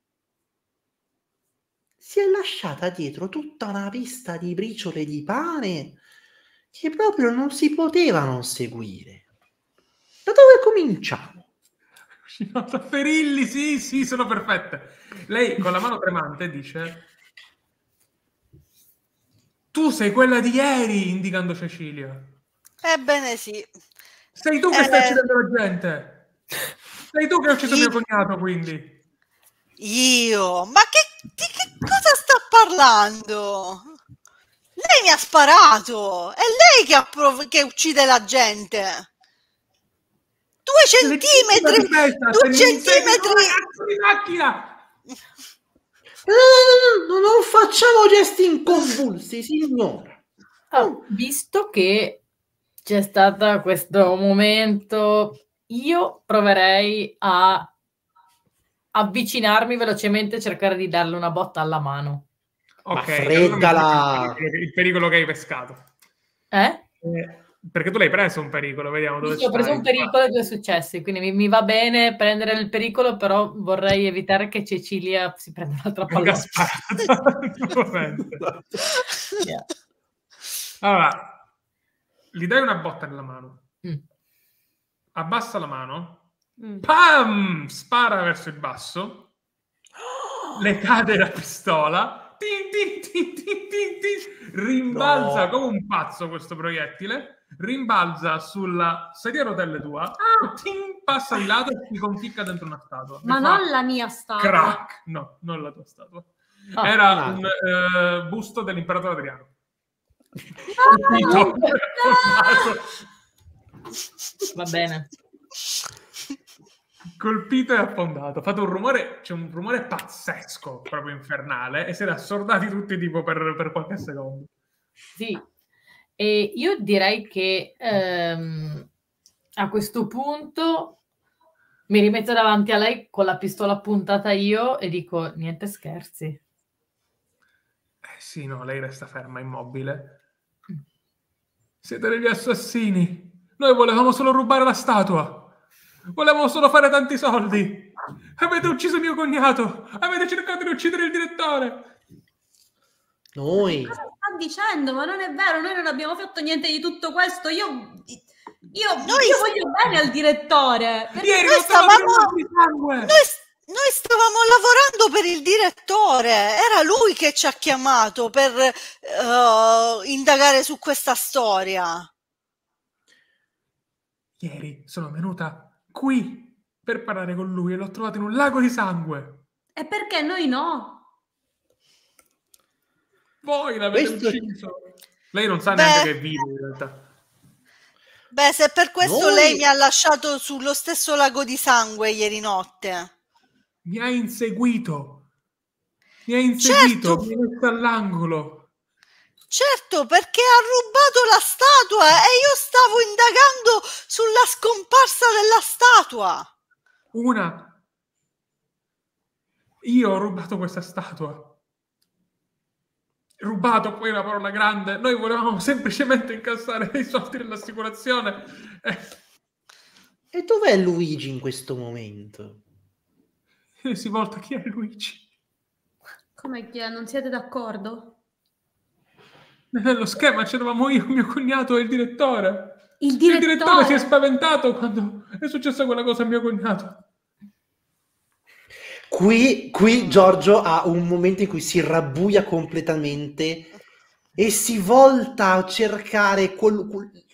Si è lasciata dietro tutta una pista di briciole di pane che proprio non si poteva non seguire. Da dove cominciamo? Ferilli, sì, sì, sono perfette. Lei con la mano tremante dice: tu sei quella di ieri, indicando Cecilia. Ebbene sì. Sei tu che eh, stai uccidendo la gente. Sei tu che hai ucciso io, mio cognato, quindi. Io? Ma che, di che cosa sta parlando? Lei mi ha sparato. È lei che, prov- che uccide la gente. Due centimetri. Ripeta, due centimetri. Di macchina. No, no, no, non facciamo gesti inconvulsi, signora. Oh, visto che c'è stato questo momento, io proverei a avvicinarmi velocemente e cercare di darle una botta alla mano. Ok, fredda la... il pericolo che hai pescato. Eh? eh Perché tu l'hai preso un pericolo, vediamo dove stai. Io ho preso un pericolo e due successi, quindi mi, mi va bene prendere il pericolo, però vorrei evitare che Cecilia si prenda un'altra pallottola. Yeah. Allora, gli dai una botta nella mano, mm. abbassa la mano, mm. pam! Spara verso il basso, oh. le cade la pistola, tin, tin, tin, tin, tin, tin, rimbalza no. come un pazzo questo proiettile. Rimbalza sulla sedia a rotelle tua, ah, ting, passa di lato e ti conficca dentro una statua. Ma non la mia statua. Crack. No, non la tua statua. Ah, Era no. un eh, busto dell'imperatore Adriano. No, no. Va bene. Colpito e affondato. Fate un rumore, c'è un rumore pazzesco, proprio infernale, e siete assordati tutti tipo per, per qualche secondo. Sì. E io direi che ehm, a questo punto mi rimetto davanti a lei con la pistola puntata io e dico niente scherzi. Eh sì, no, lei resta ferma, immobile. Siete degli assassini. Noi volevamo solo rubare la statua. Volevamo solo fare tanti soldi. Avete ucciso mio cognato. Avete cercato di uccidere il direttore. Noi... dicendo, ma non è vero, noi non abbiamo fatto niente di tutto questo. Io, io, noi io voglio bene al direttore. Ieri noi, stavamo, noi, noi stavamo lavorando per il direttore, era lui che ci ha chiamato per uh, indagare su questa storia. Ieri sono venuta qui per parlare con lui e l'ho trovato in un lago di sangue. E perché noi no? Voi l'avete questo... ucciso. Lei non sa beh, neanche che è vivo in realtà. Beh, se per questo Noi... lei mi ha lasciato sullo stesso lago di sangue ieri notte. Mi ha inseguito. Mi ha inseguito, certo. Mi ha messo all'angolo. Certo, perché ha rubato la statua e io stavo indagando sulla scomparsa della statua. Una. Io ho rubato questa statua. Rubato, poi una parola grande. Noi volevamo semplicemente incassare i soldi dell'assicurazione. E dov'è Luigi in questo momento? E si volta, chi è Luigi? Come chi è? Non siete d'accordo? Nello schema c'eravamo io, mio cognato e il direttore. Il direttore? Il direttore si è spaventato quando è successa quella cosa a mio cognato. Qui, qui Giorgio ha un momento in cui si rabbuia completamente e si volta a cercare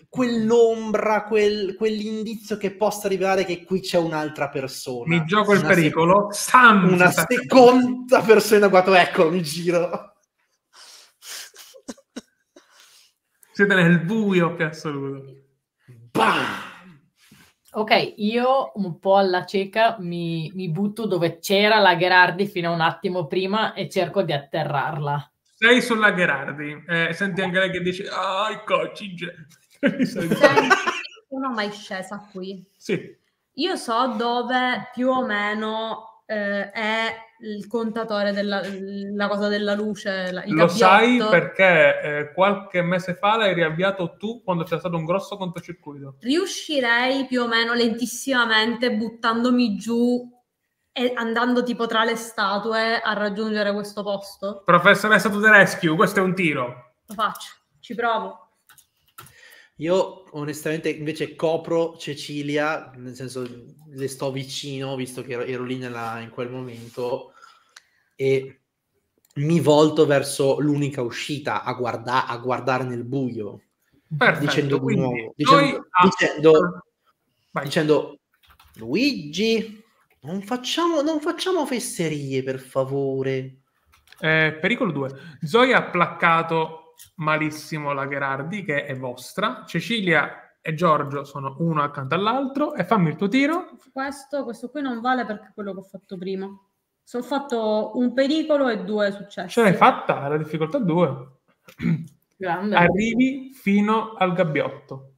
quell'ombra, quel, quell'indizio che possa rivelare che qui c'è un'altra persona. Mi gioco il pericolo. Sam, una seconda persona, guarda, eccolo, mi giro. Siete nel buio più assoluto. Bah! Ok, io un po' alla cieca mi, mi butto dove c'era la Gherardi fino a un attimo prima e cerco di atterrarla. Sei sulla Gherardi, eh, senti anche lei che dice ah, oh, ecco, cinge. Sono mai scesa qui. Sì. Io so dove più o meno eh, è il contatore della la cosa della luce. La, il Lo gabbiotto. Sai perché eh, qualche mese fa l'hai riavviato tu quando c'è stato un grosso contocircuito. Riuscirei più o meno lentissimamente buttandomi giù e andando tipo tra le statue a raggiungere questo posto? Professoressa to the rescue, questo è un tiro. Lo faccio, ci provo. Io onestamente invece copro Cecilia, nel senso le sto vicino, visto che ero, ero lì nella, in quel momento, e mi volto verso l'unica uscita, a, guarda, a guardare nel buio. Perfetto, dicendo di nuovo, dicendo, ah, dicendo, dicendo Luigi, non facciamo, non facciamo fesserie, per favore. Eh, pericolo due. Zoe ha placcato... malissimo la Gherardi, che è vostra. Cecilia e Giorgio sono uno accanto all'altro. E fammi il tuo tiro. Questo, questo qui non vale perché è quello che ho fatto prima. So, ho fatto un pericolo e due successi. Ce l'hai fatta, la difficoltà due. Grande. Arrivi fino al gabbiotto.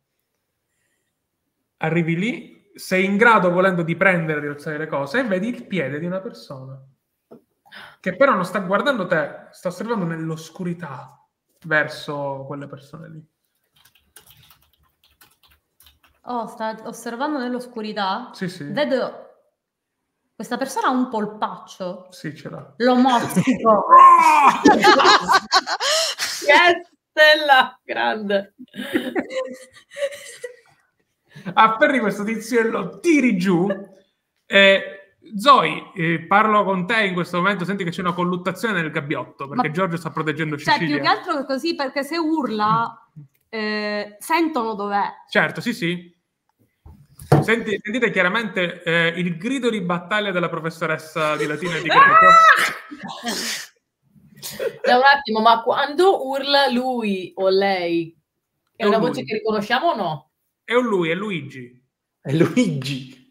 Arrivi lì, sei in grado, volendo, di prendere, di alzare le cose, e vedi il piede di una persona. che però non sta guardando te, sta osservando nell'oscurità verso quelle persone lì. Oh, sta osservando nell'oscurità? Sì, sì. Vedo... Questa persona ha un polpaccio. Sì, ce l'ha. L'ho mortico. Yes, Stella, grande. Afferri questo tizio e lo tiri giù. Eh, Zoe, eh, parlo con te in questo momento, senti che c'è una colluttazione nel gabbiotto, perché ma... Giorgio sta proteggendo Cecilia. Cioè, più che altro che così, perché se urla, eh, sentono dov'è. Certo, sì, sì. Senti, sentite chiaramente eh, il grido di battaglia della professoressa di latino e di greco. Da un attimo, ma quando urla lui o lei, è, è una un voce lui. Che riconosciamo o no? È un lui, è Luigi. È Luigi.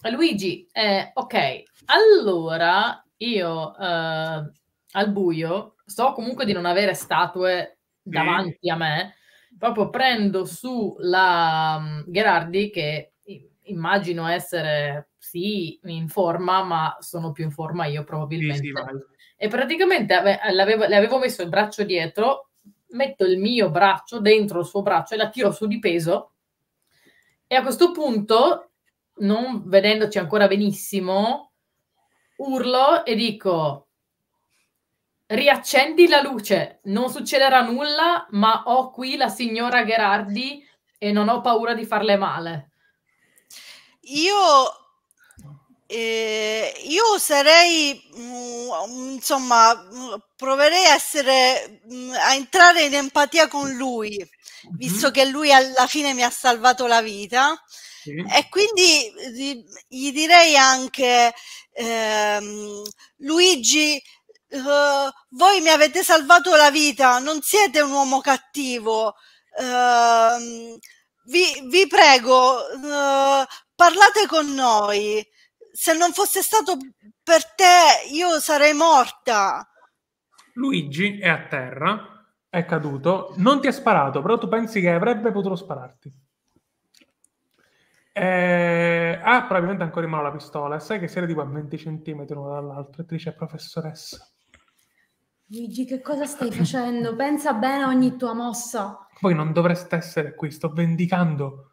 È Luigi, eh, ok. Allora, io eh, al buio, so comunque di non avere statue davanti sì. a me, proprio prendo su la um, Gherardi che... Immagino essere, sì, in forma, ma sono più in forma io probabilmente. Sì, sì, e praticamente ave, le avevo messo il braccio dietro, metto il mio braccio dentro il suo braccio e la tiro su di peso. E a questo punto, non vedendoci ancora benissimo, urlo e dico, riaccendi la luce, non succederà nulla, ma ho qui la signora Gherardi e non ho paura di farle male. Io, eh, io sarei, mh, insomma, proverei a, essere, mh, a entrare in empatia con lui, visto che lui alla fine mi ha salvato la vita, sì. E quindi gli direi anche, ehm, Luigi, eh, voi mi avete salvato la vita, non siete un uomo cattivo, eh, vi, vi prego... Eh, parlate con noi, se non fosse stato per te io sarei morta. Luigi è a terra, è caduto, non ti ha sparato, però tu pensi che avrebbe potuto spararti. Eh, ah, probabilmente ancora in mano la pistola, sai che si era tipo a venti centimetri l'uno dall'altro e ti dice professoressa. Luigi, che cosa stai facendo? Pensa bene a ogni tua mossa. Voi non dovreste essere qui, sto vendicando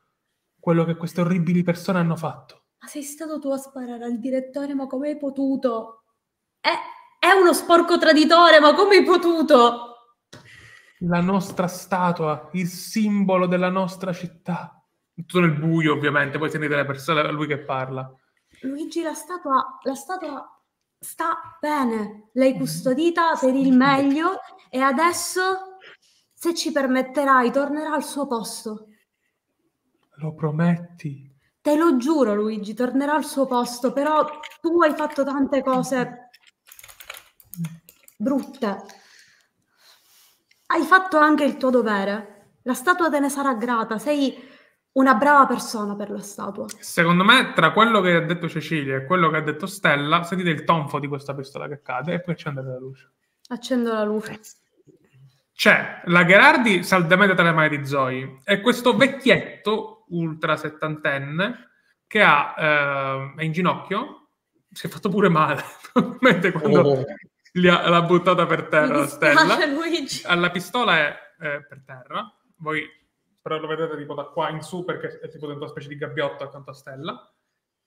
quello che queste orribili persone hanno fatto. Ma sei stato tu a sparare al direttore, ma come hai potuto? È, è uno sporco traditore, ma come hai potuto? La nostra statua, il simbolo della nostra città. Tutto nel buio, ovviamente, poi sentite le persone, lui che parla. Luigi, la statua, la statua sta bene, l'hai custodita per il meglio e adesso, se ci permetterai, tornerà al suo posto. Lo prometti? Te lo giuro, Luigi, tornerà al suo posto, però tu hai fatto tante cose brutte. Hai fatto anche il tuo dovere. La statua te ne sarà grata, sei una brava persona per la statua. Secondo me, tra quello che ha detto Cecilia e quello che ha detto Stella, sentite il tonfo di questa pistola che cade e poi accendete la luce. Accendo la luce. C'è la Gherardi saldamente tra le mani di Zoe e questo vecchietto ultra settantenne che ha, eh, è in ginocchio, si è fatto pure male quando oh. l'ha buttata per terra la Stella. Luigi. La pistola è eh, per terra, voi però lo vedete tipo da qua in su perché è tipo dentro una specie di gabbiotto accanto a Stella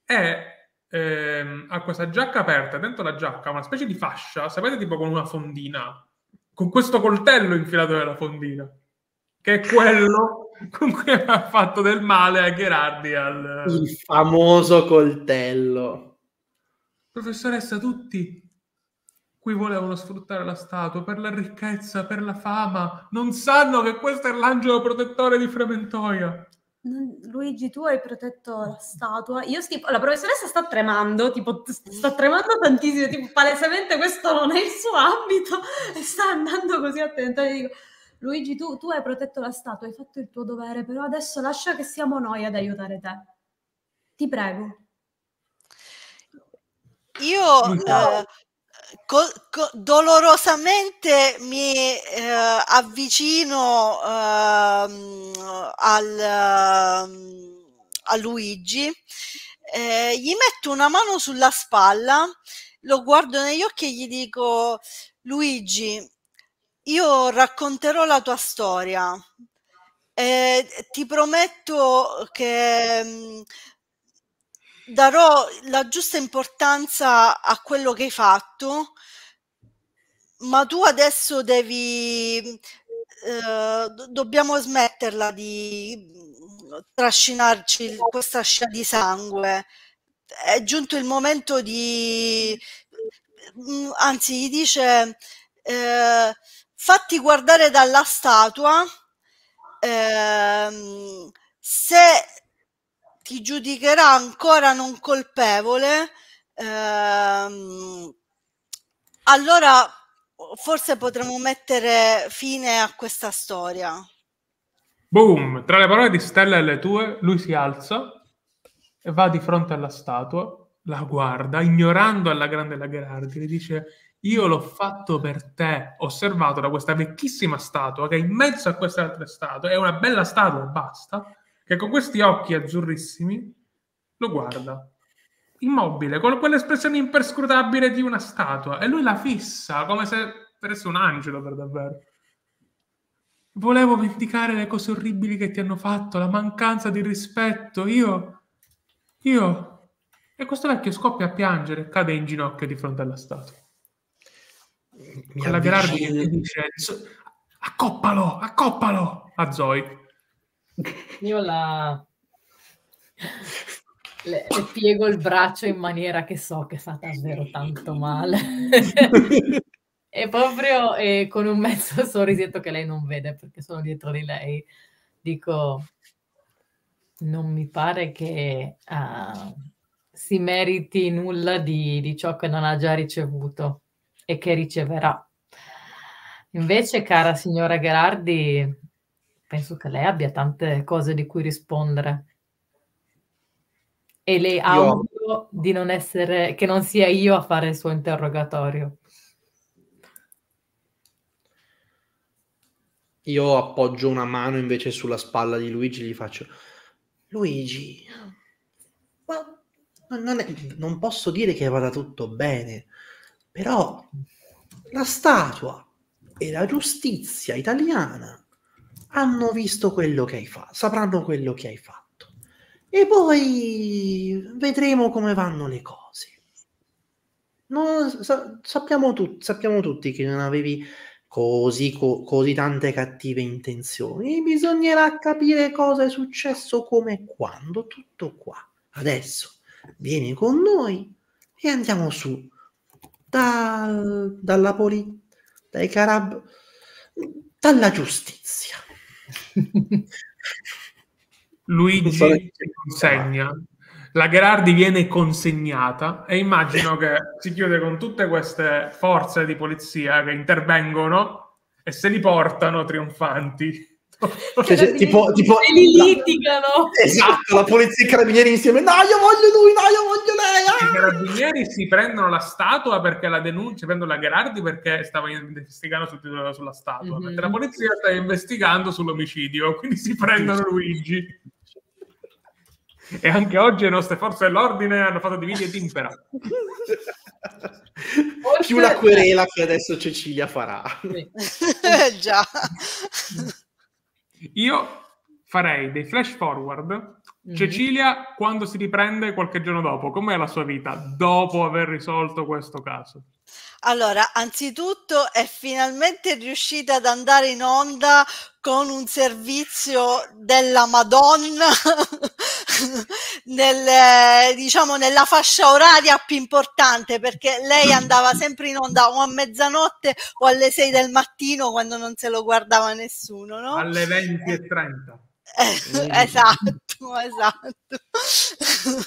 e ehm, ha questa giacca aperta, dentro la giacca una specie di fascia, sapete, tipo con una fondina, con questo coltello infilato nella fondina che è quello con cui ha fatto del male a Gherardi al... il famoso coltello. Professoressa, tutti qui volevano sfruttare la statua per la ricchezza, per la fama, non sanno che questo è l'angelo protettore di Frementoia. Luigi, tu hai protetto la statua. Io schifo. La professoressa sta tremando, tipo sta tremando tantissimo, tipo palesemente questo non è il suo ambito e sta andando così attenta. E dico, Luigi, tu, tu hai protetto la statua, hai fatto il tuo dovere, però adesso lascia che siamo noi ad aiutare te. Ti prego. Io eh, co- co- dolorosamente mi eh, avvicino eh, al, a Luigi, eh, gli metto una mano sulla spalla lo guardo negli occhi e gli dico: Luigi, io racconterò la tua storia, eh, ti prometto che mh, darò la giusta importanza a quello che hai fatto, ma tu adesso devi, eh, dobbiamo smetterla di trascinarci questa scia di sangue, è giunto il momento di, anzi gli dice, eh, fatti guardare dalla statua, eh, se ti giudicherà ancora non colpevole, eh, allora forse potremmo mettere fine a questa storia. Boom! Tra le parole di Stella e le tue, lui si alza e va di fronte alla statua, la guarda, ignorando alla grande la Gherardi, le dice: io l'ho fatto per te, osservato da questa vecchissima statua che è in mezzo a queste altre statue, è una bella statua, basta, che con questi occhi azzurrissimi lo guarda, immobile, con quell'espressione imperscrutabile di una statua, e lui la fissa come se fosse un angelo per davvero. Volevo vendicare le cose orribili che ti hanno fatto, la mancanza di rispetto, io, io... E questo vecchio scoppia a piangere e cade in ginocchio di fronte alla statua. Con la Gherardi mi dice: accoppalo, accoppalo a Zoe. Io la... Le, le piego il braccio in maniera che so che fa davvero tanto male e proprio eh, con un mezzo sorrisetto che lei non vede perché sono dietro di lei, dico: non mi pare che uh, si meriti nulla di, di ciò che non ha già ricevuto e che riceverà. Invece, cara signora Gherardi, penso che lei abbia tante cose di cui rispondere. E le auguro di non essere, che non sia io a fare il suo interrogatorio. Io appoggio una mano invece sulla spalla di Luigi e gli faccio: Luigi, ma non, è, non posso dire che vada tutto bene, però la statua e la giustizia italiana hanno visto quello che hai fatto, sapranno quello che hai fatto. E poi vedremo come vanno le cose. No, sa sappiamo, tu sappiamo tutti che non avevi così, co così tante cattive intenzioni. Bisognerà capire cosa è successo, come e quando, tutto qua. Adesso vieni con noi e andiamo su. Dal dalla poli, dai carab... dalla giustizia. Luigi consegna, la Gherardi viene consegnata e immagino che si chiude con tutte queste forze di polizia che intervengono e se li portano trionfanti. Cioè, cioè, tipo, tipo, se li litigano. La, esatto, la polizia e i carabinieri insieme. No, io voglio lui, no, io voglio lei. Ah! I carabinieri si prendono la statua perché la denuncia, prendono la Gherardi perché stava investigando sul, sulla statua, mm-hmm. mentre la polizia sta investigando sull'omicidio, quindi si prendono Luigi. E anche oggi le nostre forze dell'ordine hanno fatto dividi e impera. Più la querela che adesso Cecilia farà. Sì. Eh, già. Io farei dei flash forward. Mm-hmm. Cecilia, quando si riprende qualche giorno dopo, com'è la sua vita dopo aver risolto questo caso? Allora, anzitutto è finalmente riuscita ad andare in onda con un servizio della Madonna nel, diciamo, nella fascia oraria più importante, perché lei andava sempre in onda o a mezzanotte o alle sei del mattino quando non se lo guardava nessuno, no? Alle venti e trenta. Eh, esatto, esatto.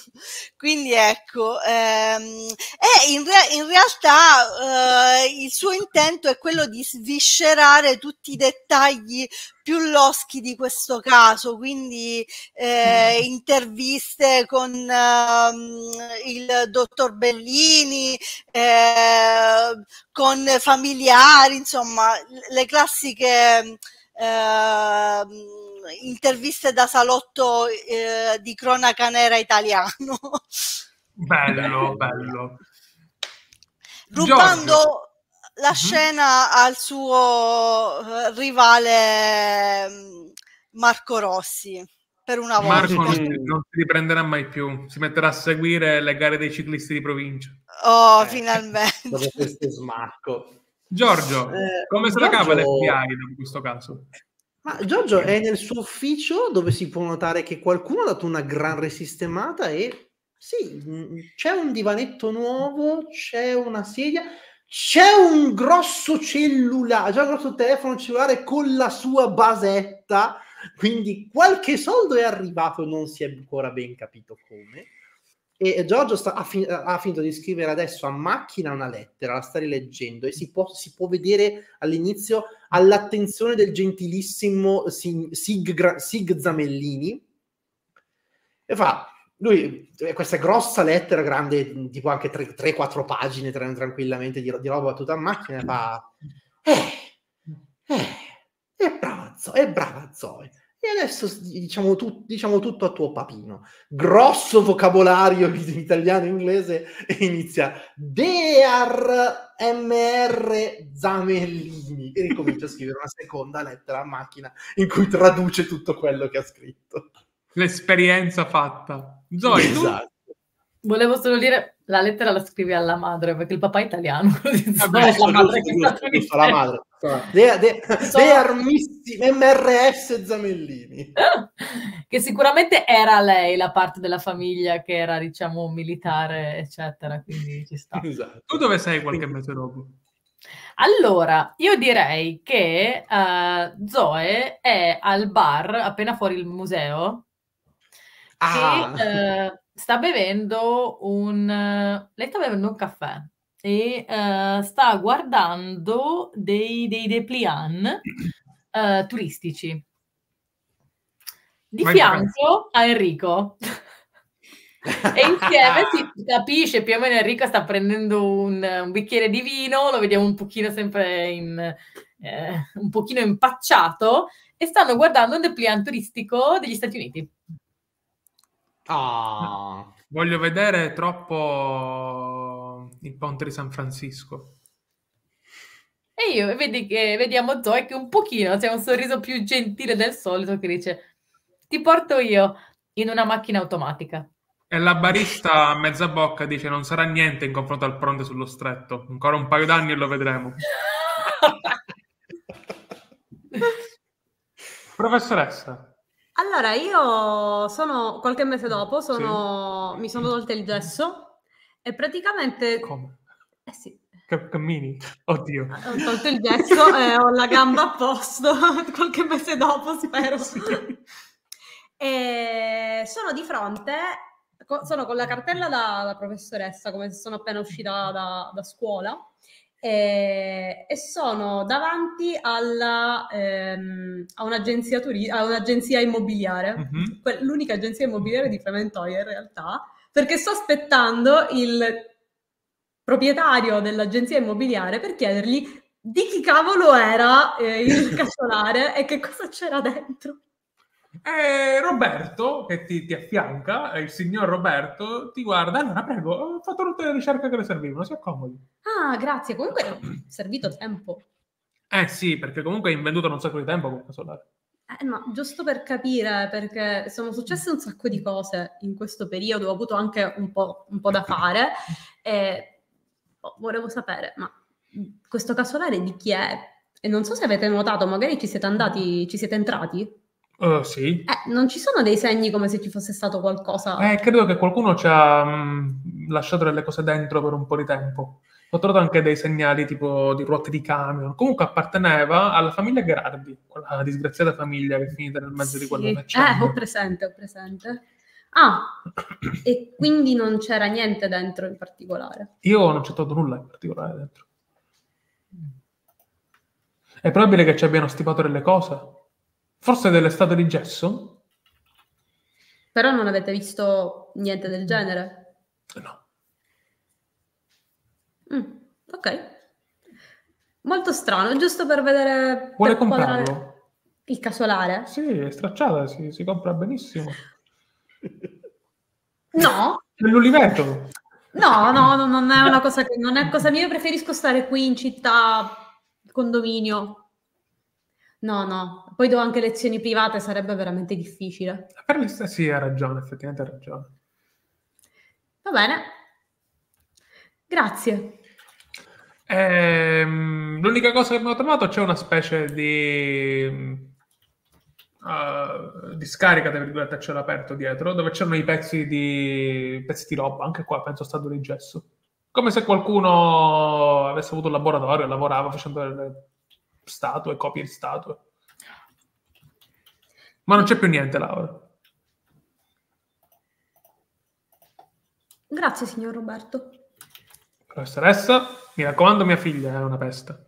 Quindi ecco, ehm, e in, re in realtà eh, il suo intento è quello di sviscerare tutti i dettagli più loschi di questo caso, quindi eh, interviste con ehm, il dottor Bellini, eh, con familiari, insomma le classiche ehm, interviste da salotto eh, di cronaca nera italiano. Bello, bello. rubando Giorgio. la scena al suo rivale Marco Rossi. Per una volta Marco non si, non si riprenderà mai più, si metterà a seguire le gare dei ciclisti di provincia. Oh, eh, finalmente. Dopo questo smacco. Giorgio, eh, come se Giorgio... la cava l'F B I in questo caso? Ma Giorgio è nel suo ufficio, dove si può notare che qualcuno ha dato una gran risistemata e sì, c'è un divanetto nuovo, c'è una sedia, c'è un grosso cellulare, già un grosso telefono cellulare con la sua basetta. Quindi qualche soldo è arrivato, non si è ancora ben capito come. E Giorgio sta, ha, fin, ha finito di scrivere adesso a macchina una lettera, la sta rileggendo e si può, si può vedere all'inizio all'attenzione del gentilissimo Sig, Sig, Sig Zamellini. E fa, lui, questa grossa lettera grande, tipo anche tre quattro pagine tranquillamente di, di roba tutta a macchina, fa... Eh, eh. È brava, Zoe, è brava Zoe. E adesso diciamo, tu, diciamo tutto a tuo papino. Grosso vocabolario in italiano e inglese e inizia Dear M R Zamellini. E ricomincia a scrivere una seconda lettera a macchina in cui traduce tutto quello che ha scritto. L'esperienza fatta. Zoe, esatto. tu... Volevo solo dire, la lettera la scrivi alla madre, perché il papà è italiano. Vabbè, so, la madre giusto, giusto, la madre. De, de, sono... de armisti, M R S Zamellini. Che sicuramente era lei la parte della famiglia che era, diciamo, militare, eccetera, quindi ci sta. Esatto. Tu dove sei qualche mese dopo? Allora, io direi che uh, Zoe è al bar, appena fuori il museo, ah. che... Uh, sta bevendo un... Lei sta bevendo un caffè e uh, sta guardando dei, dei dépliant uh, turistici. Di Vai fianco a Enrico. E insieme si capisce, più o meno Enrico sta prendendo un, un bicchiere di vino, lo vediamo un pochino sempre in, eh, un pochino impacciato, e stanno guardando un dépliant turistico degli Stati Uniti. Oh. Voglio vedere troppo il ponte di San Francisco. E io vedi che vediamo Zoe che un pochino c'è cioè un sorriso più gentile del solito che dice ti porto io in una macchina automatica. E la barista a mezza bocca dice non sarà niente in confronto al ponte sullo stretto. Ancora un paio d'anni e lo vedremo. Professoressa. Allora, io sono qualche mese dopo, sono, sì. mi sono tolta il gesso e praticamente... Come? Eh sì. Cammini? Oddio. Ho tolto il gesso e ho la gamba a posto, qualche mese dopo spero. Sì. E sono di fronte, sono con la cartella da, da professoressa, come se sono appena uscita da, da scuola, e, e sono davanti alla, ehm, a un'agenzia un'agenzia immobiliare, mm-hmm. l'unica agenzia immobiliare di Frementoia in realtà, perché sto aspettando il proprietario dell'agenzia immobiliare per chiedergli di chi cavolo era eh, il casolare e che cosa c'era dentro. E Roberto, che ti, ti affianca, il signor Roberto, ti guarda, allora prego, ho fatto tutte le ricerche che le servivano, si accomodi. Ah, grazie, comunque è servito tempo. Eh sì, perché comunque è invenduto un sacco di tempo con Casolare. Eh no, giusto per capire, perché sono successe un sacco di cose in questo periodo, ho avuto anche un po', un po' da fare, e volevo sapere, ma questo Casolare di chi è? E non so se avete notato, magari ci siete andati, ci siete entrati? Uh, sì. Eh, non ci sono dei segni come se ci fosse stato qualcosa? Eh, credo che qualcuno ci ha mh, lasciato delle cose dentro per un po' di tempo. Ho trovato anche dei segnali tipo di ruote di camion. Comunque apparteneva alla famiglia Gherardi, quella disgraziata famiglia che è finita nel mezzo sì. di quello che c'è. Eh, ho presente, ho presente. Ah, e quindi non c'era niente dentro in particolare? Io non c'è trovato nulla in particolare dentro. È probabile che ci abbiano stipato delle cose. Forse delle statue di gesso? Però non avete visto niente del genere? No. Mm, ok. Molto strano, giusto per vedere... Vuole per comprarlo? Quadrare... Il casolare? Sì, è stracciata, si, si compra benissimo. No! È l'uliveto. No, no, no, non è una cosa che non è cosa mia, io preferisco stare qui in città, condominio. No, no, poi do anche lezioni private, sarebbe veramente difficile. Per me sì, ha ragione, effettivamente ha ragione. Va bene. Grazie. Ehm, l'unica cosa che abbiamo trovato, c'è una specie di uh, di scarica, tra virgolette, a cielo aperto dietro, dove c'erano i pezzi di pezzi di roba, anche qua penso stato di gesso. Come se qualcuno avesse avuto un laboratorio e lavorava facendo delle statue, copie di statue. Ma non c'è più niente, Laura. Grazie, signor Roberto. Professoressa, mi raccomando, mia figlia è una peste.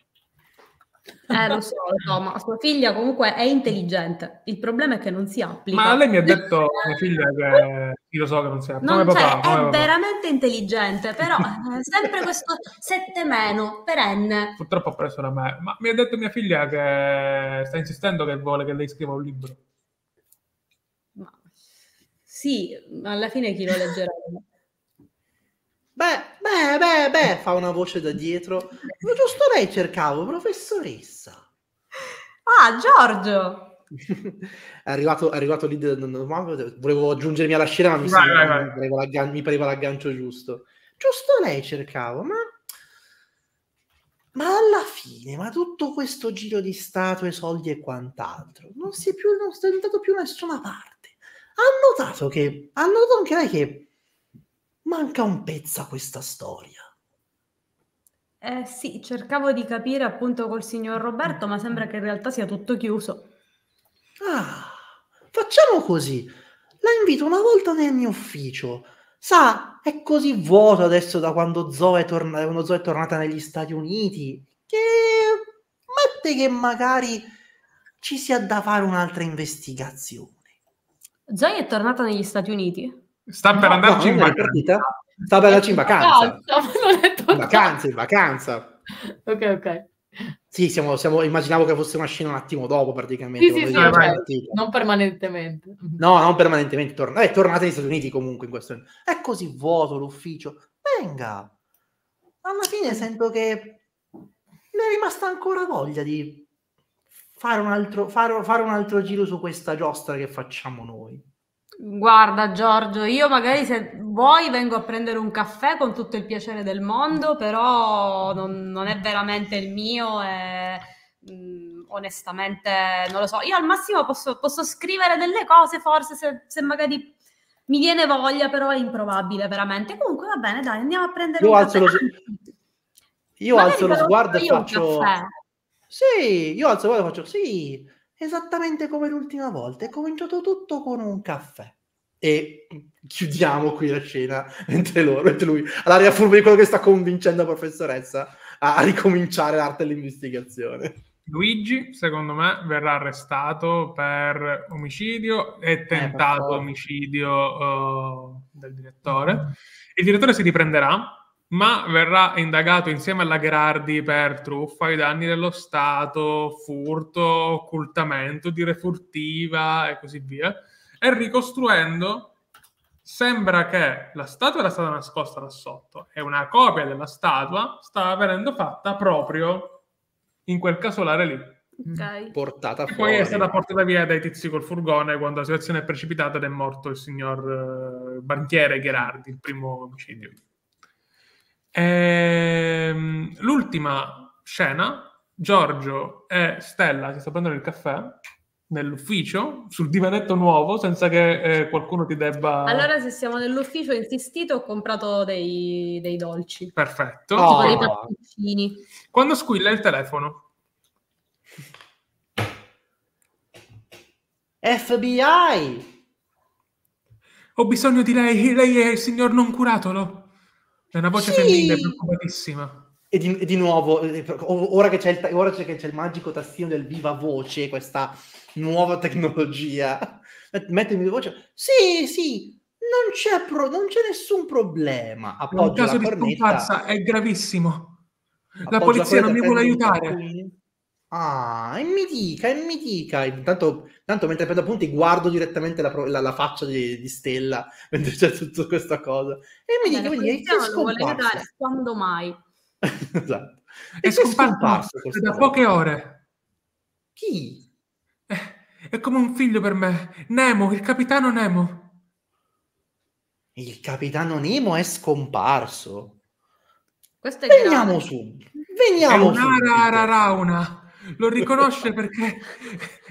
Eh, lo so, no, ma sua figlia comunque è intelligente. Il problema è che non si applica. Ma lei mi ha detto, mia figlia, che io lo so che non si applica. Non come papà, come è papà. Veramente intelligente, però è sempre questo sette meno, perenne. Purtroppo ha preso da me. Ma mi ha detto mia figlia che sta insistendo che vuole che lei scriva un libro. Ma sì, alla fine chi lo leggerà? Beh, beh, beh, beh, fa una voce da dietro. Ma giusto lei cercavo, professoressa. Ah, Giorgio! è, arrivato, è arrivato lì, volevo aggiungermi alla scena, ma mi, vai, vai, vai. mi, pareva mi pareva l'aggancio giusto. Giusto lei cercavo, ma... Ma alla fine, ma tutto questo giro di statue, soldi e quant'altro, non si è più, non si è andato più da nessuna parte. Ha notato che, ha notato anche lei che manca un pezzo a questa storia. Eh sì, cercavo di capire appunto col signor Roberto, ma sembra che in realtà sia tutto chiuso. Ah, facciamo così. La invito una volta nel mio ufficio. Sa, è così vuoto adesso da quando Zoe è, torna- quando Zoe è tornata negli Stati Uniti, che mette che magari ci sia da fare un'altra investigazione. Zoe è tornata negli Stati Uniti? Sta per no, andarci no, in vacanza. Sta per andarci in vacanza. In vacanza, in vacanza. Ok, ok. Sì, siamo, siamo, immaginavo che fosse una scena un attimo dopo, praticamente. Sì, sì, sì, cioè, non permanentemente. No, non permanentemente. Torna, eh, tornate negli Stati Uniti comunque in questo. È così vuoto l'ufficio. Venga. Alla fine sento che mi è rimasta ancora voglia di fare un altro, fare, fare un altro giro su questa giostra che facciamo noi. Guarda Giorgio, io magari se vuoi vengo a prendere un caffè con tutto il piacere del mondo, però non, non è veramente il mio e mh, onestamente non lo so. Io al massimo posso, posso scrivere delle cose forse se, se magari mi viene voglia, però è improbabile veramente. Comunque va bene, dai, andiamo a prendere io un alzo caffè. Lo... Io magari alzo lo sguardo e faccio... Sì, io alzo lo sguardo e faccio sì... Esattamente come l'ultima volta, è cominciato tutto con un caffè. E chiudiamo qui la scena mentre loro, mentre lui, all'aria furba di quello che sta convincendo la professoressa a ricominciare l'arte dell'investigazione. Luigi, secondo me, verrà arrestato per omicidio e tentato eh, omicidio uh, del direttore. Il direttore si riprenderà, ma verrà indagato insieme alla Gherardi per truffa ai danni dello Stato, furto, occultamento, dire furtiva e così via. E ricostruendo, sembra che la statua era stata nascosta là sotto e una copia della statua stava venendo fatta proprio in quel casolare lì. Okay. Portata fuori. E poi è stata portata via dai tizi col furgone quando la situazione è precipitata ed è morto il signor eh, banchiere Gherardi, il primo omicidio. Ehm, l'ultima scena, Giorgio e Stella si sta prendendo il caffè nell'ufficio sul divanetto nuovo senza che eh, qualcuno ti debba... Allora se siamo nell'ufficio insistito ho comprato dei, dei dolci. Perfetto. Oh. Tipo dei pasticcini. Quando squilla il telefono. F B I! Ho bisogno di lei, lei è il signor Noncuratolo. È una voce sì. femminile preoccupatissima. E di, e di nuovo, ora che c'è il, ora che c'è il magico tastino del viva voce, questa nuova tecnologia, mettimi di voce. Sì, sì, non c'è, pro, non c'è nessun problema. Appoggio il caso la di scomparsa è gravissimo. La polizia non mi vuole aiutare. Ah, e mi dica, e mi dica. Intanto, tanto mentre prendo appunti, guardo direttamente la, la, la faccia di, di Stella mentre c'è tutta questa cosa. E mi dica, mi dica, quando mai? Esatto. È, è scomparso da poche ore. Chi? È, è come un figlio per me. Nemo, il capitano Nemo. Il capitano Nemo è scomparso. Questo è veniamo su, veniamo su. Rarauna lo riconosce perché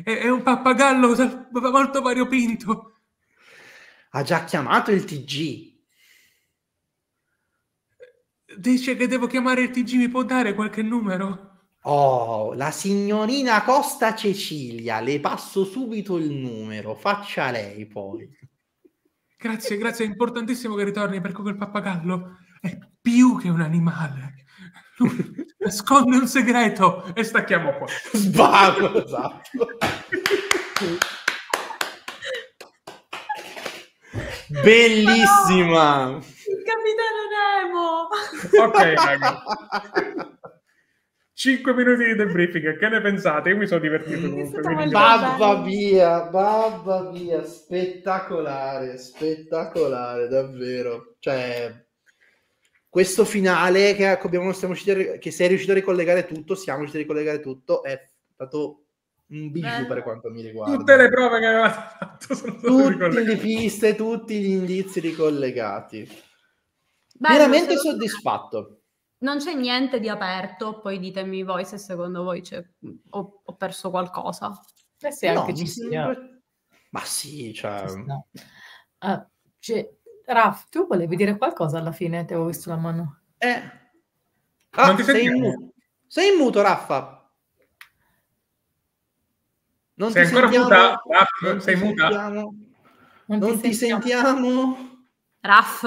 è, è un pappagallo molto variopinto. Ha già chiamato il T G. Dice che devo chiamare il T G, mi può dare qualche numero? Oh, la signorina Costa Cecilia, le passo subito il numero, faccia lei poi. Grazie, grazie, è importantissimo che ritorni perché quel pappagallo è più che un animale. Lui nasconde un segreto e stacchiamo qua. Sbarro, esatto. Bellissima! No, il capitano Nemo! Ok, ragazzi. Cinque minuti di debriefing, che ne pensate? Io mi sono divertito comunque. Babba via, babba via, spettacolare, spettacolare, davvero. Cioè, questo finale che, abbiamo, siamo riusciti a, che sei riuscito a ricollegare tutto, siamo riusciti a ricollegare tutto, è stato un bijou per quanto mi riguarda. Tutte le prove che avevate fatto sono state tutte le piste, tutti gli indizi ricollegati. Beh, veramente sono soddisfatto. Non c'è niente di aperto, poi ditemi voi se secondo voi c'è, ho, ho perso qualcosa. Eh sì, anche no, ci sembra... Ma sì, cioè... Uh, cioè... Raff, tu volevi dire qualcosa alla fine? Ti avevo visto la mano. Eh. Ah, non ti sei, in muto. sei in muto, Raffa. Non sei ti ancora sentiamo... muta, Raff, non sei muta. Sentiamo... Non, non ti sentiamo. sentiamo. Raff.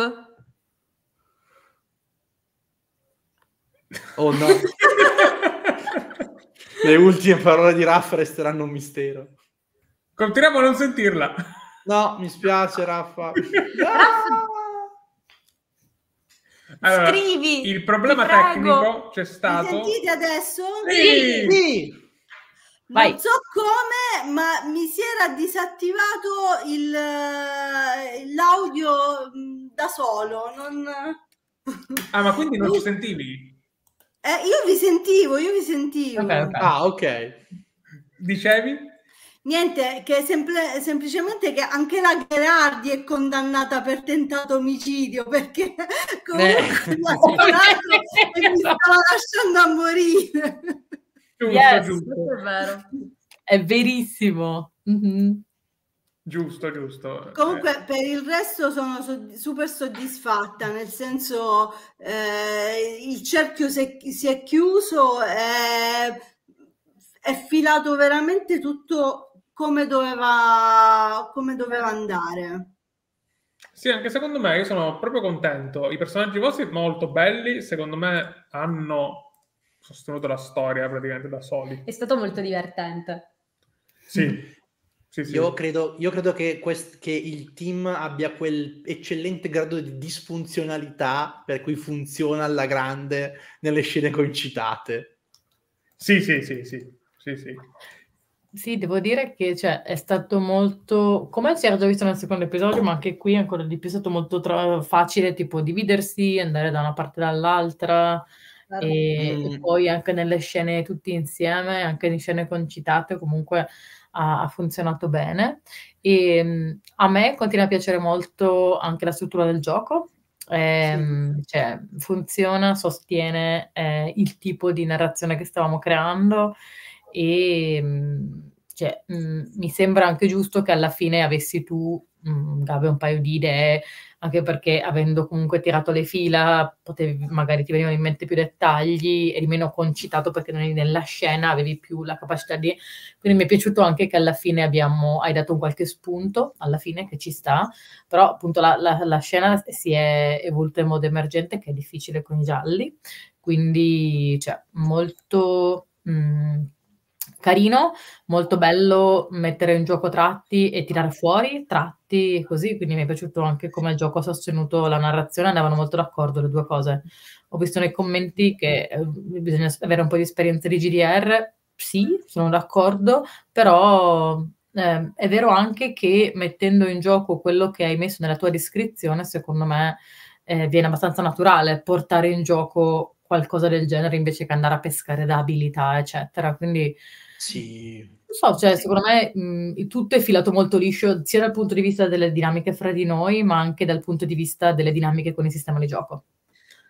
Oh no, le ultime parole di Raff resteranno un mistero. Continuiamo a non sentirla. No, mi spiace, Raffa. Allora, scrivi. Il problema tecnico c'è stato. Mi sentite adesso? Sì. sì. Vai. Non so come, ma mi si era disattivato il, l'audio da solo. Non... Ah, ma quindi non ci sentivi? Eh, io vi sentivo, io vi sentivo. Okay, okay. Ah, ok. Dicevi? Niente, che sempl- semplicemente che anche la Gherardi è condannata per tentato omicidio, perché comunque mi ha sparato e mi stava lasciando a morire. Giusto, yes, giusto. È vero. È verissimo. Mm-hmm. Giusto, giusto. Comunque eh. per il resto sono so- super soddisfatta, nel senso eh, il cerchio se- si è chiuso, eh, è filato veramente tutto come doveva, come doveva andare. Sì, anche secondo me, io sono proprio contento. I personaggi vostri molto belli, secondo me hanno sostenuto la storia praticamente da soli. È stato molto divertente. Sì. Sì, sì. Io credo, io credo che, quest, che il team abbia quel eccellente grado di disfunzionalità per cui funziona alla grande nelle scene concitate. Sì, sì, sì, sì, sì, sì. Sì, devo dire che cioè, è stato molto, come si era già visto nel secondo episodio, ma anche qui ancora di più è stato molto tra... facile, tipo dividersi, andare da una parte dall'altra. E, mm. e poi anche nelle scene tutti insieme, anche in scene concitate comunque ha, ha funzionato bene e mh, a me continua a piacere molto anche la struttura del gioco e, sì. mh, cioè, funziona, sostiene eh, il tipo di narrazione che stavamo creando e mh, cioè, mh, mi sembra anche giusto che alla fine avessi tu mh, Gabe un paio di idee, anche perché avendo comunque tirato le fila potevi, magari ti venivano in mente più dettagli, eri meno concitato perché non eri nella scena, avevi più la capacità di... Quindi mi è piaciuto anche che alla fine abbiamo, hai dato un qualche spunto, alla fine che ci sta, però appunto la, la, la scena si è evoluta in modo emergente, che è difficile con i gialli, quindi cioè, molto... Mh, carino, molto bello mettere in gioco tratti e tirare fuori tratti e così, quindi mi è piaciuto anche come il gioco ha sostenuto la narrazione, andavano molto d'accordo le due cose. Ho visto nei commenti che eh, bisogna avere un po' di esperienza di G D R, sì, sono d'accordo, però eh, è vero anche che mettendo in gioco quello che hai messo nella tua descrizione, secondo me eh, viene abbastanza naturale portare in gioco qualcosa del genere invece che andare a pescare da abilità, eccetera. Quindi sì. Non so, cioè, secondo me mh, tutto è filato molto liscio, sia dal punto di vista delle dinamiche fra di noi, ma anche dal punto di vista delle dinamiche con il sistema di gioco.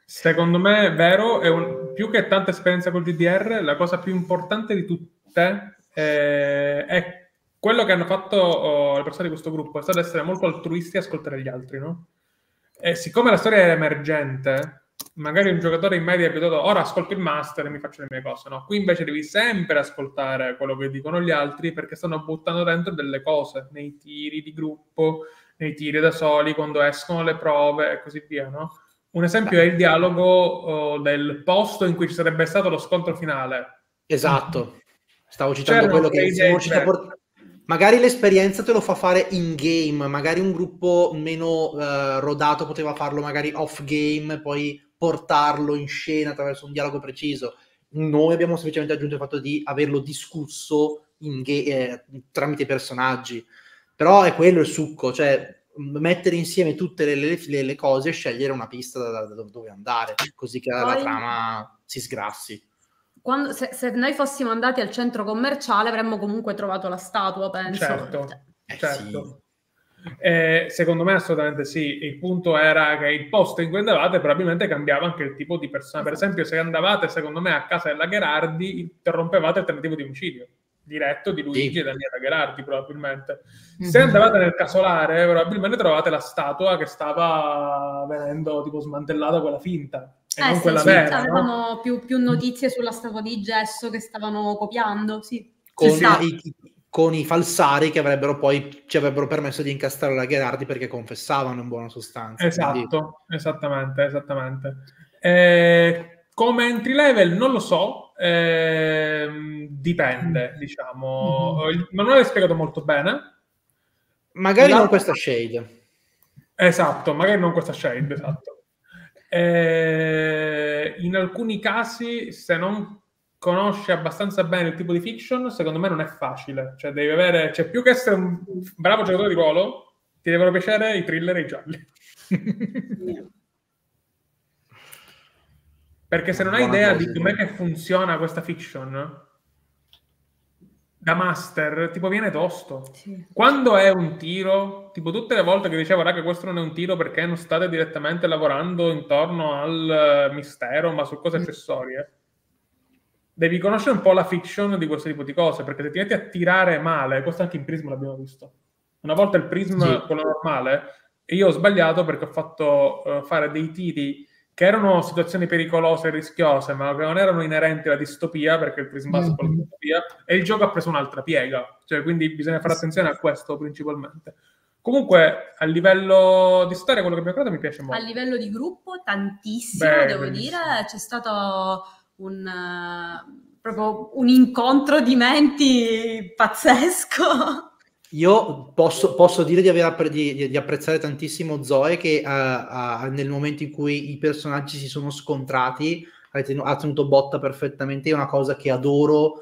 Secondo me è vero, è un, più che tanta esperienza col D D R, la cosa più importante di tutte eh, è quello che hanno fatto oh, le persone di questo gruppo, è stato essere molto altruisti e ascoltare gli altri, no? E siccome la storia è emergente, magari un giocatore in media è abituato, ora ascolto il master e mi faccio le mie cose, no? Qui invece devi sempre ascoltare quello che dicono gli altri, perché stanno buttando dentro delle cose nei tiri di gruppo, nei tiri da soli, quando escono le prove e così via, no? Un esempio è il dialogo oh, del posto in cui ci sarebbe stato lo scontro finale. Esatto, stavo citando quello che siamo riusciti a portare. Magari l'esperienza te lo fa fare in game, magari un gruppo meno uh, rodato poteva farlo magari off game, poi portarlo in scena attraverso un dialogo preciso. Noi abbiamo semplicemente aggiunto il fatto di averlo discusso in eh, tramite personaggi, però è quello il succo, cioè mettere insieme tutte le, le, le cose e scegliere una pista da, da dove andare, così che poi la trama si sgrassi. Quando, se, se noi fossimo andati al centro commerciale avremmo comunque trovato la statua, penso. Certo, eh, certo. Sì. Eh, secondo me assolutamente sì. Il punto era che il posto in cui andavate probabilmente cambiava anche il tipo di persona. Per esempio, se andavate secondo me a casa della Gherardi, interrompevate il tentativo di omicidio diretto di Luigi sì. e Daniela Gherardi probabilmente. Se andavate nel casolare probabilmente trovate la statua che stava venendo tipo smantellata, quella finta e eh, non sì, quella sì, vera, avevamo no? più, più notizie sulla statua di gesso che stavano copiando sì. con i con i falsari che avrebbero poi ci avrebbero permesso di incastrare la Gherardi perché confessavano in buona sostanza. Esatto, quindi esattamente, esattamente. Eh, come entry level non lo so, eh, dipende, mm-hmm. diciamo. Mm-hmm. Il manuale è spiegato molto bene. Magari la... non questa shade. Esatto, magari non questa shade, esatto. Eh, in alcuni casi, se non conosce abbastanza bene il tipo di fiction, secondo me non è facile, cioè devi avere, cioè più che essere un bravo giocatore di ruolo, ti devono piacere i thriller e i gialli. Perché se non hai idea di com'è che funziona questa fiction, da master, tipo viene tosto. Sì. Quando è un tiro, tipo tutte le volte che dicevo, raga, questo non è un tiro perché non state direttamente lavorando intorno al mistero, ma su cose accessorie, devi conoscere un po' la fiction di questo tipo di cose, perché se ti metti a tirare male, questo anche in Prism l'abbiamo visto, una volta il Prism sì. quello normale, io ho sbagliato perché ho fatto uh, fare dei tiri che erano situazioni pericolose e rischiose, ma che non erano inerenti alla distopia, perché il Prism basa con la distopia, e il gioco ha preso un'altra piega, cioè quindi bisogna fare attenzione a questo principalmente. Comunque, a livello di storia, quello che abbiamo creato mi piace molto. A livello di gruppo, tantissimo, Beh, devo benissimo. dire, c'è stato un uh, proprio un incontro di menti pazzesco. Io posso, posso dire di, aver, di, di apprezzare tantissimo Zoe che uh, uh, nel momento in cui i personaggi si sono scontrati ha tenuto, ha tenuto botta perfettamente, è una cosa che adoro.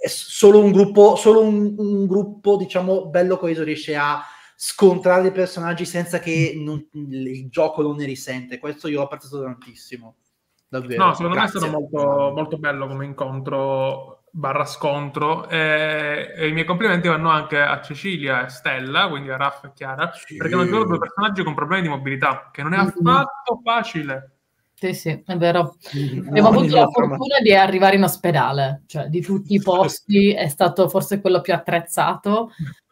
È solo un gruppo, solo un, un gruppo diciamo bello coeso riesce a scontrare i personaggi senza che non, il gioco non ne risente, questo io ho apprezzato tantissimo. Davvero. No, secondo Grazie. me è stato molto, molto bello come incontro barra scontro e, e i miei complimenti vanno anche a Cecilia e Stella, quindi a Raff e Chiara, sì. perché hanno trovato due personaggi con problemi di mobilità che non è affatto mm-hmm. facile. Sì, sì, è vero. Abbiamo no, avuto la fortuna di arrivare in ospedale, cioè di tutti i posti è stato forse quello più attrezzato,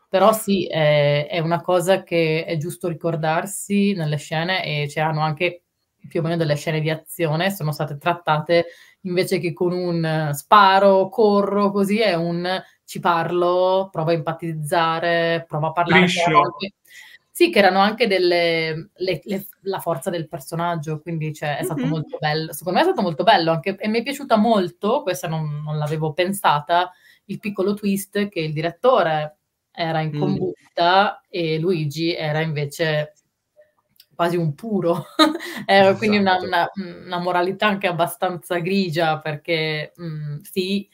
però sì, è, è una cosa che è giusto ricordarsi nelle scene, e c'erano anche più o meno delle scene di azione, sono state trattate invece che con un sparo, corro, così è un ci parlo, provo a empatizzare, provo a parlare. Anche, sì, che erano anche delle le, le, la forza del personaggio, quindi cioè, è stato mm-hmm. molto bello. Secondo me è stato molto bello anche, e mi è piaciuta molto, questa non, non l'avevo pensata, il piccolo twist che il direttore era in combutta mm. e Luigi era invece quasi un puro, eh, esatto. quindi una, una, una moralità anche abbastanza grigia, perché mh, sì,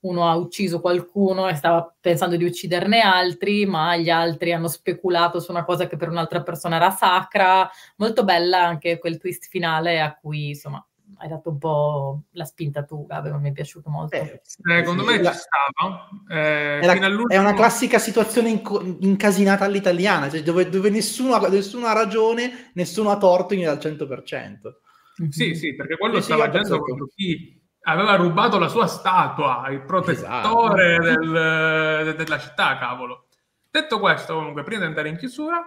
uno ha ucciso qualcuno e stava pensando di ucciderne altri, ma gli altri hanno speculato su una cosa che per un'altra persona era sacra. Molto bella anche quel twist finale a cui, insomma, hai dato un po' la spinta tu, Gabe, mi è piaciuto molto. Eh, secondo me ci stava. Eh, è, la, è una classica situazione inc incasinata all'italiana, cioè dove, dove nessuno, ha, nessuno ha ragione, nessuno ha torto al cento per cento. Sì, sì, perché quello e stava agendo contro chi aveva rubato la sua statua, il protettore, esatto, del, de, della città, cavolo. Detto questo, comunque, prima di andare in chiusura,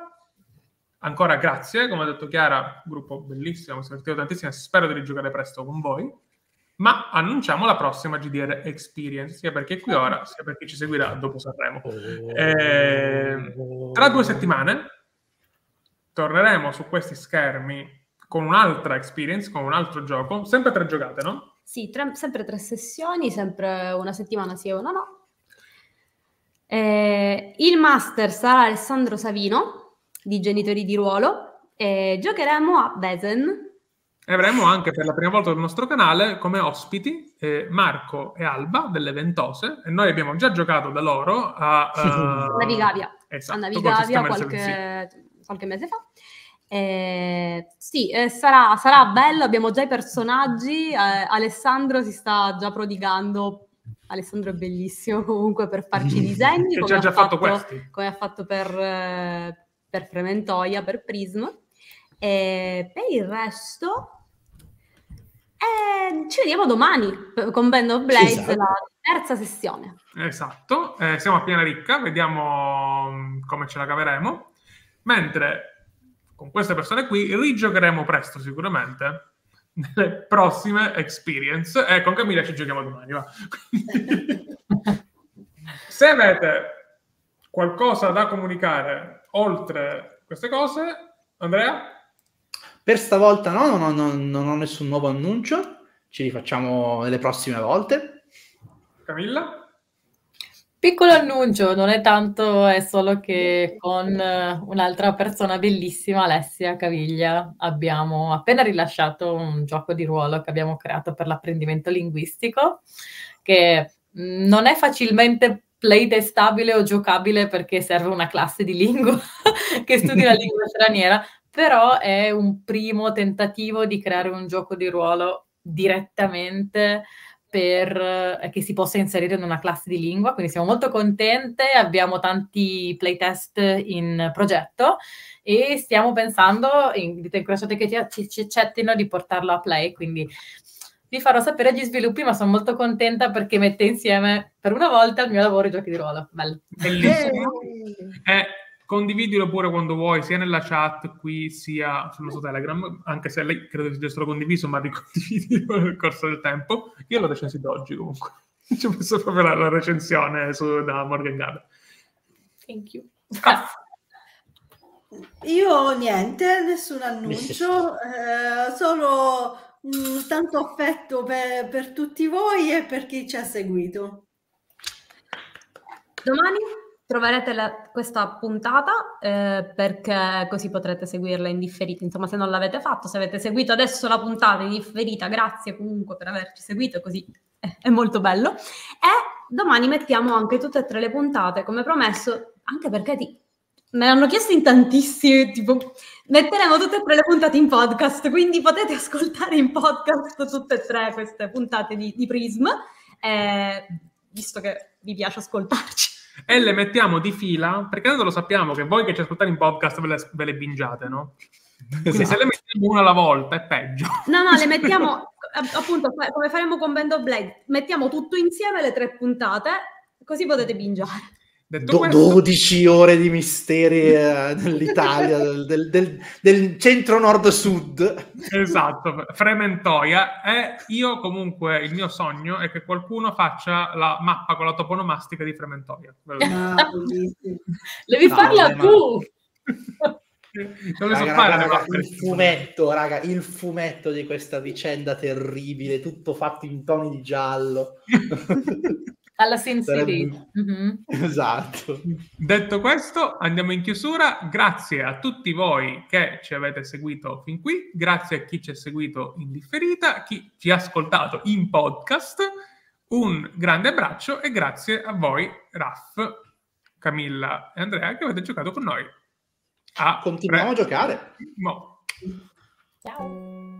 ancora grazie, come ha detto Chiara, gruppo bellissimo, mi sono divertito tantissimo, spero di rigiocare presto con voi, ma annunciamo la prossima G D R Experience, sia per chi è qui ora, sia per chi ci seguirà dopo Sanremo. E tra due settimane torneremo su questi schermi con un'altra Experience, con un altro gioco, sempre tre giocate, no? Sì, tre, sempre tre sessioni, sempre una settimana sì e una no. Eh, il master sarà Alessandro Savino, di Genitori di Ruolo, e giocheremo a Vesen. E avremo anche per la prima volta sul nostro canale come ospiti eh, Marco e Alba delle Ventose, e noi abbiamo già giocato da loro a uh... Navigavia, esatto, a Navigavia qualche, qualche mese fa. Eh, sì, eh, sarà, sarà bello, abbiamo già i personaggi, eh, Alessandro si sta già prodigando. Alessandro è bellissimo comunque per farci i disegni, come, già ha già fatto, fatto questi. come ha fatto per... Eh, per Frementoia, per Prism, e per il resto eh, ci vediamo domani con Band of Blade, esatto, la terza sessione. Esatto, eh, siamo a piena ricca, vediamo come ce la caveremo, mentre con queste persone qui rigiocheremo presto sicuramente nelle prossime Experience, e con Camilla ci giochiamo domani, va. Se avete qualcosa da comunicare oltre queste cose, Andrea? Per stavolta no, non ho, non ho nessun nuovo annuncio, ci rifacciamo le prossime volte. Camilla? Piccolo annuncio, non è tanto, è solo che con un'altra persona bellissima, Alessia Caviglia, abbiamo appena rilasciato un gioco di ruolo che abbiamo creato per l'apprendimento linguistico, che non è facilmente playtestabile o giocabile perché serve una classe di lingua che studi la lingua straniera, però è un primo tentativo di creare un gioco di ruolo direttamente per, eh, che si possa inserire in una classe di lingua, quindi siamo molto contente, abbiamo tanti playtest in progetto e stiamo pensando, in, dite incrociate che ci, ci accettino, di portarlo a play, quindi vi farò sapere gli sviluppi, ma sono molto contenta perché mette insieme per una volta il mio lavoro e i giochi di ruolo. Bello. Bellissimo. Eh, condividilo pure quando vuoi, sia nella chat qui, sia sul nostro Telegram, anche se lei credo che sia stato condiviso, ma ricondividilo nel corso del tempo. Io l'ho recensito oggi comunque. Ci ho messo proprio la, la recensione su, da Morgan Gabe. Thank you. Ah. Io niente, nessun annuncio, eh, solo tanto affetto per, per tutti voi e per chi ci ha seguito. Domani troverete la, questa puntata eh, perché così potrete seguirla in differita, insomma, se non l'avete fatto, se avete seguito adesso la puntata in differita, grazie comunque per averci seguito, così è, è molto bello. E domani mettiamo anche tutte e tre le puntate come promesso, anche perché ti me l'hanno chiesto in tantissimi, tipo, metteremo tutte e tre le puntate in podcast, quindi potete ascoltare in podcast tutte e tre queste puntate di, di Prism, eh, visto che vi piace ascoltarci. E le mettiamo di fila, perché tanto lo sappiamo che voi che ci ascoltate in podcast ve le, ve le bingiate, no? Quindi se le mettiamo una alla volta è peggio. No, no, le mettiamo, appunto, come faremo con Band of Blade, mettiamo tutto insieme le tre puntate, così potete bingiare. Do, dodici ore di misteri eh, dell'Italia, del, del, del centro nord-sud. Esatto, Frementoia. E io comunque il mio sogno è che qualcuno faccia la mappa con la toponomastica di Frementoia. Ah, devi no, farla tu! Non raga, so raga, fare, raga, il fumetto, raga, il fumetto di questa vicenda terribile, tutto fatto in toni di giallo. Alla sensibilità. Sarebbe... mm-hmm. Esatto. Detto questo, andiamo in chiusura. Grazie a tutti voi che ci avete seguito fin qui, grazie a chi ci ha seguito in differita, chi ci ha ascoltato in podcast. un grande abbraccio e grazie a voi, Raff, Camilla e Andrea, che avete giocato con noi. A Continuiamo pre... a giocare. No. Ciao.